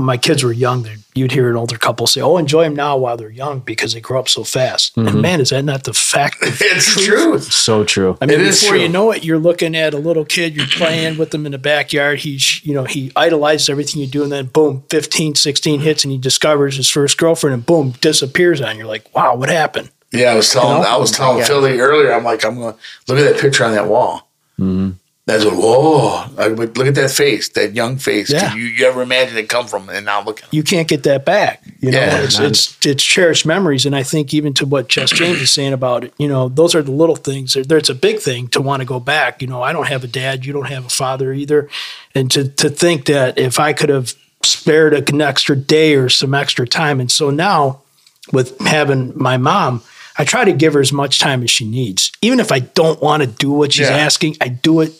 my kids were young, you'd hear an older couple say, oh, enjoy them now while they're young because they grow up so fast. Mm-hmm. And man, is that not the fact? It's truth? True. So true. I mean, it before you know it, you're looking at a little kid, you're playing with him in the backyard. He's, you know, he idolizes everything you do. And then boom, fifteen, sixteen hits and he discovers his first girlfriend and boom, disappears on you. You're like, wow, what happened? Yeah. I was telling, you know? I was telling yeah. Philly earlier, I'm like, I'm going to look at that picture on that wall. Mm-hmm. That's what, whoa, look at that face, that young face. Yeah. You, you ever imagine it come from and now look at it. You can't get that back. You know, yeah, it's, it's it's cherished memories. And I think even to what Just James is saying about it, you know, those are the little things. It's a big thing to want to go back. You know, I don't have a dad. You don't have a father either. And to, to think that if I could have spared an extra day or some extra time. And so now with having my mom, I try to give her as much time as she needs. Even if I don't want to do what she's yeah. asking, I do it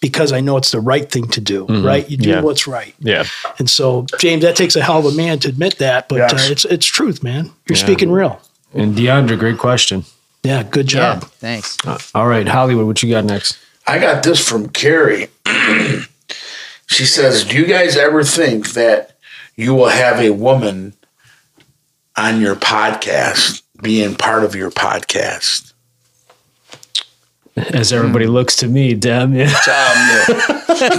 because I know it's the right thing to do, mm-hmm. right? You do yeah. what's right. Yeah. And so, James, that takes a hell of a man to admit that, but yes. uh, it's it's truth, man. You're yeah. speaking real. And DeAndre, great question. Yeah, good job. Yeah, thanks. Uh, all right, Hollywood, what you got next? I got this from Carrie. She says, do you guys ever think that you will have a woman on your podcast being part of your podcast? As everybody mm. looks to me, damn you. Yeah. What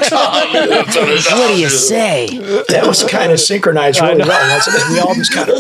do you say? That was kind of synchronized really well, wasn't it? We all just kind of.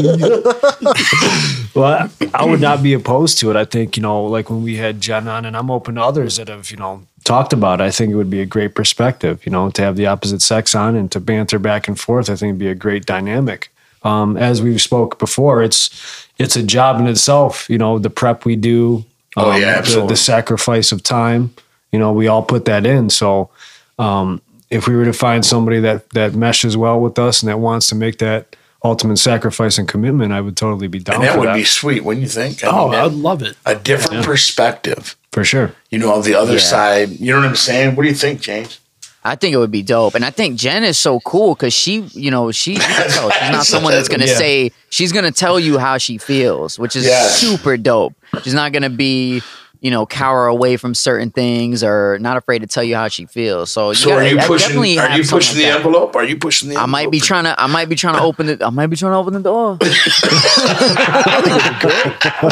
Well, I would not be opposed to it. I think, you know, like when we had Jen on, and I'm open to others that have, you know, talked about it, I think it would be a great perspective, you know, to have the opposite sex on and to banter back and forth. I think it'd be a great dynamic. Um, as we've spoke before, it's it's a job in itself, you know, the prep we do. Oh um, yeah, absolutely. The, the sacrifice of time, you know, we all put that in. So um, if we were to find somebody that, that meshes well with us and that wants to make that ultimate sacrifice and commitment, I would totally be down and that for would that. Be sweet, wouldn't you think? I oh, mean, I'd love it. A different yeah. perspective. For sure. You know, on the other yeah. side, you know what I'm saying? What do you think, James? I think it would be dope. And I think Jen is so cool because she, you know, she, she's not someone that's going to yeah. say, she's going to tell you how she feels, which is yes. super dope. She's not going to be, you know, cower away from certain things or not afraid to tell you how she feels. So, you so gotta, are you pushing, are you pushing like the envelope? Are you pushing the envelope? I might be trying to, I might be trying to open it. I might be trying to open the door. I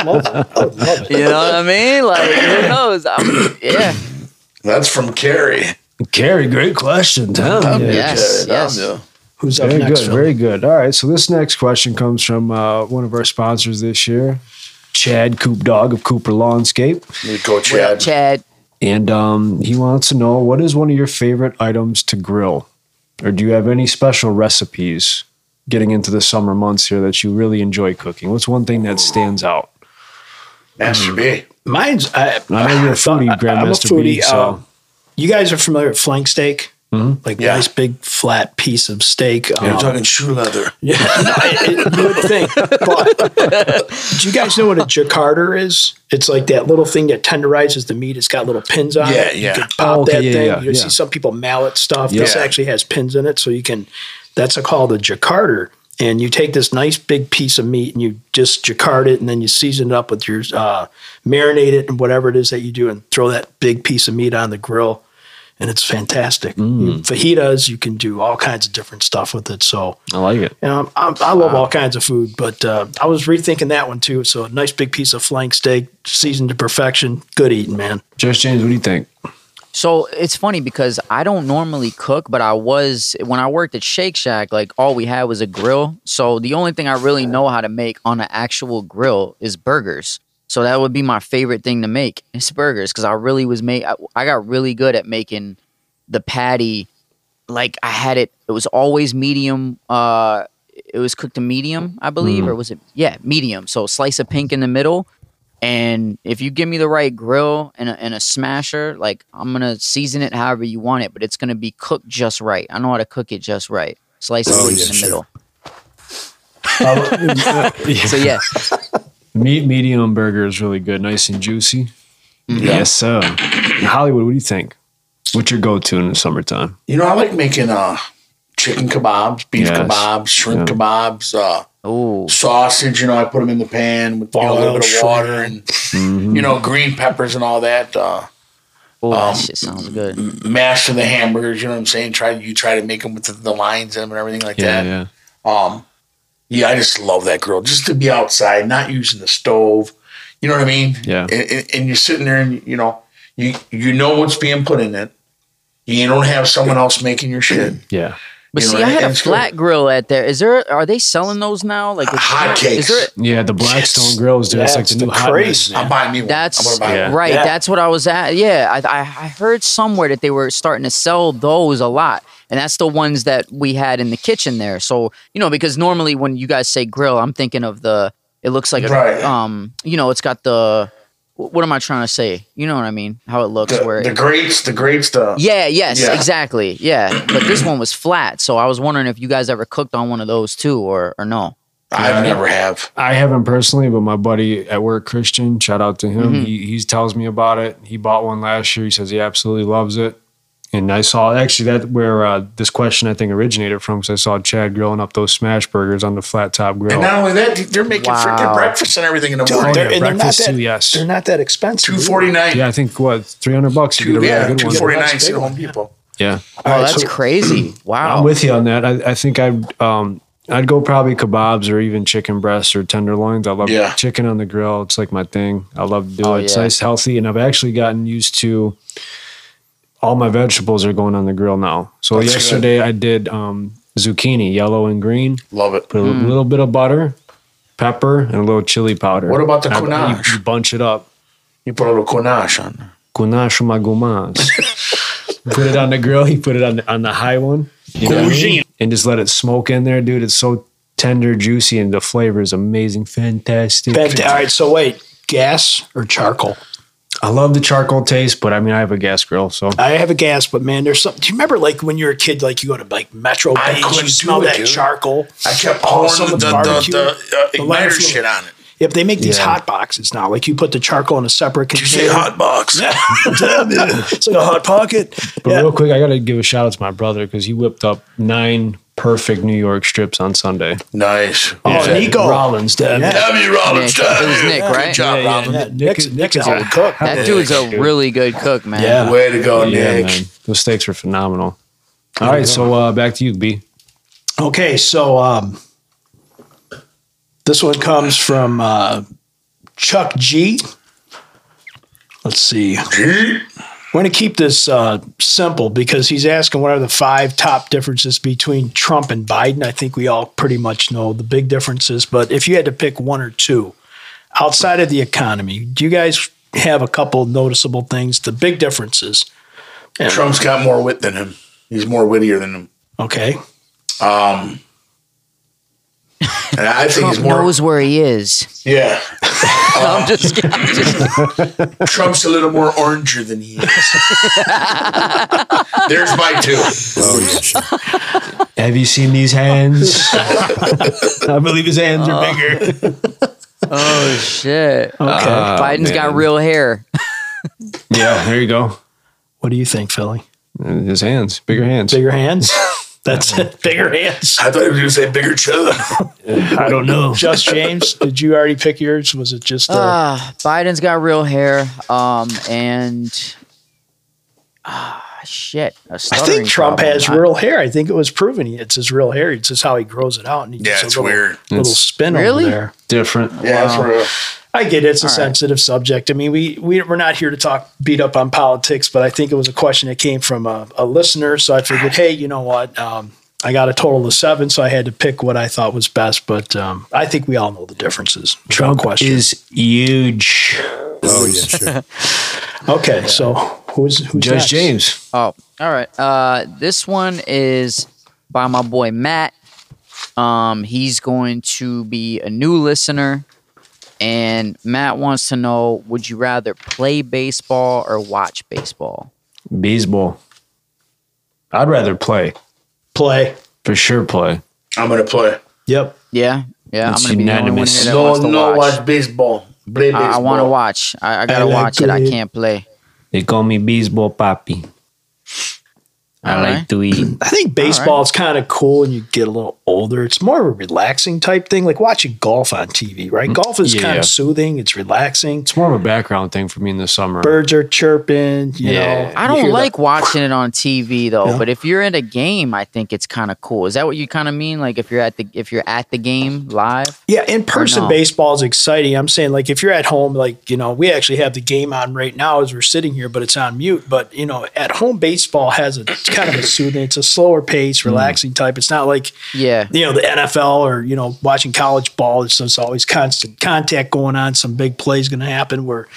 love it. I love it. You know what I mean? Like, who knows? I'm, yeah. That's from Carrie. Carrie, great question, Tom. Yes, yes. Who's up next? Very good. All right, so this next question comes from uh, one of our sponsors this year, Chad Coop Dog of Cooper Lawnscape. Here you go, Chad. What up, Chad? And um, he wants to know, what is one of your favorite items to grill? Or do you have any special recipes getting into the summer months here that you really enjoy cooking? What's one thing that stands out? Master B. Mine's... I, I know you're a foodie, Grandmaster B, so... Um, You guys are familiar with flank steak? Mm-hmm. Like yeah. nice big flat piece of steak. You're um, talking shoe leather. Yeah, no, it, it, you would think. But do you guys know what a jacarder is? It's like that little thing that tenderizes the meat. It's got little pins on yeah, it. Yeah, yeah. You can pop oh, okay, that yeah, thing. Yeah, you yeah. see some people mallet stuff. Yeah. This actually has pins in it, so you can. That's a, called a jacarder. And you take this nice big piece of meat and you just jacquard it and then you season it up with your, uh, marinate it and whatever it is that you do and throw that big piece of meat on the grill. And it's fantastic. Mm. Fajitas, you can do all kinds of different stuff with it. So I like it. You know, I, I love wow. all kinds of food, but uh, I was rethinking that one too. So a nice big piece of flank steak, seasoned to perfection. Good eating, man. Just James, what do you think? So it's funny because I don't normally cook, but I was, when I worked at Shake Shack, like all we had was a grill. So the only thing I really know how to make on an actual grill is burgers. So that would be my favorite thing to make is burgers because I really was made, I, I got really good at making the patty. Like I had it, it was always medium, uh, it was cooked to medium, I believe, mm. or was it? Yeah, medium. So slice of pink in the middle. And if you give me the right grill and a, and a smasher, like I'm going to season it however you want it, but it's going to be cooked just right. I know how to cook it just right. Slice it oh, yeah, in the sure. middle. Uh, yeah. So, yeah. Meat medium burger is really good. Nice and juicy. Mm-hmm. Yes, sir. Uh, Hollywood, what do you think? What's your go-to in the summertime? You know, I like making uh, chicken kebabs, beef yes. kebabs, shrimp yeah. kebabs, uh. Oh, sausage, you know, I put them in the pan with you know, a little bit of water and, mm-hmm. you know, green peppers and all that. Uh, oh, um, that shit sounds good. Master the hamburgers, you know what I'm saying? Try You try to make them with the, the lines in them and everything like yeah, that. Yeah. Um, yeah, I just love that grill. Just to be outside, not using the stove. You know what I mean? Yeah. And, and you're sitting there and, you know, you you know what's being put in it. You don't have someone else making your shit. Yeah. But you see, know, I had a flat cool. grill at there. Is there? Are they selling those now? Like hotcakes? Yeah, the Blackstone yes. grills. Dude, that's it's like the new hotness. I'm buying me one. That's buy yeah. right. Yeah. That's what I was at. Yeah, I, I I heard somewhere that they were starting to sell those a lot, and that's the ones that we had in the kitchen there. So you know, because normally when you guys say grill, I'm thinking of the. It looks like a right. um. You know, it's got the. What am I trying to say? You know what I mean? How it looks. The, where the grates, the great stuff. Yeah, yes, yeah. exactly. Yeah. But this one was flat. So I was wondering if you guys ever cooked on one of those too or or no. I've yeah. never have. I haven't personally, but my buddy at work, Christian, shout out to him. Mm-hmm. He he tells me about it. He bought one last year. He says he absolutely loves it. And I saw actually that where uh, this question I think originated from, because I saw Chad grilling up those smash burgers on the flat top grill. And not only that, they're making wow. freaking breakfast and everything in the morning. They're, and they're not that, too, yes. they're not that expensive. two forty-nine. Yeah, I think what three hundred bucks. Two, you get a yeah, really good two forty-nine. See Home Depot. Yeah. Oh, right, that's so, crazy. Wow. I'm with you on that. I, I think I um I'd go probably kebabs or even chicken breasts or tenderloins. I love yeah. chicken on the grill. It's like my thing. I love to do oh, it. Yeah. It's nice, healthy, and I've actually gotten used to. All my vegetables are going on the grill now. So That's yesterday good. I did um, zucchini, yellow and green. Love it. Put a mm. little bit of butter, pepper, and a little chili powder. What about the kunash? I, you, you bunch it up. You put a little kunash on there. Kunash magumans. Put it on the grill. You put it on the, on the high one. You know what I mean? And just let it smoke in there, dude. It's so tender, juicy, and the flavor is amazing. Fantastic. Fantastic. All right, so wait. Gas or charcoal? I love the charcoal taste, but I mean, I have a gas grill, so I have a gas. But man, there's something. Do you remember, like when you were a kid, like you go to like Metro Beach, you smell it, that dude. charcoal. I kept pouring the, the, the, the, the, uh, the igniter shit on it. Yep, they make these yeah. hot boxes now. Like you put the charcoal in a separate container. Did you say hot box? Yeah. It's like a hot pocket. But yeah. real quick, I got to give a shout out to my brother because he whipped up nine perfect New York strips on Sunday. Nice. Oh, yeah. Nico. Rollins, Debbie. Yeah. Debbie Rollins, Nick. Debbie. It was Nick, right? Good job, yeah, yeah. Rollins. Nick, Nick, Nick's a good cook. That dude's a really good cook, man. Yeah. Way to go, yeah, Nick. Man. Those steaks were phenomenal. All yeah, right, so uh, back to you, B. Okay, so... Um, This one comes from uh, Chuck G. Let's see. We're going to keep this uh, simple because he's asking what are the five top differences between Trump and Biden. I think we all pretty much know the big differences. But if you had to pick one or two outside of the economy, do you guys have a couple noticeable things, the big differences? And Trump's got more wit than him. He's more wittier than him. Okay. Um. And I think Trump he's more, knows where he is. Yeah. I'm just kidding. I'm just... Trump's a little more oranger than he is. There's my two. Oh, have you seen these hands? I believe his hands uh, are bigger. Oh, shit. Okay. Uh, Biden's man. got real hair. Yeah, there you go. What do you think, Philly? His hands. Bigger hands. Bigger hands? That's it. Bigger hands. I thought you were going to say bigger chug. I don't know. Just James, did you already pick yours? Was it just? Uh, uh, Biden's got real hair. Um, and ah, uh, shit. I think Trump problem. has real hair. I think it was proven. It's his real hair. It's just how he grows it out. And he yeah, it's a little, weird. Little it's spin really over there. Different. Yeah, wow. For real. I get it. It's a All sensitive right. subject. I mean, we, we, we're not here to talk, beat up on politics, but I think it was a question that came from a, a listener. So I figured, hey, you know what? Um, I got a total of seven, so I had to pick what I thought was best. But um, I think we all know the differences. Trump no is huge. Oh, yeah, sure. Okay, so who's, who's Judge next? James. Oh, all right. Uh, this one is by my boy Matt. Um, he's going to be a new listener. And Matt wants to know, would you rather play baseball or watch baseball? Baseball. I'd rather play. Play. For sure play. I'm going to play. Yep. Yeah. Yeah. It's I'm going to be unanimous. The one that no, no, watch. watch baseball. Play baseball. I, I want to watch. I, I got to like watch it. it. I can't play. They call me baseball papi. I All like right. to eat. I think baseball is right. kind of cool when you get a little older. It's more of a relaxing type thing, like watching golf on T V, right? Golf is yeah. kind of soothing. It's relaxing. It's more of a background thing for me in the summer. Birds are chirping. You yeah. know, I don't like the, watching it on T V though. Yeah. But if you're in a game, I think it's kind of cool. Is that what you kind of mean? Like if you're at the if you're at the game live? Yeah, in person no? baseball is exciting. I'm saying like if you're at home, like you know, we actually have the game on right now as we're sitting here, but it's on mute. But you know, at home baseball has a kind of a soothing, it's a slower pace, relaxing mm. type. It's not like yeah, you know, the N F L or you know, watching college ball. It's just always constant contact going on. Some big plays going to happen. Where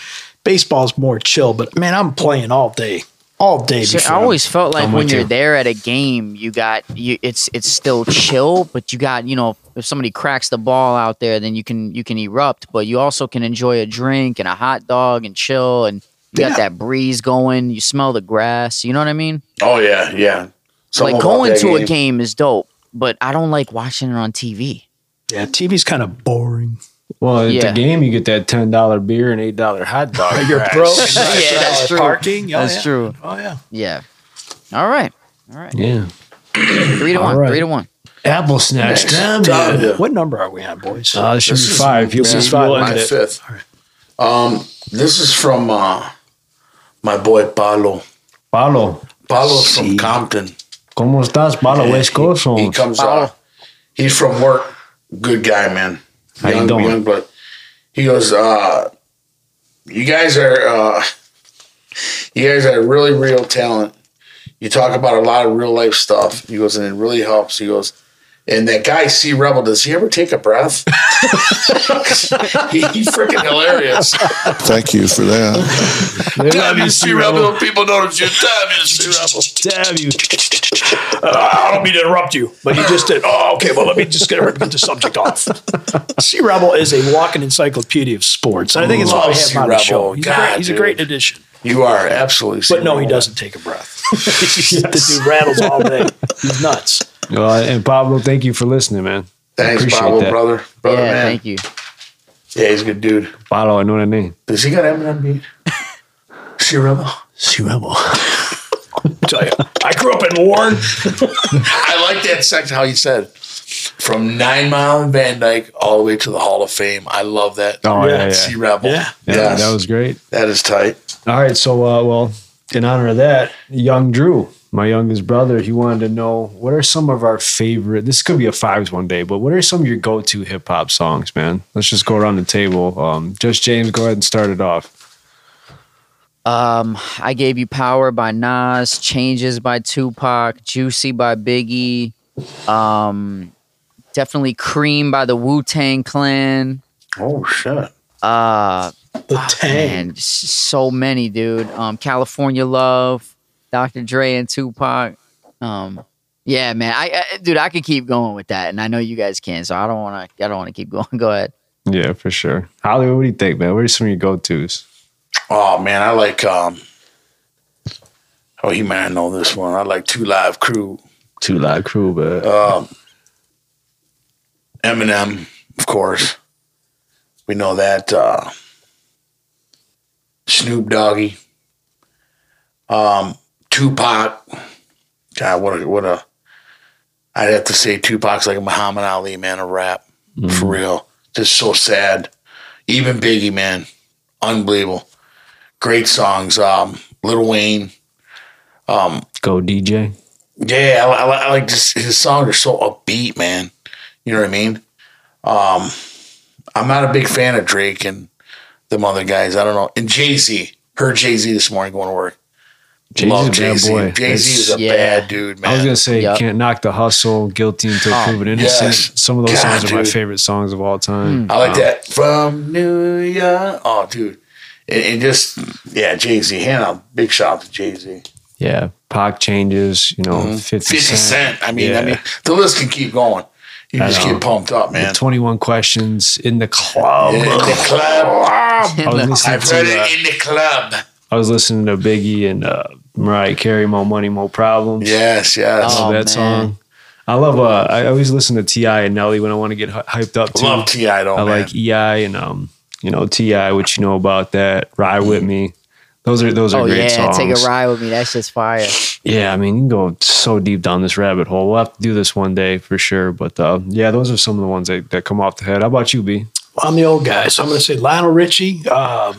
baseball's more chill. But man, I'm playing all day, all day. See, I always I'm, felt like I'm when you're you. there at a game, you got you. It's it's still chill, but you got you know, if somebody cracks the ball out there, then you can you can erupt. But you also can enjoy a drink and a hot dog and chill and. You yeah. got that breeze going. You smell the grass. You know what I mean? Oh, yeah, yeah. Something like going to game. a game is dope, but I don't like watching it on T V. Yeah, T V's kind of boring. Well, at yeah. the game, you get that ten dollar beer and eight dollar hot dog. You're broke. Yeah, that's true. Parking. Oh, that's yeah. true. Oh, yeah. Yeah. All right. All right. Yeah. Three to All one. Right. Three to one. Apple snatch. Damn, yeah. What number are we on, boys? Uh, this should this be five. Is, this is five. My fifth. All right. Um, this is from... Uh, My boy, Palo. Palo. Palo's from Compton. ¿Cómo estás, Palo? West Coast. He comes out. He's from work. Good guy, man. How young, you doing? Young, but he goes, uh, you guys are uh, you guys are really real talent. You talk about a lot of real life stuff. He goes, and it really helps. He goes, and that guy, C. Rebel, does he ever take a breath? He's he freaking hilarious. Thank you for that. Damn you, C. Rebel. People notice you. Damn you, C. Rebel. Damn you. Uh, I don't mean to interrupt you, but you just did. Oh, okay. Well, let me just get the subject off. C. Rebel is a walking encyclopedia of sports. I think it's why we have him on the show. He's, God, a, great, he's a great addition. You are absolutely C. But no, Rebel. He doesn't take a breath. Yes. The dude rattles all day. He's nuts. Uh, and Pablo, thank you for listening, man. Thanks, Pablo, that. brother. Brother, yeah, man. Thank you. Yeah, he's a good dude. Pablo, I know that name. Does he got Eminem beat? C. Rebel. C. Rebel. I tell you, I grew up in Warren. I like that section, how you said, from Nine Mile and Van Dyke all the way to the Hall of Fame. I love that. Oh, yeah, yeah. C. Rebel. Yeah. yeah yes. That was great. That is tight. All right, so, uh, well, in honor of that, young Drew. My youngest brother, he wanted to know, what are some of our favorite, this could be a fives one day, but what are some of your go-to hip-hop songs, man? Let's just go around the table. Um, Just James, go ahead and start it off. Um, I Gave You Power by Nas, Changes by Tupac, Juicy by Biggie, um, definitely Cream by the Wu-Tang Clan. Oh, shit. Uh, the oh, Tang. Man, so many, dude. Um, California Love. Doctor Dre and Tupac. Um, yeah, man. I, I dude, I could keep going with that, and I know you guys can, so I don't want to. I don't want to keep going. Go ahead. Yeah, for sure. Hollywood, what do you think, man? What are some of your go tos? Oh man, I like. Um, oh, he might know this one. I like Two Live Crew. Two Live Crew, but um, Eminem, of course. We know that. Uh, Snoop Doggy. Um. Tupac, God, what a, what a, I'd have to say Tupac's like a Muhammad Ali, man, a rap, mm-hmm. for real. Just so sad. Even Biggie, man, unbelievable. Great songs. Um, Lil Wayne. Um, Go D J. Yeah, I, I, I like just, his songs are so upbeat, man. You know what I mean? Um, I'm not a big fan of Drake and them other guys. I don't know. And Jay-Z, heard Jay-Z this morning going to work. Jay-Z's Love Jay-Z. Jay-Z is a yeah. bad dude, man. I was going to say, yep. Can't Knock the Hustle, Guilty Until oh, Proven Innocent. Yes. Some of those God, songs are dude. my favorite songs of all time. Mm. I like um, that. From New York. Oh, dude. And, and just, yeah, Jay-Z. Hannah, big shout out to Jay-Z. Yeah. Pac Changes, you know, mm-hmm. fifty Cent. I mean, yeah. I mean, the list can keep going. You I just know. get pumped up, man. The twenty-one Questions, In the Club. In the Club. In I was I've heard it in the club. I was listening to Biggie and uh, Mariah Carey, More Money, More Problems. Yes, yes. I love oh, that man. song. I love, uh, I always listen to T I and Nelly when I want to get hyped up too. I love T I though, I man. like E I and, um, you know, T I, what you know about that, Ride With Me. Those are those are oh, great yeah, songs. Take a ride with me. That's just fire. Yeah, I mean, you can go so deep down this rabbit hole. We'll have to do this one day for sure. But uh, yeah, those are some of the ones that, that come off the head. How about you, B? Well, I'm the old guy, so I'm going to say Lionel Richie. Um,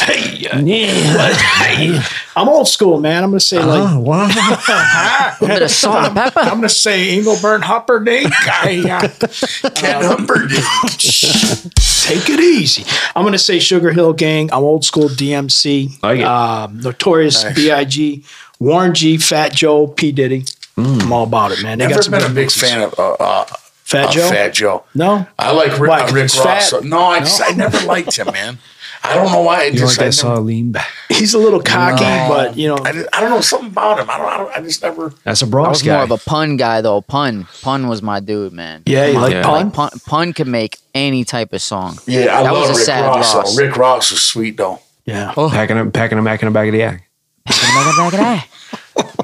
hey, uh, yeah. hey, I'm old school, man. I'm going to say uh, like wow. I'm going to salt and pepper. I'm going to say Engelbert Humperdinck. I, uh, Ken um, Humperdinck. Take it easy. I'm going to say Sugar Hill Gang. I'm old school D M C. Like um, Notorious nice. B I G Warren G, Fat Joe, P. Diddy. Mm. I'm all about it, man. They Never got some been a big pieces. fan of uh, uh, Fat uh, Joe. Fat Joe. No, I like Rick, uh, Rick Ross. So, no, I, no. Just, I never liked him, man. I don't know why. I you just like I, I never, saw lean back. He's a little cocky, no. but you know, I, just, I don't know something about him. I don't. I, don't, I just never. That's a Bronx I was guy. More of a pun guy though. Pun, pun was my dude, man. Yeah, you like, yeah. Pun? Pun? Pun can make any type of song. Yeah, yeah I that love was a Rick sad Ross. Loss. Rick Ross was sweet though. Yeah, oh. packing him, packing him back in the back of the eye. Packing him back in the back of the eye.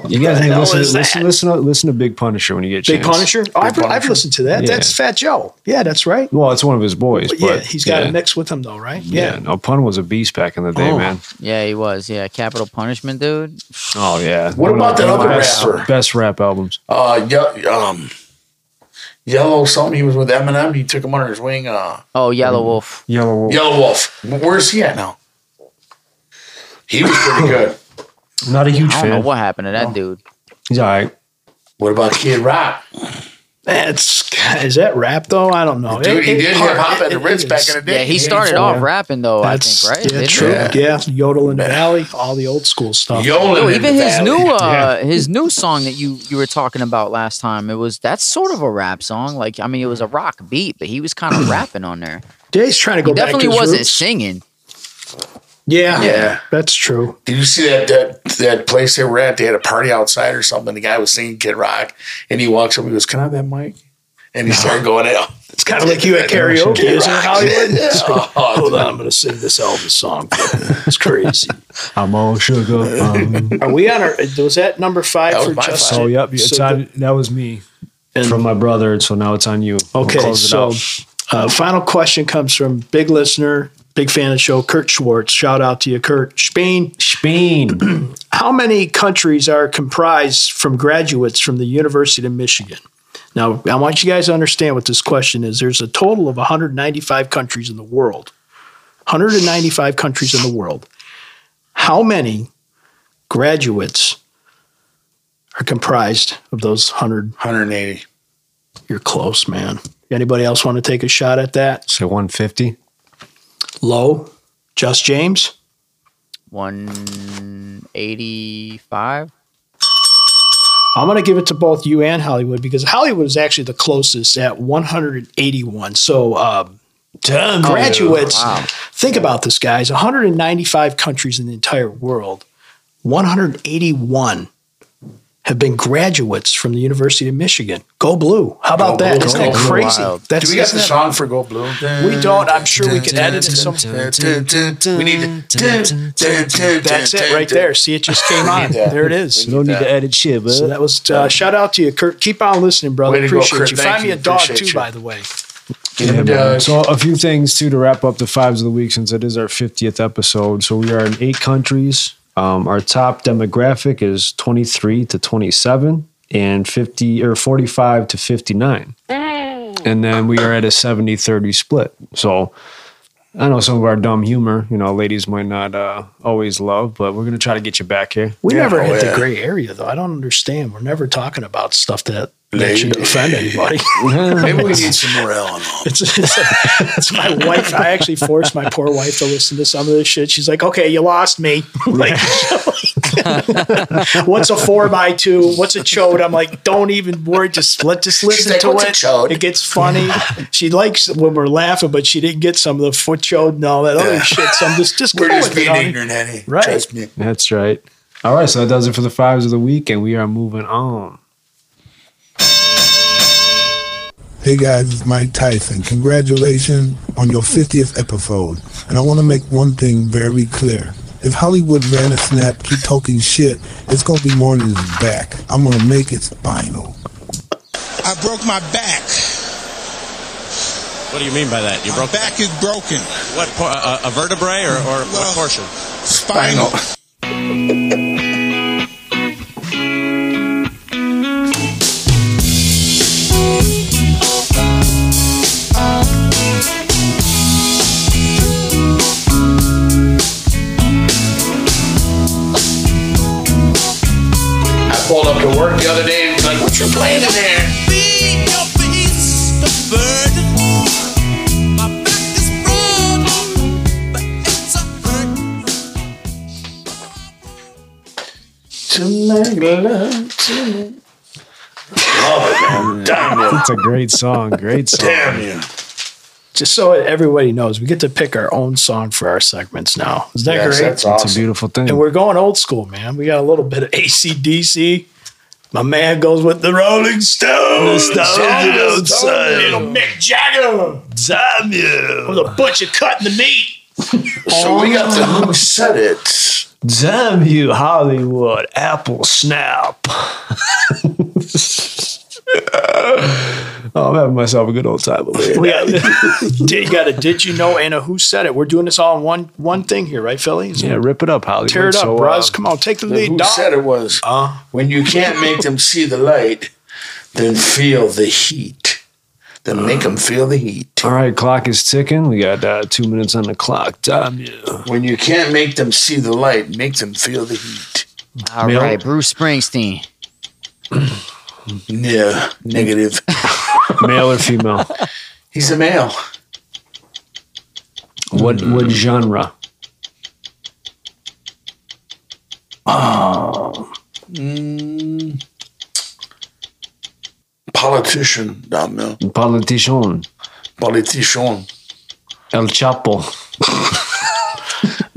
You guys hey, listen, listen, listen, to, listen to Big Punisher when you get a chance. Big Punisher. Oh, Big I've, Punisher. I've listened to that. Yeah. That's Fat Joe. Yeah, that's right. Well, it's one of his boys. But yeah, he's got yeah. a mix with him though, right? Yeah. yeah. No, Pun was a beast back in the day, oh. man. Yeah, he was. Yeah, Capital Punishment, dude. Oh yeah. What one about that other best, rapper? Best rap albums. Uh, yeah, um. Yellow something. He was with Eminem. He took him under his wing. Uh, oh, Yellow Wolf. Yellow Wolf. Yellow Wolf. Where's he at now? He was pretty good. Not a huge fan. I don't fan. know what happened to that no. dude. He's all right. What about Kid Rock? That's is that rap though? I don't know. Dude, it, he it, did hip hop at the Ritz back in the day. Yeah, he started yeah, off yeah. rapping though. That's, I think right. Yeah, true. Yeah. yeah, Yodel in the Valley, all the old school stuff. Yodel oh, in even the his Valley. new uh, yeah. his new song that you you were talking about last time. It was that's sort of a rap song. Like I mean, it was a rock beat, but he was kind of rapping on there. Jay's trying to go. He back definitely to his wasn't roots. singing. Yeah, yeah, that's true. Did you see that, that that place they were at? They had a party outside or something. The guy was singing Kid Rock, and he walks up and goes, "Can I have that mic?" And he no. started going out. It's kind of like you at karaoke, isn't it, Hollywood? Yeah. Oh, hold on, I'm going to sing this Elvis song. It's crazy. I'm all sugar. Um, Are we on? Our, was that number five that for Justin? Oh, yep. It's so on, that was me and, from my brother, and so now it's on you. Okay, we'll so uh, final question comes from big listener. Big fan of the show, Kurt Schwartz. Shout out to you, Kurt. Spain. Spain. How many countries are comprised from graduates from the University of Michigan? Now, I want you guys to understand what this question is. There's a total of one hundred ninety-five countries in the world. one hundred ninety-five countries in the world. How many graduates are comprised of those one hundred? one hundred eighty. You're close, man. Anybody else want to take a shot at that? So one hundred fifty? Low, Just James. one eighty-five. I'm going to give it to both you and Hollywood because Hollywood is actually the closest at one hundred eighty-one. So um, Damn graduates, wow. think about this, guys. one hundred ninety-five countries in the entire world. one hundred eighty-one have been graduates from the University of Michigan. Go Blue. How about Go that? Blue. Isn't that crazy? That's, do we got the song for Go Blue? We don't. I'm sure we can edit it some. We need to. That's it right there. See, it just came on. There it is. No need to edit shit, but. So that was, uh, shout out to you, Kurt. Keep on listening, brother. Way Appreciate go, you. Find me a dog, too, you. by the way. Yeah, yeah, so a few things, too, to wrap up the Fives of the Week since it is our fiftieth episode. So we are in eight countries. Um, our top demographic is twenty-three to twenty-seven and fifty or forty-five to fifty-nine. And then we are at a seventy thirty split. So I know some of our dumb humor, you know, ladies might not uh, always love, but we're going to try to get you back here. We yeah, never hit oh, yeah. the gray area, though. I don't understand. We're never talking about stuff that... They shouldn't offend anybody. Maybe we need some more L and all. It's, it's, it's my wife. I actually forced my poor wife to listen to some of this shit. She's like, okay, you lost me. Like, what's a four by two? What's a chode? I'm like, don't even worry. Just let just listen like, to it. It gets funny. She likes when we're laughing, but she didn't get some of the foot chode and all that yeah. other shit. So I'm just, just we're cool just being it, ignorant, honey. Right. Trust me. That's right. All right. So that does it for the Fives of the Week, and we are moving on. Hey guys, it's Mike Tyson. Congratulations on your fiftieth episode. And I want to make one thing very clear. If Hollywood ran a snap, keep talking shit, it's going to be more than his back. I'm going to make it spinal. I broke my back. What do you mean by that? You broke my back is broken. What, a vertebrae or, or well, what portion? final. I pulled up to work the other day and was like, what you playing in there? Love it, man. Damn it. It's a great song. Great song. Damn you. Just so everybody knows, we get to pick our own song for our segments now. Is that yes, great? That's awesome. It's a beautiful thing. And we're going old school, man. We got a little bit of A C D C. My man goes with the Rolling Stones. The Rolling Stones. Mick Jagger. Damn you. With a butcher cutting the meat. So we got the Who Said It. Damn you, Hollywood, Apple Snap. Oh, I'm having myself a good old time over here. We got, you got a Did You Know and a Who Said It. We're doing this all in one one thing here, right, Philly? So yeah, rip it up, Hollywood. Tear it up, so, bros. Uh, Come on, take the lead, who dog. Who Said It was, uh, when you can't make them see the light, then feel the heat. Then make them feel the heat. All right, clock is ticking. We got uh, two minutes on the clock. Damn you. When you can't make them see the light, make them feel the heat. All Mel? Right, Bruce Springsteen. Yeah, negative. Male or female? He's a male. What what genre? Oh. Mm. Politician, damn no. Politician. Politician. El Chapo.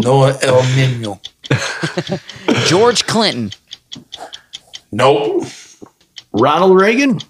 No, El Nino. George Clinton. Nope. Ronald Reagan?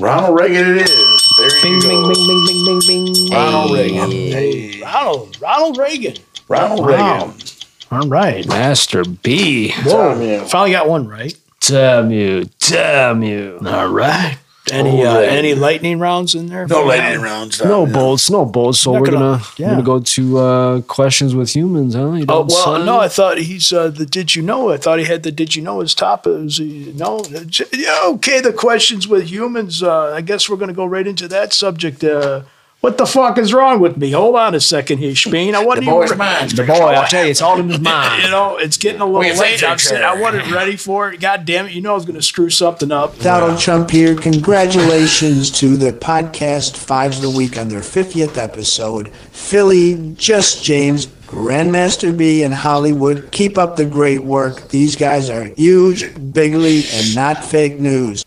Ronald Reagan it is. There bing, you go. Bing, bing, bing, bing, bing, bing. Ronald Reagan. Hey. Hey. Ronald, Ronald Reagan. Ronald wow. Reagan. All right. Master B. Whoa, man. Finally got one right. Damn you. Damn you. All right. Any uh, any lightning rounds in there? No lightning rounds. No bolts. No bolts. So we're gonna we're gonna go to uh, questions with humans, huh? You oh well, sign? No. I thought he's uh, the Did You Know? I thought he had the Did You Know as top. Was, no. Okay, the questions with humans. Uh, I guess we're gonna go right into that subject. Uh, what the fuck is wrong with me? Hold on a second here, Shpeen. I wasn't the boy's mind. The boy, I tell you, it's all in his mind. You know, it's getting a little Wait, late. I'm saying, I wasn't ready for it. God damn it. You know I was going to screw something up. Donald wow. Trump here. Congratulations to the podcast Fives of the Week on their fiftieth episode. Philly, Just James, Grandmaster B, and Hollywood. Keep up the great work. These guys are huge, bigly, and not fake news.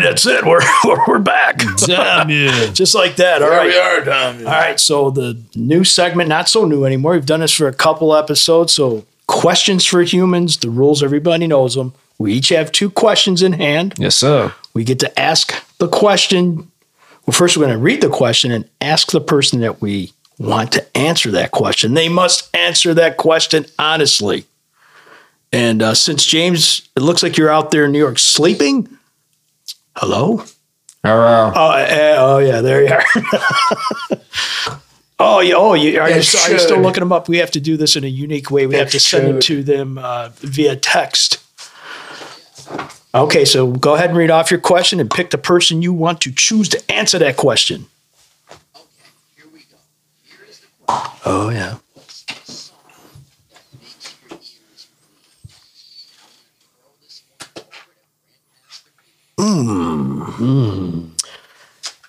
That's it. We're we're back. Damn you. Just like that. All yeah, right. We are, damn you. All right. So the new segment, not so new anymore. We've done this for a couple episodes. So questions for humans. The rules, everybody knows them. We each have two questions in hand. Yes, sir. We get to ask the question. Well, first we're going to read the question and ask the person that we want to answer that question. They must answer that question honestly. And uh, since James, it looks like you're out there in New York sleeping. Hello? Hello. Oh, uh, oh, yeah, there you are. oh, yeah, oh, you, are, you, are you still looking them up? We have to do this in a unique way. We it have to send should. It to them uh, via text. Okay, so go ahead and read off your question and pick the person you want to choose to answer that question. Okay, here we go. Here is the question. Oh, yeah. Mm. Mm.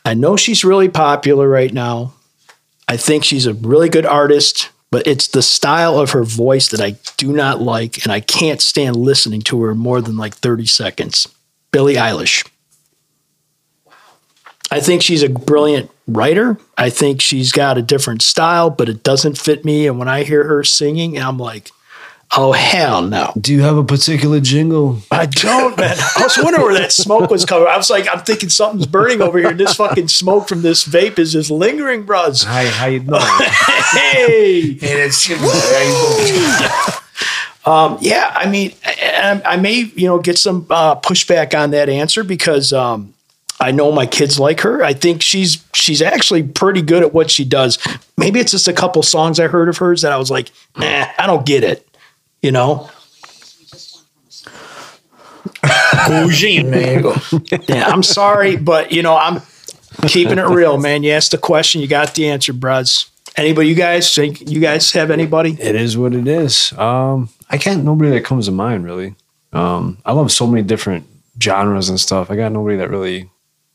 I know she's really popular right now. I think she's a really good artist, but it's the style of her voice that I do not like, and I can't stand listening to her more than like thirty seconds. Billie Eilish. I think she's a brilliant writer. I think she's got a different style, but it doesn't fit me. And when I hear her singing, I'm like, Oh, hell no. Do you have a particular jingle? I don't, man. I was wondering where that smoke was coming. I was like, I'm thinking something's burning over here. This fucking smoke from this vape is just lingering, bros. Hi, how you doing? Hey. Hey, that's good. Um, yeah, I mean, I, I may, you know, get some uh, pushback on that answer because um, I know my kids like her. I think she's she's actually pretty good at what she does. Maybe it's just a couple songs I heard of hers that I was like, nah, I don't get it, you know? Yeah, I'm sorry, but, you know, I'm keeping it real, man. You asked the question, you got the answer, bruds. Anybody, you guys think you guys have anybody? It is what it is. Um, I can't, nobody that comes to mind really. Um, I love so many different genres and stuff. I got nobody that really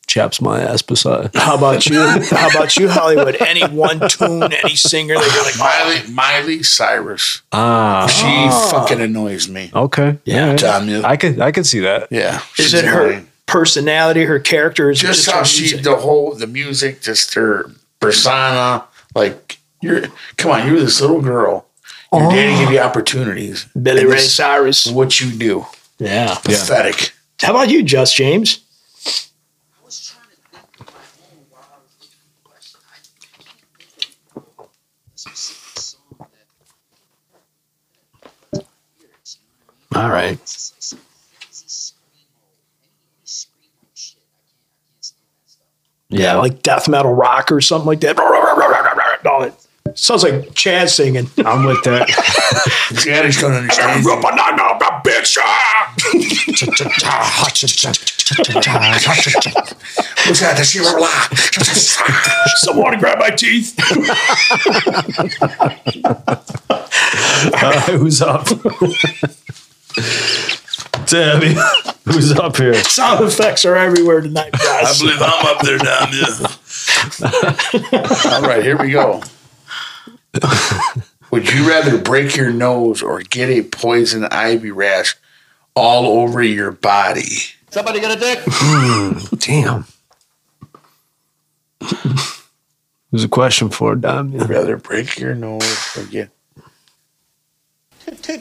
chaps my ass beside. How about you? How about you, Hollywood? Any one tune, any singer that you're like, Miley, Miley Cyrus. Ah, she ah. fucking annoys me. Okay. Yeah. Right. Tom, yeah. I could, I could see that. Yeah. Is She's it annoying. Her personality, her character? Is just, just how she, music? the whole, the music, just her persona. Like, you're, come on, you're this little girl. Your oh. daddy give you opportunities. Billy Ray Cyrus. What you do. Yeah. Pathetic. Yeah. How about you, Just James? I was trying to think of my own while I was looking for the question. I can't think of a specific song that lyrics, you know what I mean? All right. It's like crazy screamo, screamo shit. I can't stand that stuff. Yeah, like death metal rock or something like that. All it sounds like Chad singing. I'm with that. Daddy's gonna understand. What's that? Someone grab my teeth. Uh, who's up? Tabby, who's up here? Sound effects are everywhere tonight, guys. I believe I'm up there down there. All right, here we go. Would you rather break your nose or get a poison ivy rash all over your body? Somebody get a dick? Mm, damn. There's a question for Damian. Would you rather break your nose or get...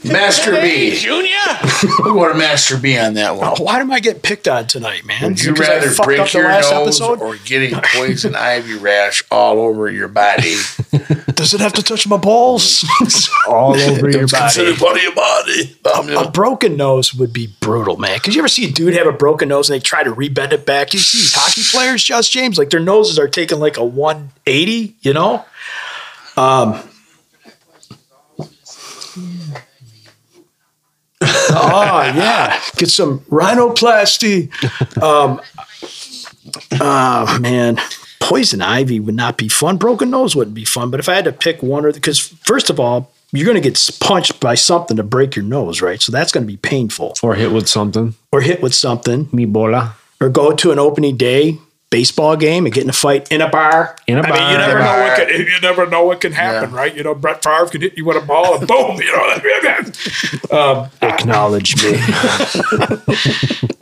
Master B. Junior? We want to Master B on that one. Oh, why am I getting picked on tonight, man? Would you rather break your nose episode? or get a poison ivy rash all over your body? Does it have to touch my balls? all over your body. Part of your body. Um, a, a broken nose would be brutal, man. Because you ever see a dude have a broken nose and they try to rebend it back? You see these hockey players, Just James, like their noses are taking like a one eighty, you know? Um... Oh yeah, get some rhinoplasty. Um, oh man, poison ivy would not be fun. Broken nose wouldn't be fun. But if I had to pick one, or because first of all, you're going to get punched by something to break your nose, right? So that's going to be painful. Or hit with something. Or hit with something. Mi bola. Or go to an opening day baseball game and get in a fight in a bar. In a bar. I mean, you never know what can, you never know what can happen, yeah. right? You know, Brett Favre can hit you with a ball and boom, you know. um, Acknowledge I, me.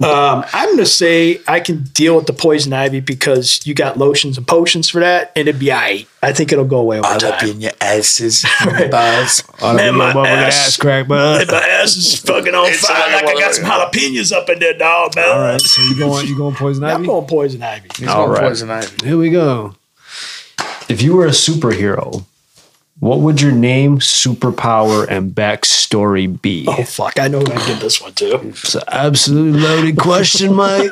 um, I'm going to say I can deal with the poison ivy because you got lotions and potions for that, and it'd be all right. I think it'll go away over I'll time. I'll be in your asses. Right. Balls. Man, my, my ass, ass crack, man. My ass is fucking on it's fire. Like, like I got some jalapenos up in there, dog, man. All right, so you going, you going poison ivy? I'm going poison ivy. He's All right. Poison ivy. Here we go. If you were a superhero, what would your name, superpower, and backstory be? Oh, fuck. I know I get this one, too. It's an absolutely loaded question, mate.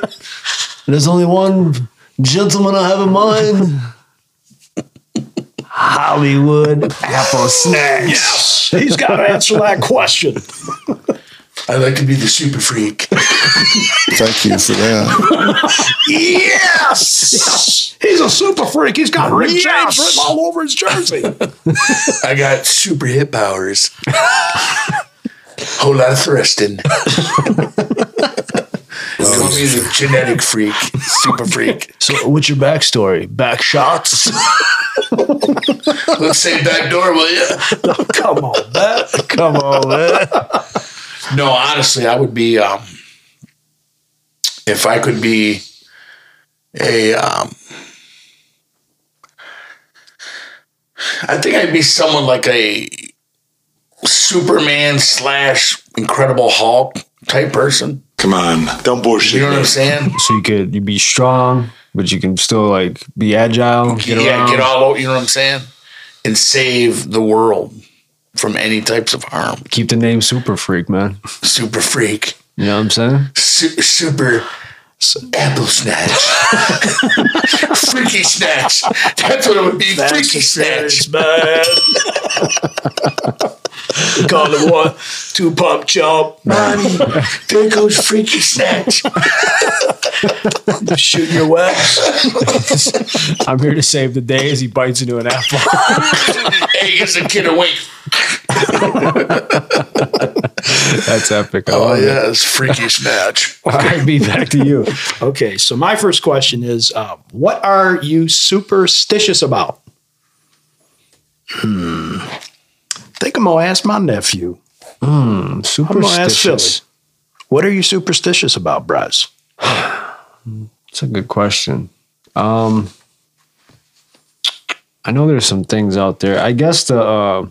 There's only one gentleman I have in mind. Hollywood Apple Snacks. Yeah, he's got to answer that question. I'd like to be the super freak. Thank you for that. Yes! Yes! He's a super freak. He's got Rick yes! James written all over his jersey. I got super hit powers. Whole lot of thrusting. Call me the genetic freak. Super freak. So what's your backstory? Back shots? Let's say back door, will you? Oh, come on, man. Come on, man. No, honestly, I would be, um, if I could be a, um, I think I'd be someone like a Superman slash Incredible Hulk type person. Come on, don't bullshit. You know what I'm saying? So you could you be strong, but you can still like be agile. Get yeah, around. Get all over. You know what I'm saying? And save the world from any types of harm. Keep the name Super Freak, man. Super Freak. You know what I'm saying? Su- super. Apple snatch. Freaky snatch. That's what it would be. That's freaky snatch, man. We call it one, two pump jump. Mommy, there goes freaky snatch. Shooting your webs. I'm here to save the day as he bites into an apple. Hey, gets the kid awake. That's epic. I oh, yeah. It's freaky snatch. All right, be back to you. Okay. So, my first question is uh, what are you superstitious about? Hmm. I think I'm going to ask my nephew. Mm, superstitious. I'm going to ask Philly. What are you superstitious about, Bryce? That's a good question. Um, I know there's some things out there. I guess the uh,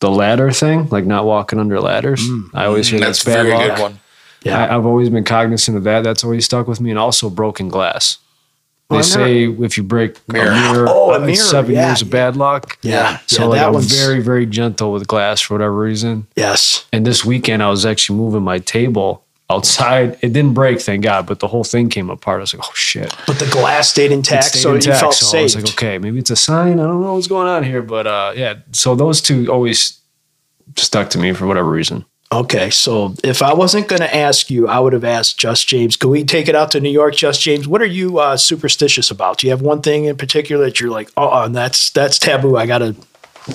the ladder thing, like not walking under ladders. Mm. I always hear that's, that's bad very luck. Good one. Yeah, I, I've always been cognizant of that. That's always stuck with me. And also broken glass. They well, say if you break mirror. a mirror, oh, a mirror. seven yeah. years of bad luck. Yeah. yeah. So yeah, like, I'm very, very gentle with glass for whatever reason. Yes. And this weekend I was actually moving my table outside. It didn't break, thank God, but the whole thing came apart. I was like, oh, shit. But the glass stayed intact, stayed so intact, you felt so safe. I was like, okay, maybe it's a sign. I don't know what's going on here. But uh, yeah, so those two always stuck to me for whatever reason. Okay, so if I wasn't going to ask you, I would have asked Just James. Can we take it out to New York, Just James? What are you uh, superstitious about? Do you have one thing in particular that you're like, oh, and that's that's taboo. I got to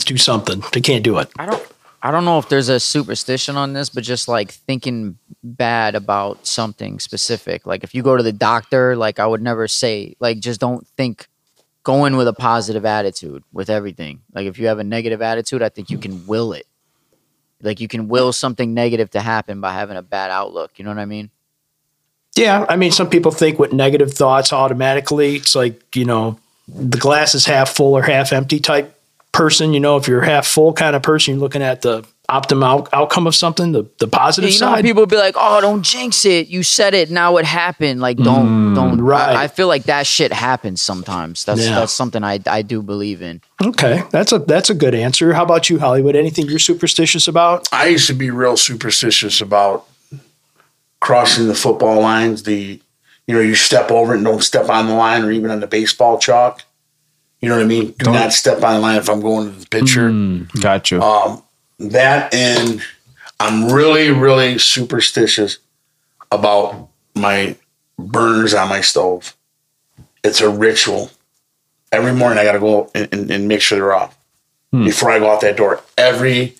do something. They can't do it. I don't I don't know if there's a superstition on this, but just like thinking bad about something specific. Like if you go to the doctor, like I would never say, like just don't think, go in with a positive attitude with everything. Like if you have a negative attitude, I think you can will it. Like you can will something negative to happen by having a bad outlook. You know what I mean? Yeah. I mean, some people think with negative thoughts automatically, it's like, you know, the glass is half full or half empty type person. You know, if you're half full kind of person, you're looking at the optimal outcome of something, the, the positive yeah, you know, side. People would be like, oh, don't jinx it. You said it. Now it happened. Like, don't, mm, don't. Right. I, I feel like that shit happens sometimes. That's yeah. that's something I, I do believe in. Okay. That's a, that's a good answer. How about you, Hollywood? Anything you're superstitious about? I used to be real superstitious about crossing the football lines. The, you know, you step over it and don't step on the line or even on the baseball chalk. You know what I mean? Do don't. not step on the line if I'm going to the pitcher. Mm, gotcha. Um, That and I'm really, really superstitious about my burners on my stove. It's a ritual. Every morning I got to go and, and, and make sure they're off hmm. before I go out that door. Every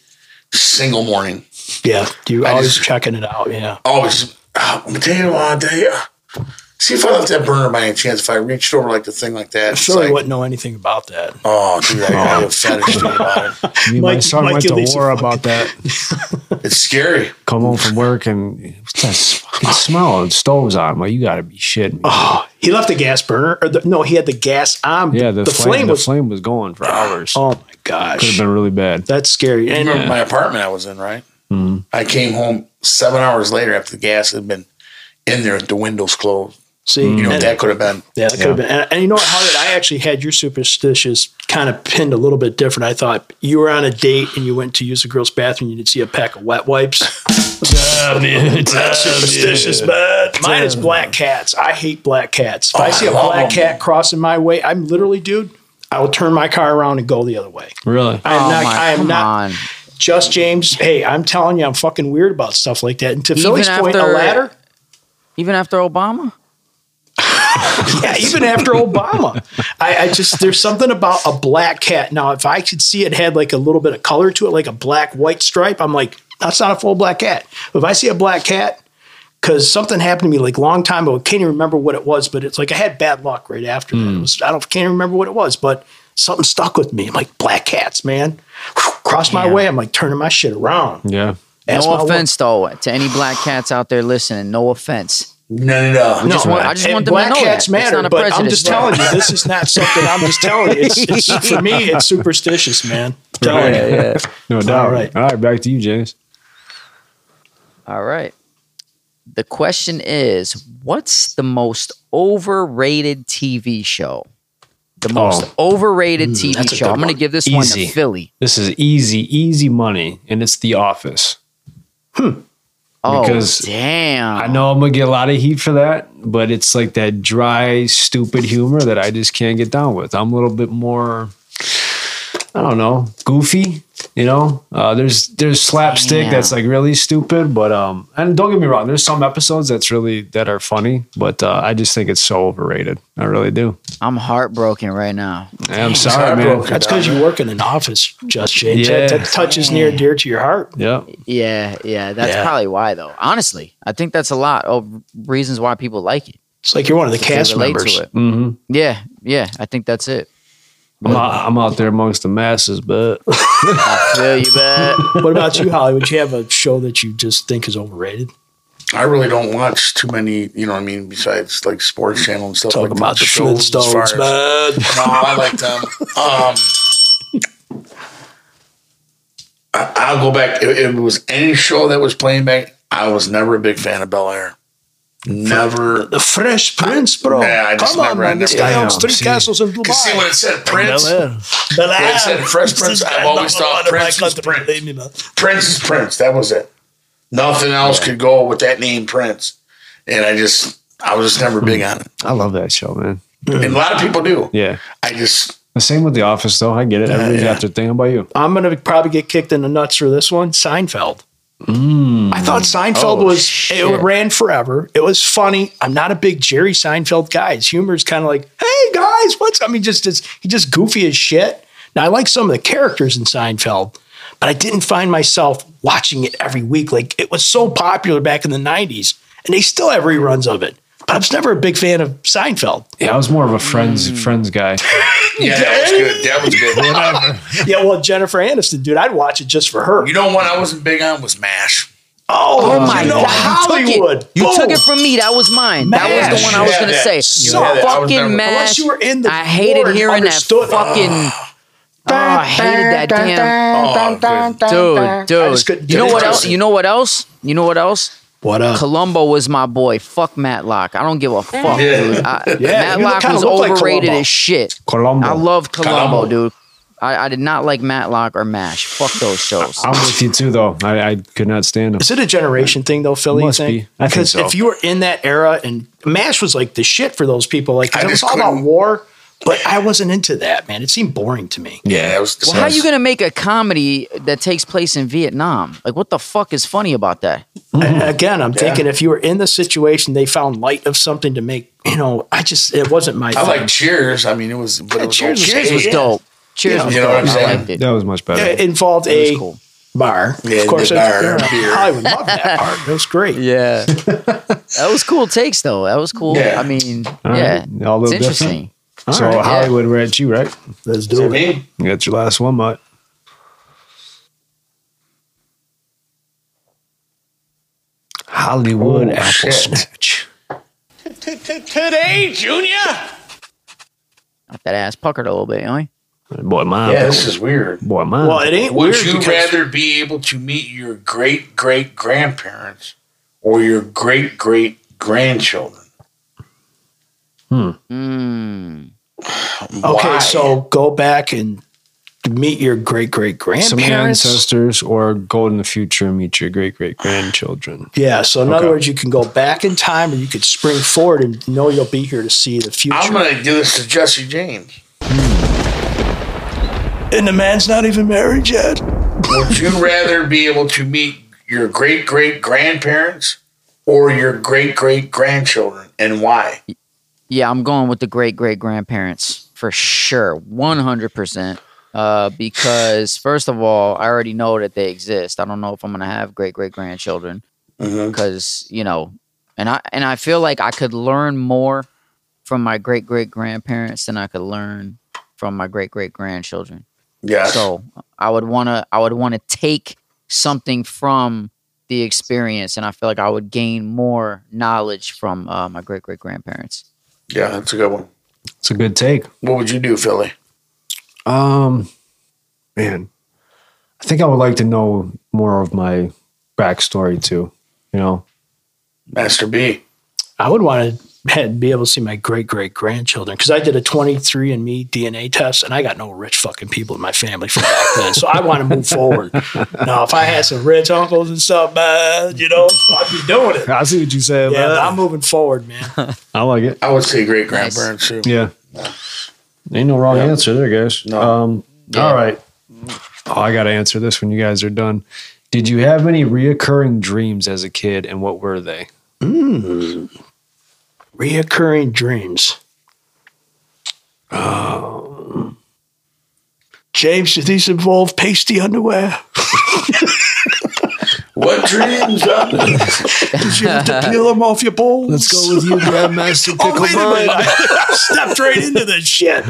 single morning. Yeah, you always just, checking it out. Yeah, always. I'm gonna tell you, I'll tell you. See if I left that burner by any chance. If I reached over like the thing like that, I'm sure like, I wouldn't know anything about that. Oh, dude, I got a fetish about it. I mean, Mike, my son Mike went to war about that. It's scary. Come home from work and what's that fucking smell? The stove's on. Well, you got to be shitting me. Oh, he left the gas burner. Or the, no, he had the gas on. Yeah, the, the flame, flame was the flame was going for hours. Oh my gosh, could have been really bad. That's scary. And you remember yeah. my apartment I was in, right? Mm-hmm. I came home seven hours later after the gas had been in there with the windows closed. See, you know, and that could have been. Yeah, that could yeah. have been. And, and you know what, Howard, I actually had your superstitious kind of pinned a little bit different. I thought you were on a date and you went to use the girl's bathroom and you did see a pack of wet wipes. Damn it. That's superstitious, man. Mine is black cats. I hate black cats. If oh, I see a black cat them. crossing my way, I'm literally, dude, I will turn my car around and go the other way. Really? I am oh not. My, I am come not, on. Just James, hey, I'm telling you, I'm fucking weird about stuff like that. And to Philly's point, a ladder? Even after Obama? Yeah, even after Obama. I, I just, there's something about a black cat. Now, if I could see it had like a little bit of color to it, like a black white stripe, I'm like, that's not a full black cat. If I see a black cat, because something happened to me like a long time ago, I can't even remember what it was, but it's like I had bad luck right after mm. that. It was, I don't, can't remember what it was, but something stuck with me. I'm like, black cats, man. Cross my way. I'm like turning my shit around. Yeah. That's no offense, though, to any black cats out there listening. No offense. No, no, no. no. Just want, I just and want them black to know cats that. matter, but I'm just bro. telling you, this is not something I'm just telling you. It's, it's, for me, it's superstitious, man. Telling you. Yeah, yeah. No doubt. All right. All right, back to you, James. All right. The question is, what's the most overrated T V show? The most oh. overrated mm, T V show. I'm going to give this easy. one to Philly. This is easy, easy money, and it's The Office. Hmm. Oh, because damn. I know I'm going to get a lot of heat for that, but it's like that dry, stupid humor that I just can't get down with. I'm a little bit more, I don't know, goofy, you know? Uh, there's there's slapstick damn. that's like really stupid, but, um, and don't get me wrong, there's some episodes that's really, that are funny, but uh, I just think it's so overrated. I really do. I'm heartbroken right now. Yeah, I'm sorry, man. That's because you work in an office, Just James. Yeah. That, that touches near and dear to your heart. Yeah. Yeah, yeah. That's yeah. probably why, though. Honestly, I think that's a lot of reasons why people like it. It's like you're one of the cast members. Mm-hmm. Yeah, yeah. I think that's it. I'm out, I'm out there amongst the masses, but I feel you, man. What about you, Hollywood? You have a show that you just think is overrated? I really don't watch too many, you know what I mean, besides like Sports Channel and stuff. Talk like that. Talking about the Flintstones, man. No, I like them. Um, I, I'll go back. If, if it was any show that was playing back, I was never a big fan of Bel Air. Never. The Fresh Prince, bro. Yeah, I just Come never, on, I never. I own three castles in Dubai. You see when it said Prince? Bel Air. When it said Fresh Prince, I've always thought Prince was Prince. Prince is Prince. That was it. Nothing else could go with that name, Prince. And I just, I was just never big on it. I love that show, man. And a lot of people do. Yeah. I just. The same with The Office, though. I get it. Everybody's yeah, yeah. after thinking about you. I'm going to probably get kicked in the nuts for this one. Seinfeld. Mm. I thought Seinfeld oh, was, shit. it ran forever. It was funny. I'm not a big Jerry Seinfeld guy. His humor is kind of like, hey, guys, what's, I mean, just, just he just goofy as shit. Now, I like some of the characters in Seinfeld, but I didn't find myself watching it every week. Like, it was so popular back in the nineties, and they still have reruns of it. But I was never a big fan of Seinfeld. Yeah, I was more of a Friends mm. Friends guy. Yeah, that was good. That was good. Whatever. Yeah, well, Jennifer Aniston, dude, I'd watch it just for her. You know what I wasn't big on was MASH. Oh, oh my you know, God. Hollywood. You, took it. you took it from me. That was mine. MASH. That was the one I was yeah, going to say. So fucking never, MASH. Unless you were in the I hated hearing that fucking... Uh. Oh, I hated that damn. Oh, dude, dude. dude. You know what else? You know what else? You know what else? What up? Columbo was my boy. Fuck Matlock. I don't give a fuck, yeah. dude. I, yeah, Matlock was overrated like as shit. Columbo. I love Columbo, Columbo. dude. I, I did not like Matlock or MASH. Fuck those shows. I'm with you too, though. I, I could not stand them. Is it a generation thing, though, Philly? It must be. I think so. Because if you were in that era, and MASH was like the shit for those people. Like, it was all about war. But I wasn't into that, man. It seemed boring to me. Yeah. It was, well, how are you going to make a comedy that takes place in Vietnam? Like, what the fuck is funny about that? Mm-hmm. Again, I'm yeah. thinking if you were in the situation, they found light of something to make, you know, I just, it wasn't my I thing. like Cheers. I mean, it was, but yeah, it was Cheers, was, Cheers was dope. Cheers yeah. was you know dope. What I'm saying? I liked it. That was much better. It involved it a cool. bar. Yeah, of course, bar, beer. I would love that part. That was great. Yeah. That was cool takes, though. That was cool. Yeah. I mean, all yeah. Right. All it's interesting. Different. All so, right, Hollywood, yeah. we're at you, right? Let's do it. Me? You got your last one, Mike. Hollywood oh, apple shit. snatch. Today, Junior? Got that ass puckered a little bit, ain't we? Boy, mine. Yeah, this is weird. Boy, mine. Well, it ain't Would weird you rather be able to meet your great-great-grandparents or your great-great-grandchildren? Hmm. Mm. Okay, Why? so go back and meet your great-great-grandparents. Some ancestors, or go in the future and meet your great-great-grandchildren. Yeah, so in okay. other words, you can go back in time, or you could spring forward and know you'll be here to see the future. I'm going to do this to Jesse James. Hmm. And the man's not even married yet. Would you rather be able to meet your great-great-grandparents or your great-great-grandchildren, and why? Yeah, I'm going with the great-great-grandparents for sure, one hundred percent, uh, because first of all, I already know that they exist. I don't know if I'm going to have great-great-grandchildren because, mm-hmm. you know, and I and I feel like I could learn more from my great-great-grandparents than I could learn from my great-great-grandchildren. Yeah. So I would want to I would want to take something from the experience, and I feel like I would gain more knowledge from uh, my great-great-grandparents. Yeah, that's a good one. It's a good take. What would you do, Philly? Um, man, I think I would like to know more of my backstory too, you know. Master B. I would want to be able to see my great-great-grandchildren because I did a twenty-three and me D N A test, and I got no rich fucking people in my family from back then, so I want to move forward. Now, if I had some rich uncles and stuff, man, you know, I'd be doing it. I see what you said. Yeah, man. I'm moving forward, man. I like it. I would say great-grandparents too. Yeah. yeah. Ain't no wrong yeah. answer there, guys. No. Um, yeah. All right. Oh, I got to answer this when you guys are done. Did you have any reoccurring dreams as a kid, and what were they? Mm. Reoccurring dreams. Um, James, did these involve pasty underwear? What dreams? Did you have to peel them off your balls? Let's go with you, Grandmaster Pickle. Oh, wait a minute. I stepped right into this shit.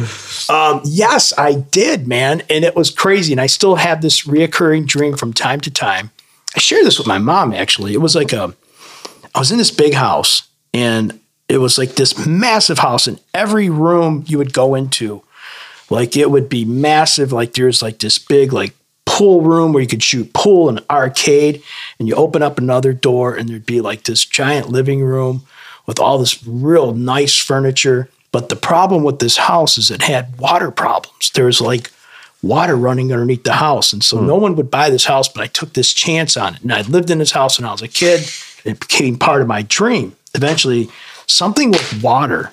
Um, yes, I did, man. And it was crazy. And I still have this reoccurring dream from time to time. I shared this with my mom, actually. It was like a, I was in this big house, and it was like this massive house, and every room you would go into, like it would be massive. Like there's like this big, like, pool room where you could shoot pool and arcade, and you open up another door and there'd be like this giant living room with all this real nice furniture. But the problem with this house is it had water problems. There was like water running underneath the house. And so mm. no one would buy this house, but I took this chance on it. And I lived in this house when I was a kid. It became part of my dream. Eventually something with water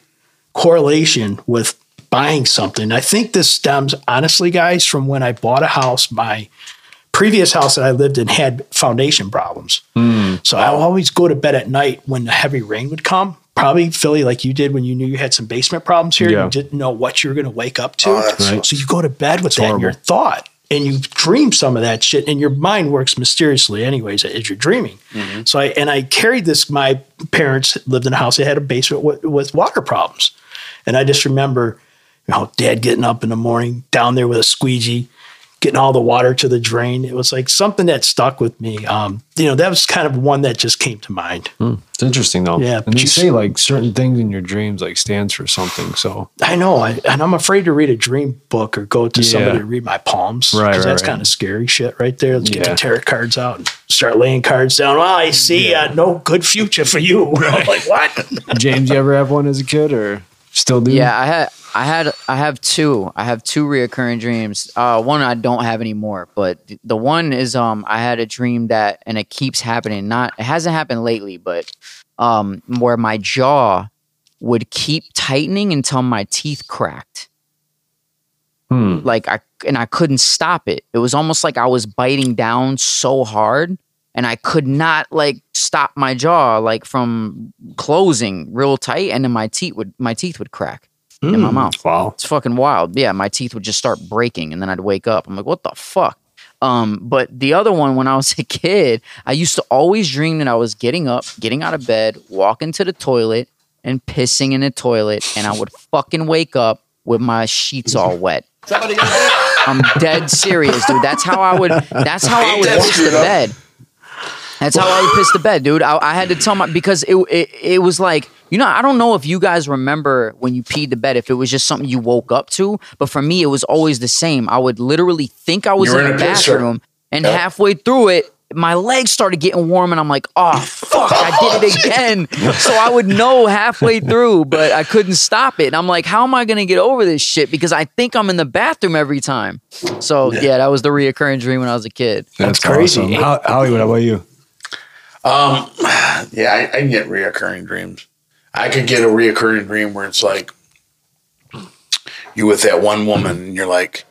correlation with buying something. I think this stems, honestly, guys, from when I bought a house. My previous house that I lived in had foundation problems. Mm. So I would always go to bed at night when the heavy rain would come. Probably, Philly, like you did when you knew you had some basement problems here. Yeah. You didn't know what you were going to wake up to. Oh, that's right. So you go to bed with that's that horrible. In your thought, and you dream some of that shit, and your mind works mysteriously anyways as you're dreaming. Mm-hmm. So I And I carried this. My parents lived in a house that had a basement with, with water problems. And I just remember... You know, Dad getting up in the morning, down there with a squeegee, getting all the water to the drain. It was like something that stuck with me. Um, you know, that was kind of one that just came to mind. Mm, it's interesting, though. Yeah, and you say, like, certain things in your dreams, like, stands for something, so. I know, I, and I'm afraid to read a dream book or go to yeah. somebody to read my palms. Right, Because right, that's right. kind of scary shit right there. Let's yeah. get the tarot cards out and start laying cards down. Well, I see yeah. uh, no good future for you. Right. I'm like, what? James, you ever have one as a kid or still do? Yeah, I had... I had I have two. I have two reoccurring dreams. Uh, one I don't have anymore, but the one is um I had a dream that, and it keeps happening. Not it hasn't happened lately, but um where my jaw would keep tightening until my teeth cracked. Hmm. Like I and I couldn't stop it. It was almost like I was biting down so hard, and I could not like stop my jaw like from closing real tight, and then my teeth would my teeth would crack. In my mouth. Wow. It's fucking wild. Yeah, my teeth would just start breaking, and then I'd wake up. I'm like, what the fuck? Um, but the other one, when I was a kid, I used to always dream that I was getting up, getting out of bed, walking to the toilet, and pissing in the toilet, and I would fucking wake up with my sheets all wet. Somebody I'm dead serious, dude. That's how I would that's how I would piss the bed. That's how I would piss the bed, dude. I, I had to tell my because it it, it was like You know, I don't know if you guys remember when you peed the bed, if it was just something you woke up to, but for me, it was always the same. I would literally think I was in, in the bathroom, and yeah. halfway through it, my legs started getting warm, and I'm like, oh, fuck, I did it again. So I would know halfway through, but I couldn't stop it. And I'm like, how am I going to get over this shit? Because I think I'm in the bathroom every time. So, yeah, yeah that was the reoccurring dream when I was a kid. That's, That's crazy. Awesome. How, Hollywood, how about you? Um, yeah, I, I get reoccurring dreams. I could get a reoccurring dream where it's like you with that one woman and you're like,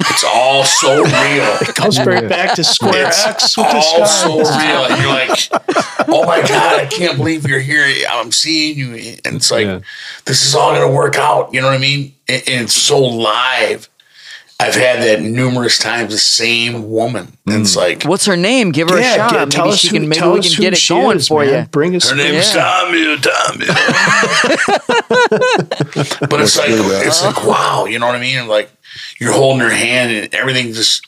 it's all so real. It comes right back to square. It's all so real. And you're like, oh my God, I can't believe you're here. I'm seeing you. And it's like, yeah. this is all going to work out. You know what I mean? And it's so live. I've had that numerous times, the same woman. And it's like, what's her name? Give her yeah, a shot. Get, tell maybe she who, can. Maybe we can get it going is, for man. You. Bring us. Her name's Tommy. Tommy. But it's like, it's like, wow. You know what I mean? And like, you're holding her hand, and everything just.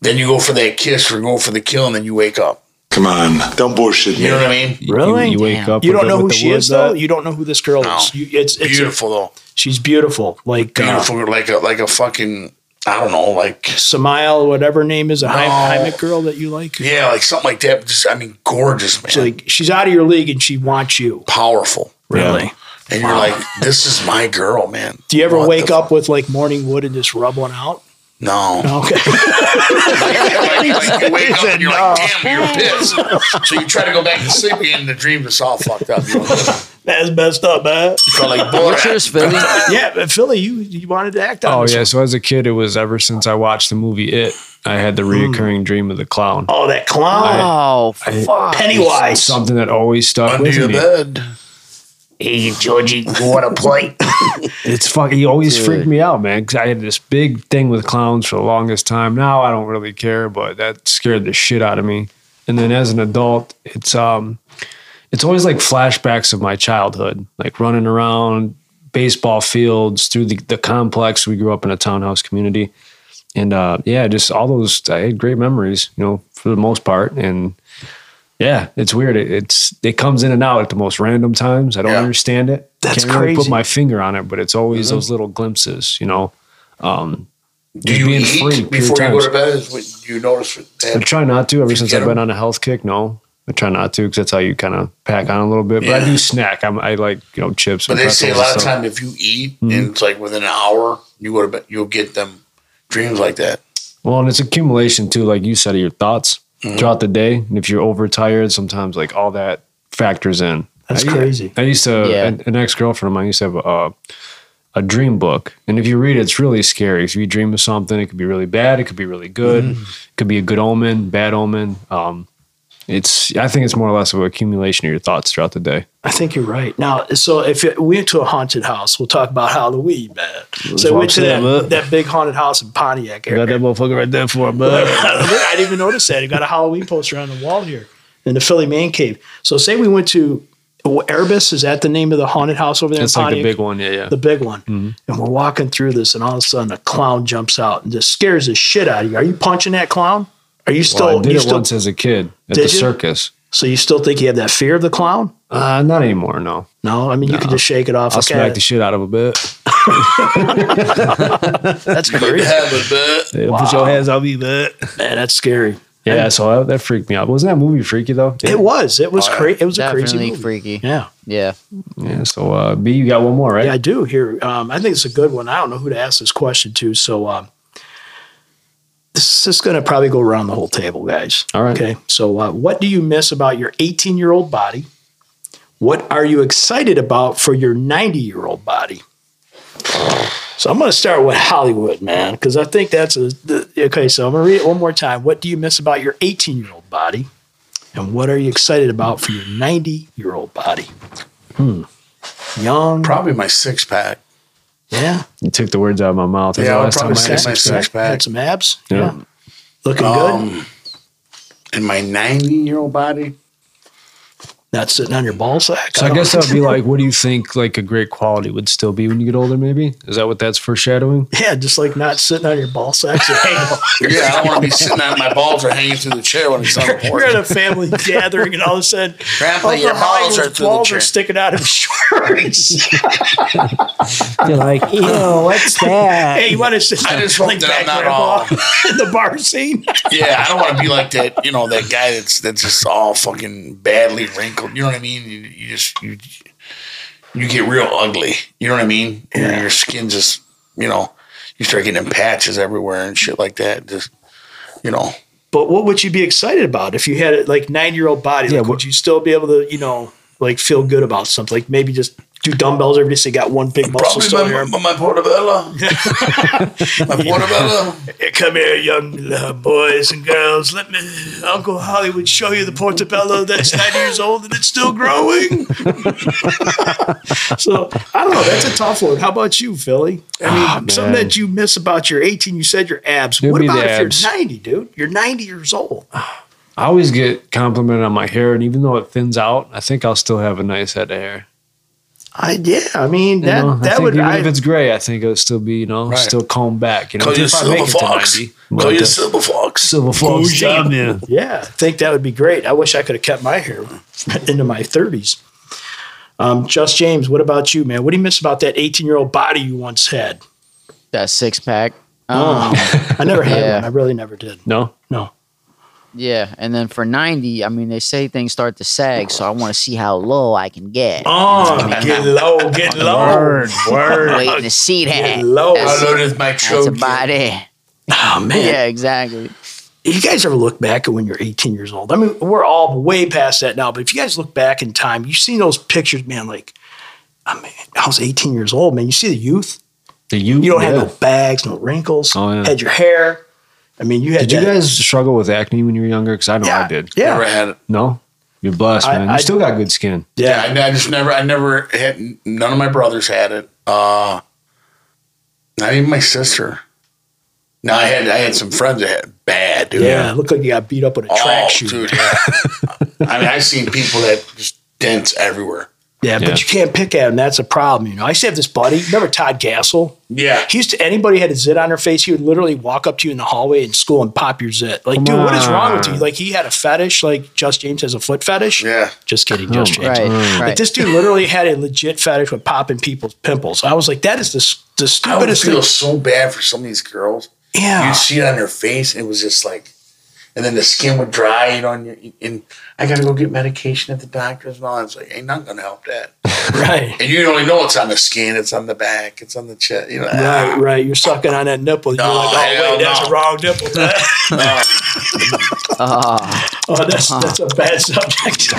Then you go for that kiss, or go for the kill, and then you wake up. Come on, don't bullshit me. You know what I mean? Really? You, you wake Damn. Up. You don't know who she is, though. That? You don't know who this girl no. is. You, it's, it's beautiful, a, though. She's beautiful, like beautiful, uh, like a like a fucking. I don't know, like Samael, whatever name is, a no. Heimlich girl that you like. Yeah, like something like that. Just, I mean, gorgeous, man. She's like, she's out of your league and she wants you. Powerful. Really? Yeah. And wow. You're like, this is my girl, man. Do you ever what wake up f- with like morning wood and just rub one out? No. Okay. like, you wake up and you're no. like, damn, you're pissed. So you try to go back to sleep again and the dream is all fucked up. You know? That's messed up, man. So like, Borat. Philly. Yeah, but Philly, you you wanted to act on Oh, this. Yeah. So as a kid, it was ever since I watched the movie It, I had the reoccurring mm. dream of the clown. Oh, that clown. I, oh, fuck. I, Pennywise. Something that always stuck Under with me. Under your bed. Hey, Georgie, you want to play? It's fucking, he always Dude. freaked me out, man, because I had this big thing with clowns for the longest time. Now I don't really care, but that scared the shit out of me. And then as an adult, it's um, it's always like flashbacks of my childhood, like running around baseball fields through the, the complex. We grew up in a townhouse community. And uh, yeah, just all those, I had great memories, you know, for the most part. And yeah, it's weird. It, it's it comes in and out at the most random times. I don't yeah. understand it. That's Can't crazy. Really put my finger on it, but it's always mm-hmm. those little glimpses, you know. Um, Do you being eat free before you times. Go to bed? Is what you notice that? I try not to. Ever since I've been on a health kick, no, I try not to because that's how you kind of pack on a little bit. But yeah. I do snack. I'm, I like you know chips. But and they say a lot of time if you eat mm-hmm. and it's like within an hour, you go to bed, you'll get them dreams like that. Well, and it's accumulation too, like you said, of your thoughts. Throughout the day, and if you're overtired, sometimes like all that factors in. That's I, crazy. I used to yeah. an, an ex-girlfriend of mine used to have a, uh, a dream book, and if you read it, it's really scary. If you dream of something, it could be really bad, it could be really good, mm-hmm. it could be a good omen, bad omen. Um, it's I think it's more or less of an accumulation of your thoughts throughout the day. I think you're right. Now, so if it, we went to a haunted house, we'll talk about Halloween, man. So we went to that, that big haunted house in Pontiac area. Got that motherfucker right there for him, man. I didn't even notice that. He got a Halloween poster on the wall here in the Philly Man Cave. So say we went to Erebus. Is that the name of the haunted house over there That's in Pontiac? That's like the big one, yeah, yeah. The big one. Mm-hmm. And we're walking through this, and all of a sudden a clown jumps out and just scares the shit out of you. Are you punching that clown? Are you still? Well, I did you it still, once as a kid at the circus. You? So you still think you have that fear of the clown? Uh, not anymore, no. No? I mean, no. You could just shake it off. I'll okay. smack the shit out of a bit. That's crazy. Have a bit. Yeah, wow. Put your hands on me, bit. Man, that's scary. Yeah, I mean, so I, that freaked me out. Wasn't that movie freaky, though? Yeah. It was. It was, oh, cra- it was a crazy movie. Freaky. Yeah. Yeah. Yeah. So, uh, B, you got one more, right? Yeah, I do here. Um, I think it's a good one. I don't know who to ask this question to, so... Um, This is going to probably go around the whole table, guys. All right. Okay. So uh, what do you miss about your eighteen-year-old body? What are you excited about for your ninety-year-old body? So I'm going to start with Hollywood, man, because I think that's a the, – okay, so I'm going to read it one more time. What do you miss about your eighteen-year-old body, and what are you excited about for your ninety-year-old body? Hmm. Young. Probably my six-pack. Yeah. You took the words out of my mouth. That's yeah, I'll probably say my six pack. Had some abs. Yeah. yeah. Looking um, good. And my ninety-year-old body. Not sitting on your ball sack. So I, I guess that would be like, what do you think like a great quality would still be when you get older maybe? Is that what that's foreshadowing? Yeah, just like not sitting on your ball sacks. Or hanging yeah, I don't want to be sitting on my balls or hanging through the chair when it's on the board. You're at a family gathering and all of a sudden, Grandpa, your balls are through the chair. Are sticking out of his shorts. You're like, ew, what's that? Hey, you want to sit I just hope that I'm not all in the bar scene? Yeah, I don't want to be like that, you know, that guy that's, that's just all fucking badly wrinkled. You know what I mean? You, you just you, you get real ugly. You know what I mean? And yeah. Your skin just, you know, you start getting patches everywhere and shit like that. Just, you know. But what would you be excited about if you had a, like nine-year-old body? Yeah, like, but, would you still be able to, you know, like feel good about something? Like maybe just do dumbbells every day so you got one big muscle still here. Probably my, my portobello. My portobello. Come here, young uh, boys and girls. Let me, Uncle Hollywood, show you the portobello that's nine years old and it's still growing. So, I don't know. That's a tough one. How about you, Philly? I mean, oh, something that you miss about your eighteen, you said your abs. It'd what about if abs. You're ninety, dude? You're ninety years old. I always get complimented on my hair, and even though it thins out, I think I'll still have a nice head of hair. I yeah, I mean that you know, that would even I, if it's gray, I think it would still be you know right. still combed back. You know, call you silver fox. Call you silver fox. Silver fox. Yeah, yeah, I think that would be great. I wish I could have kept my hair into my thirties. Um, Just James, what about you, man? What do you miss about that eighteen-year-old body you once had? That six pack. Um, I never had yeah. one. I really never did. No? No. Yeah, and then for ninety, I mean, they say things start to sag, so I want to see how low I can get. Oh, you know I mean? Get low, get low. Word, word. I'm waiting to see that. Get low. That's, I noticed my choke. That's about it. Oh, man. Yeah, exactly. You guys ever look back at when you're eighteen years old? I mean, we're all way past that now, but if you guys look back in time, you've seen those pictures, man, like, I mean, I was eighteen years old, man. You see the youth? The youth, You don't yeah. have no bags, no wrinkles, oh, yeah. had your hair. I mean, you had. Did you guys struggle with acne when you were younger? Because I know yeah, I did. Yeah, never had it. No, you're blessed, I, man. You I, still got good skin. Yeah, yeah I, I just never. I never had. None of my brothers had it. Uh, not even my sister. No, I had. I had some friends that had bad. Dude. Yeah, it looked like you got beat up with a oh, track shoe. Dude, yeah. I mean, I've seen people that just dents everywhere. Yeah, yeah, but you can't pick at him. That's a problem, you know. I used to have this buddy. Remember Todd Gassel? Yeah. He used to, anybody had a zit on their face, he would literally walk up to you in the hallway in school and pop your zit. Like, Come dude, on. What is wrong with you? Like, he had a fetish. Like, Just James has a foot fetish. Yeah. Just kidding, Just James. Right, right. Like, this dude literally had a legit fetish with popping people's pimples. I was like, that is the, the stupidest I would feel thing. So bad for some of these girls. Yeah. You'd see it on their face. It was just like, and then the skin would dry, you know, and, and I got to go get medication at the doctor's and all. It's like, ain't nothing going to help that. Right. And you don't even know it's on the skin. It's on the back. It's on the chest. You know, right, ah. right. You're sucking on that nipple. No, you're like, oh, wait, no. that's a wrong nipple. no. uh, oh, that's uh, that's a bad subject.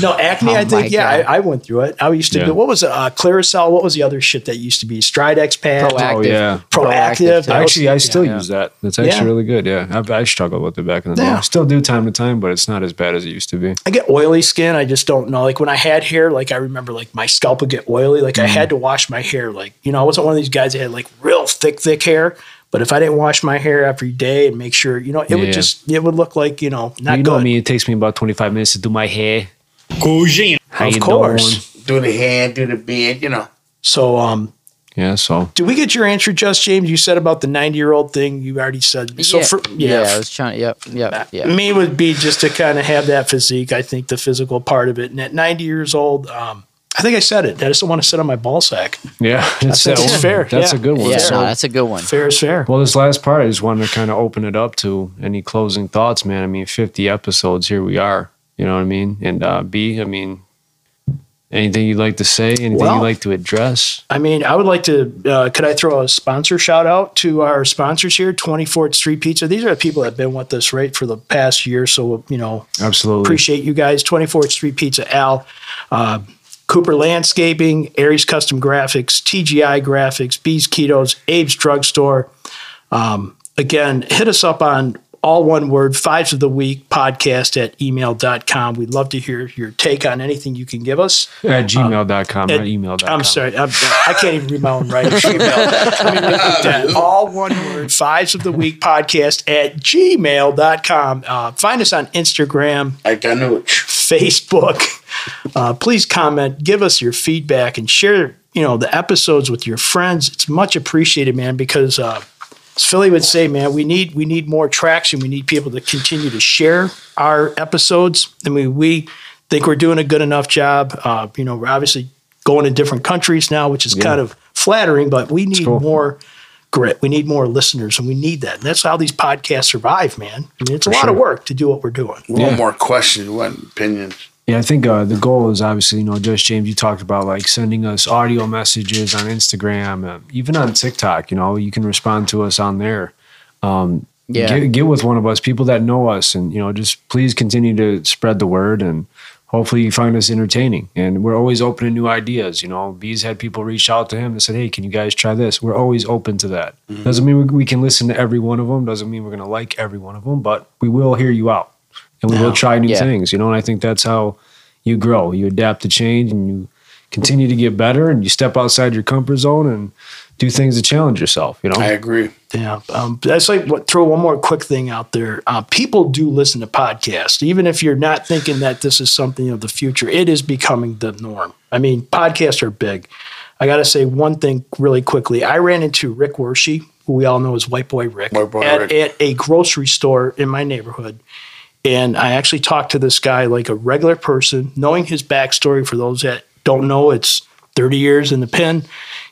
No, acne, oh I think, yeah, I, I went through it. I used to yeah. do, what was it? Uh, Claricel. What was the other shit that used to be? Stridex pad. Proactive. Oh, yeah. Proactive. Proactive. Actually, I still yeah, use yeah. that. That's actually yeah. really good, yeah. I've, I struggled with it back in the day. Yeah. I still do time to time, but it's not as bad as it used to be. I get oily skin. I just don't know. Like when I had hair, like I remember like my scalp would get oily. Like mm-hmm. I had to wash my hair. Like, you know, I wasn't one of these guys that had like real thick, thick hair. But if I didn't wash my hair every day and make sure, you know, it yeah. would just, it would look like, you know, not you good. You know me, it takes me about twenty-five minutes to do my hair. Cougine. Of course. Doing? Do the hair, do the beard, you know. So, um. Yeah, so. Did we get your answer, Just James? You said about the ninety-year-old thing. You already said. So yeah. For, yeah. yeah, I was trying. Yep, yep, yep. Me would be just to kind of have that physique, I think, the physical part of it. And at ninety years old, um, I think I said it. I just don't want to sit on my ball sack. Yeah. That's fair. That's yeah. a good one. Yeah, so, no, that's a good one. Fair is fair. Well, this last part, I just wanted to kind of open it up to any closing thoughts, man. I mean, fifty episodes, here we are. You know what I mean? And uh, B, I mean... Anything you'd like to say? Anything well, you'd like to address? I mean, I would like to, uh, could I throw a sponsor shout out to our sponsors here, twenty-fourth Street Pizza. These are the people that have been with us, right, for the past year. So, you know, absolutely appreciate you guys. twenty-fourth Street Pizza, Al, uh, Cooper Landscaping, Aries Custom Graphics, T G I Graphics, Bee's Ketos, Abe's Drugstore. Um, again, hit us up on all one word, Fives of the Week podcast at email dot com. We'd love to hear your take on anything you can give us. At gmail dot com, um, not email dot com. I'm sorry. I'm, I can't even read my own writing. That. All one word, Fives of the Week podcast at gmail dot com. Uh, find us on Instagram. I don't know. Facebook. Uh, please comment, give us your feedback, and share, you know, the episodes with your friends. It's much appreciated, man, because... Uh, as Philly would say, man, we need we need more traction. We need people to continue to share our episodes. I mean, we think we're doing a good enough job. Uh, you know, we're obviously going to different countries now, which is yeah. kind of flattering, but we need cool. more grit. We need more listeners, and we need that. And that's how these podcasts survive, man. I mean, it's For a lot sure. of work to do what we're doing. One yeah. more question, one opinion. Yeah, I think uh, the goal is obviously, you know, Just James, you talked about like sending us audio messages on Instagram, uh, even on TikTok, you know, you can respond to us on there. Um, yeah. Get, get with one of us, people that know us, and, you know, just please continue to spread the word, and hopefully you find us entertaining. And we're always open to new ideas. You know, B's had people reach out to him and said, hey, can you guys try this? We're always open to that. Mm-hmm. Doesn't mean we, we can listen to every one of them. Doesn't mean we're going to like every one of them, but we will hear you out. And we will try new yeah. things, you know, and I think that's how you grow. You adapt to change, and you continue to get better, and you step outside your comfort zone and do things to challenge yourself, you know? I agree. Yeah. Um, that's like, what, throw one more quick thing out there. Uh, people do listen to podcasts. Even if you're not thinking that this is something of the future, it is becoming the norm. I mean, podcasts are big. I got to say one thing really quickly. I ran into Rick Wershey, who we all know as White Boy Rick, White Boy at, Rick. at a grocery store in my neighborhood. And I actually talked to this guy like a regular person, knowing his backstory. For those that don't know, it's thirty years in the pen.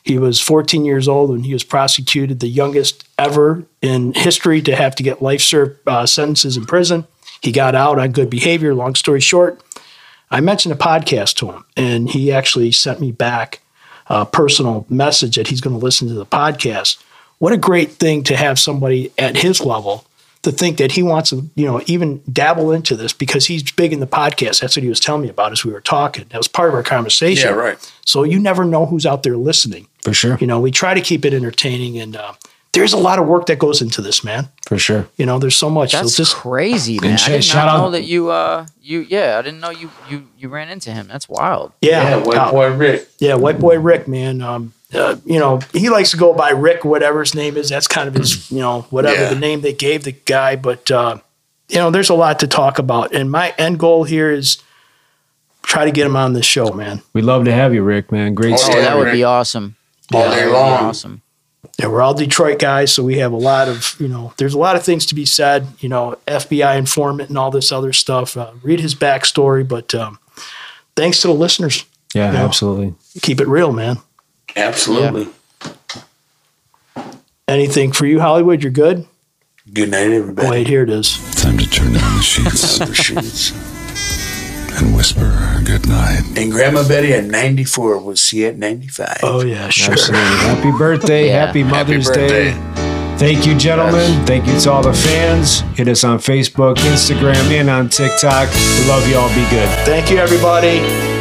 He was fourteen years old when he was prosecuted, the youngest ever in history to have to get life served uh, sentences in prison. He got out on good behavior. Long story short, I mentioned a podcast to him, and he actually sent me back a personal message that he's going to listen to the podcast. What a great thing to have somebody at his level to think that he wants to, you know, even dabble into this, because he's big in the podcast. That's what he was telling me about as we were talking. That was part of our conversation. Yeah, right. So you never know who's out there listening. For sure. You know, we try to keep it entertaining, and uh, there's a lot of work that goes into this, man. For sure. You know, there's so much. That's so just, crazy, man. I did not know that you, uh, you, yeah, I didn't know you, you, you ran into him. That's wild. Yeah. yeah white uh, boy Rick. Yeah. White boy Rick, man. Um, Uh, you know, he likes to go by Rick, whatever his name is. That's kind of his, you know, whatever yeah. the name they gave the guy. But, uh, you know, there's a lot to talk about. And my end goal here is try to get him on this show, man. We'd love to have you, Rick, man. Great oh, stuff. That would be awesome. All yeah, day long. Awesome. Yeah, we're all Detroit guys, so we have a lot of, you know, there's a lot of things to be said, you know, F B I informant and all this other stuff. Uh, read his backstory. But um, thanks to the listeners. Yeah, you know, absolutely. Keep it real, man. Absolutely. Yeah. Anything for you, Hollywood? You're good? Good night, everybody. Wait, here it is. Time to turn down the sheets, the sheets and whisper good night. And Grandma Betty at ninety-four will see at ninety-five. Oh, yeah, sure. Absolutely. Happy birthday. Yeah. Happy Mother's Happy Day. Thank you, gentlemen. Thank you to all the fans. Hit us on Facebook, Instagram, and on TikTok. We love you all. Be good. Thank you, everybody.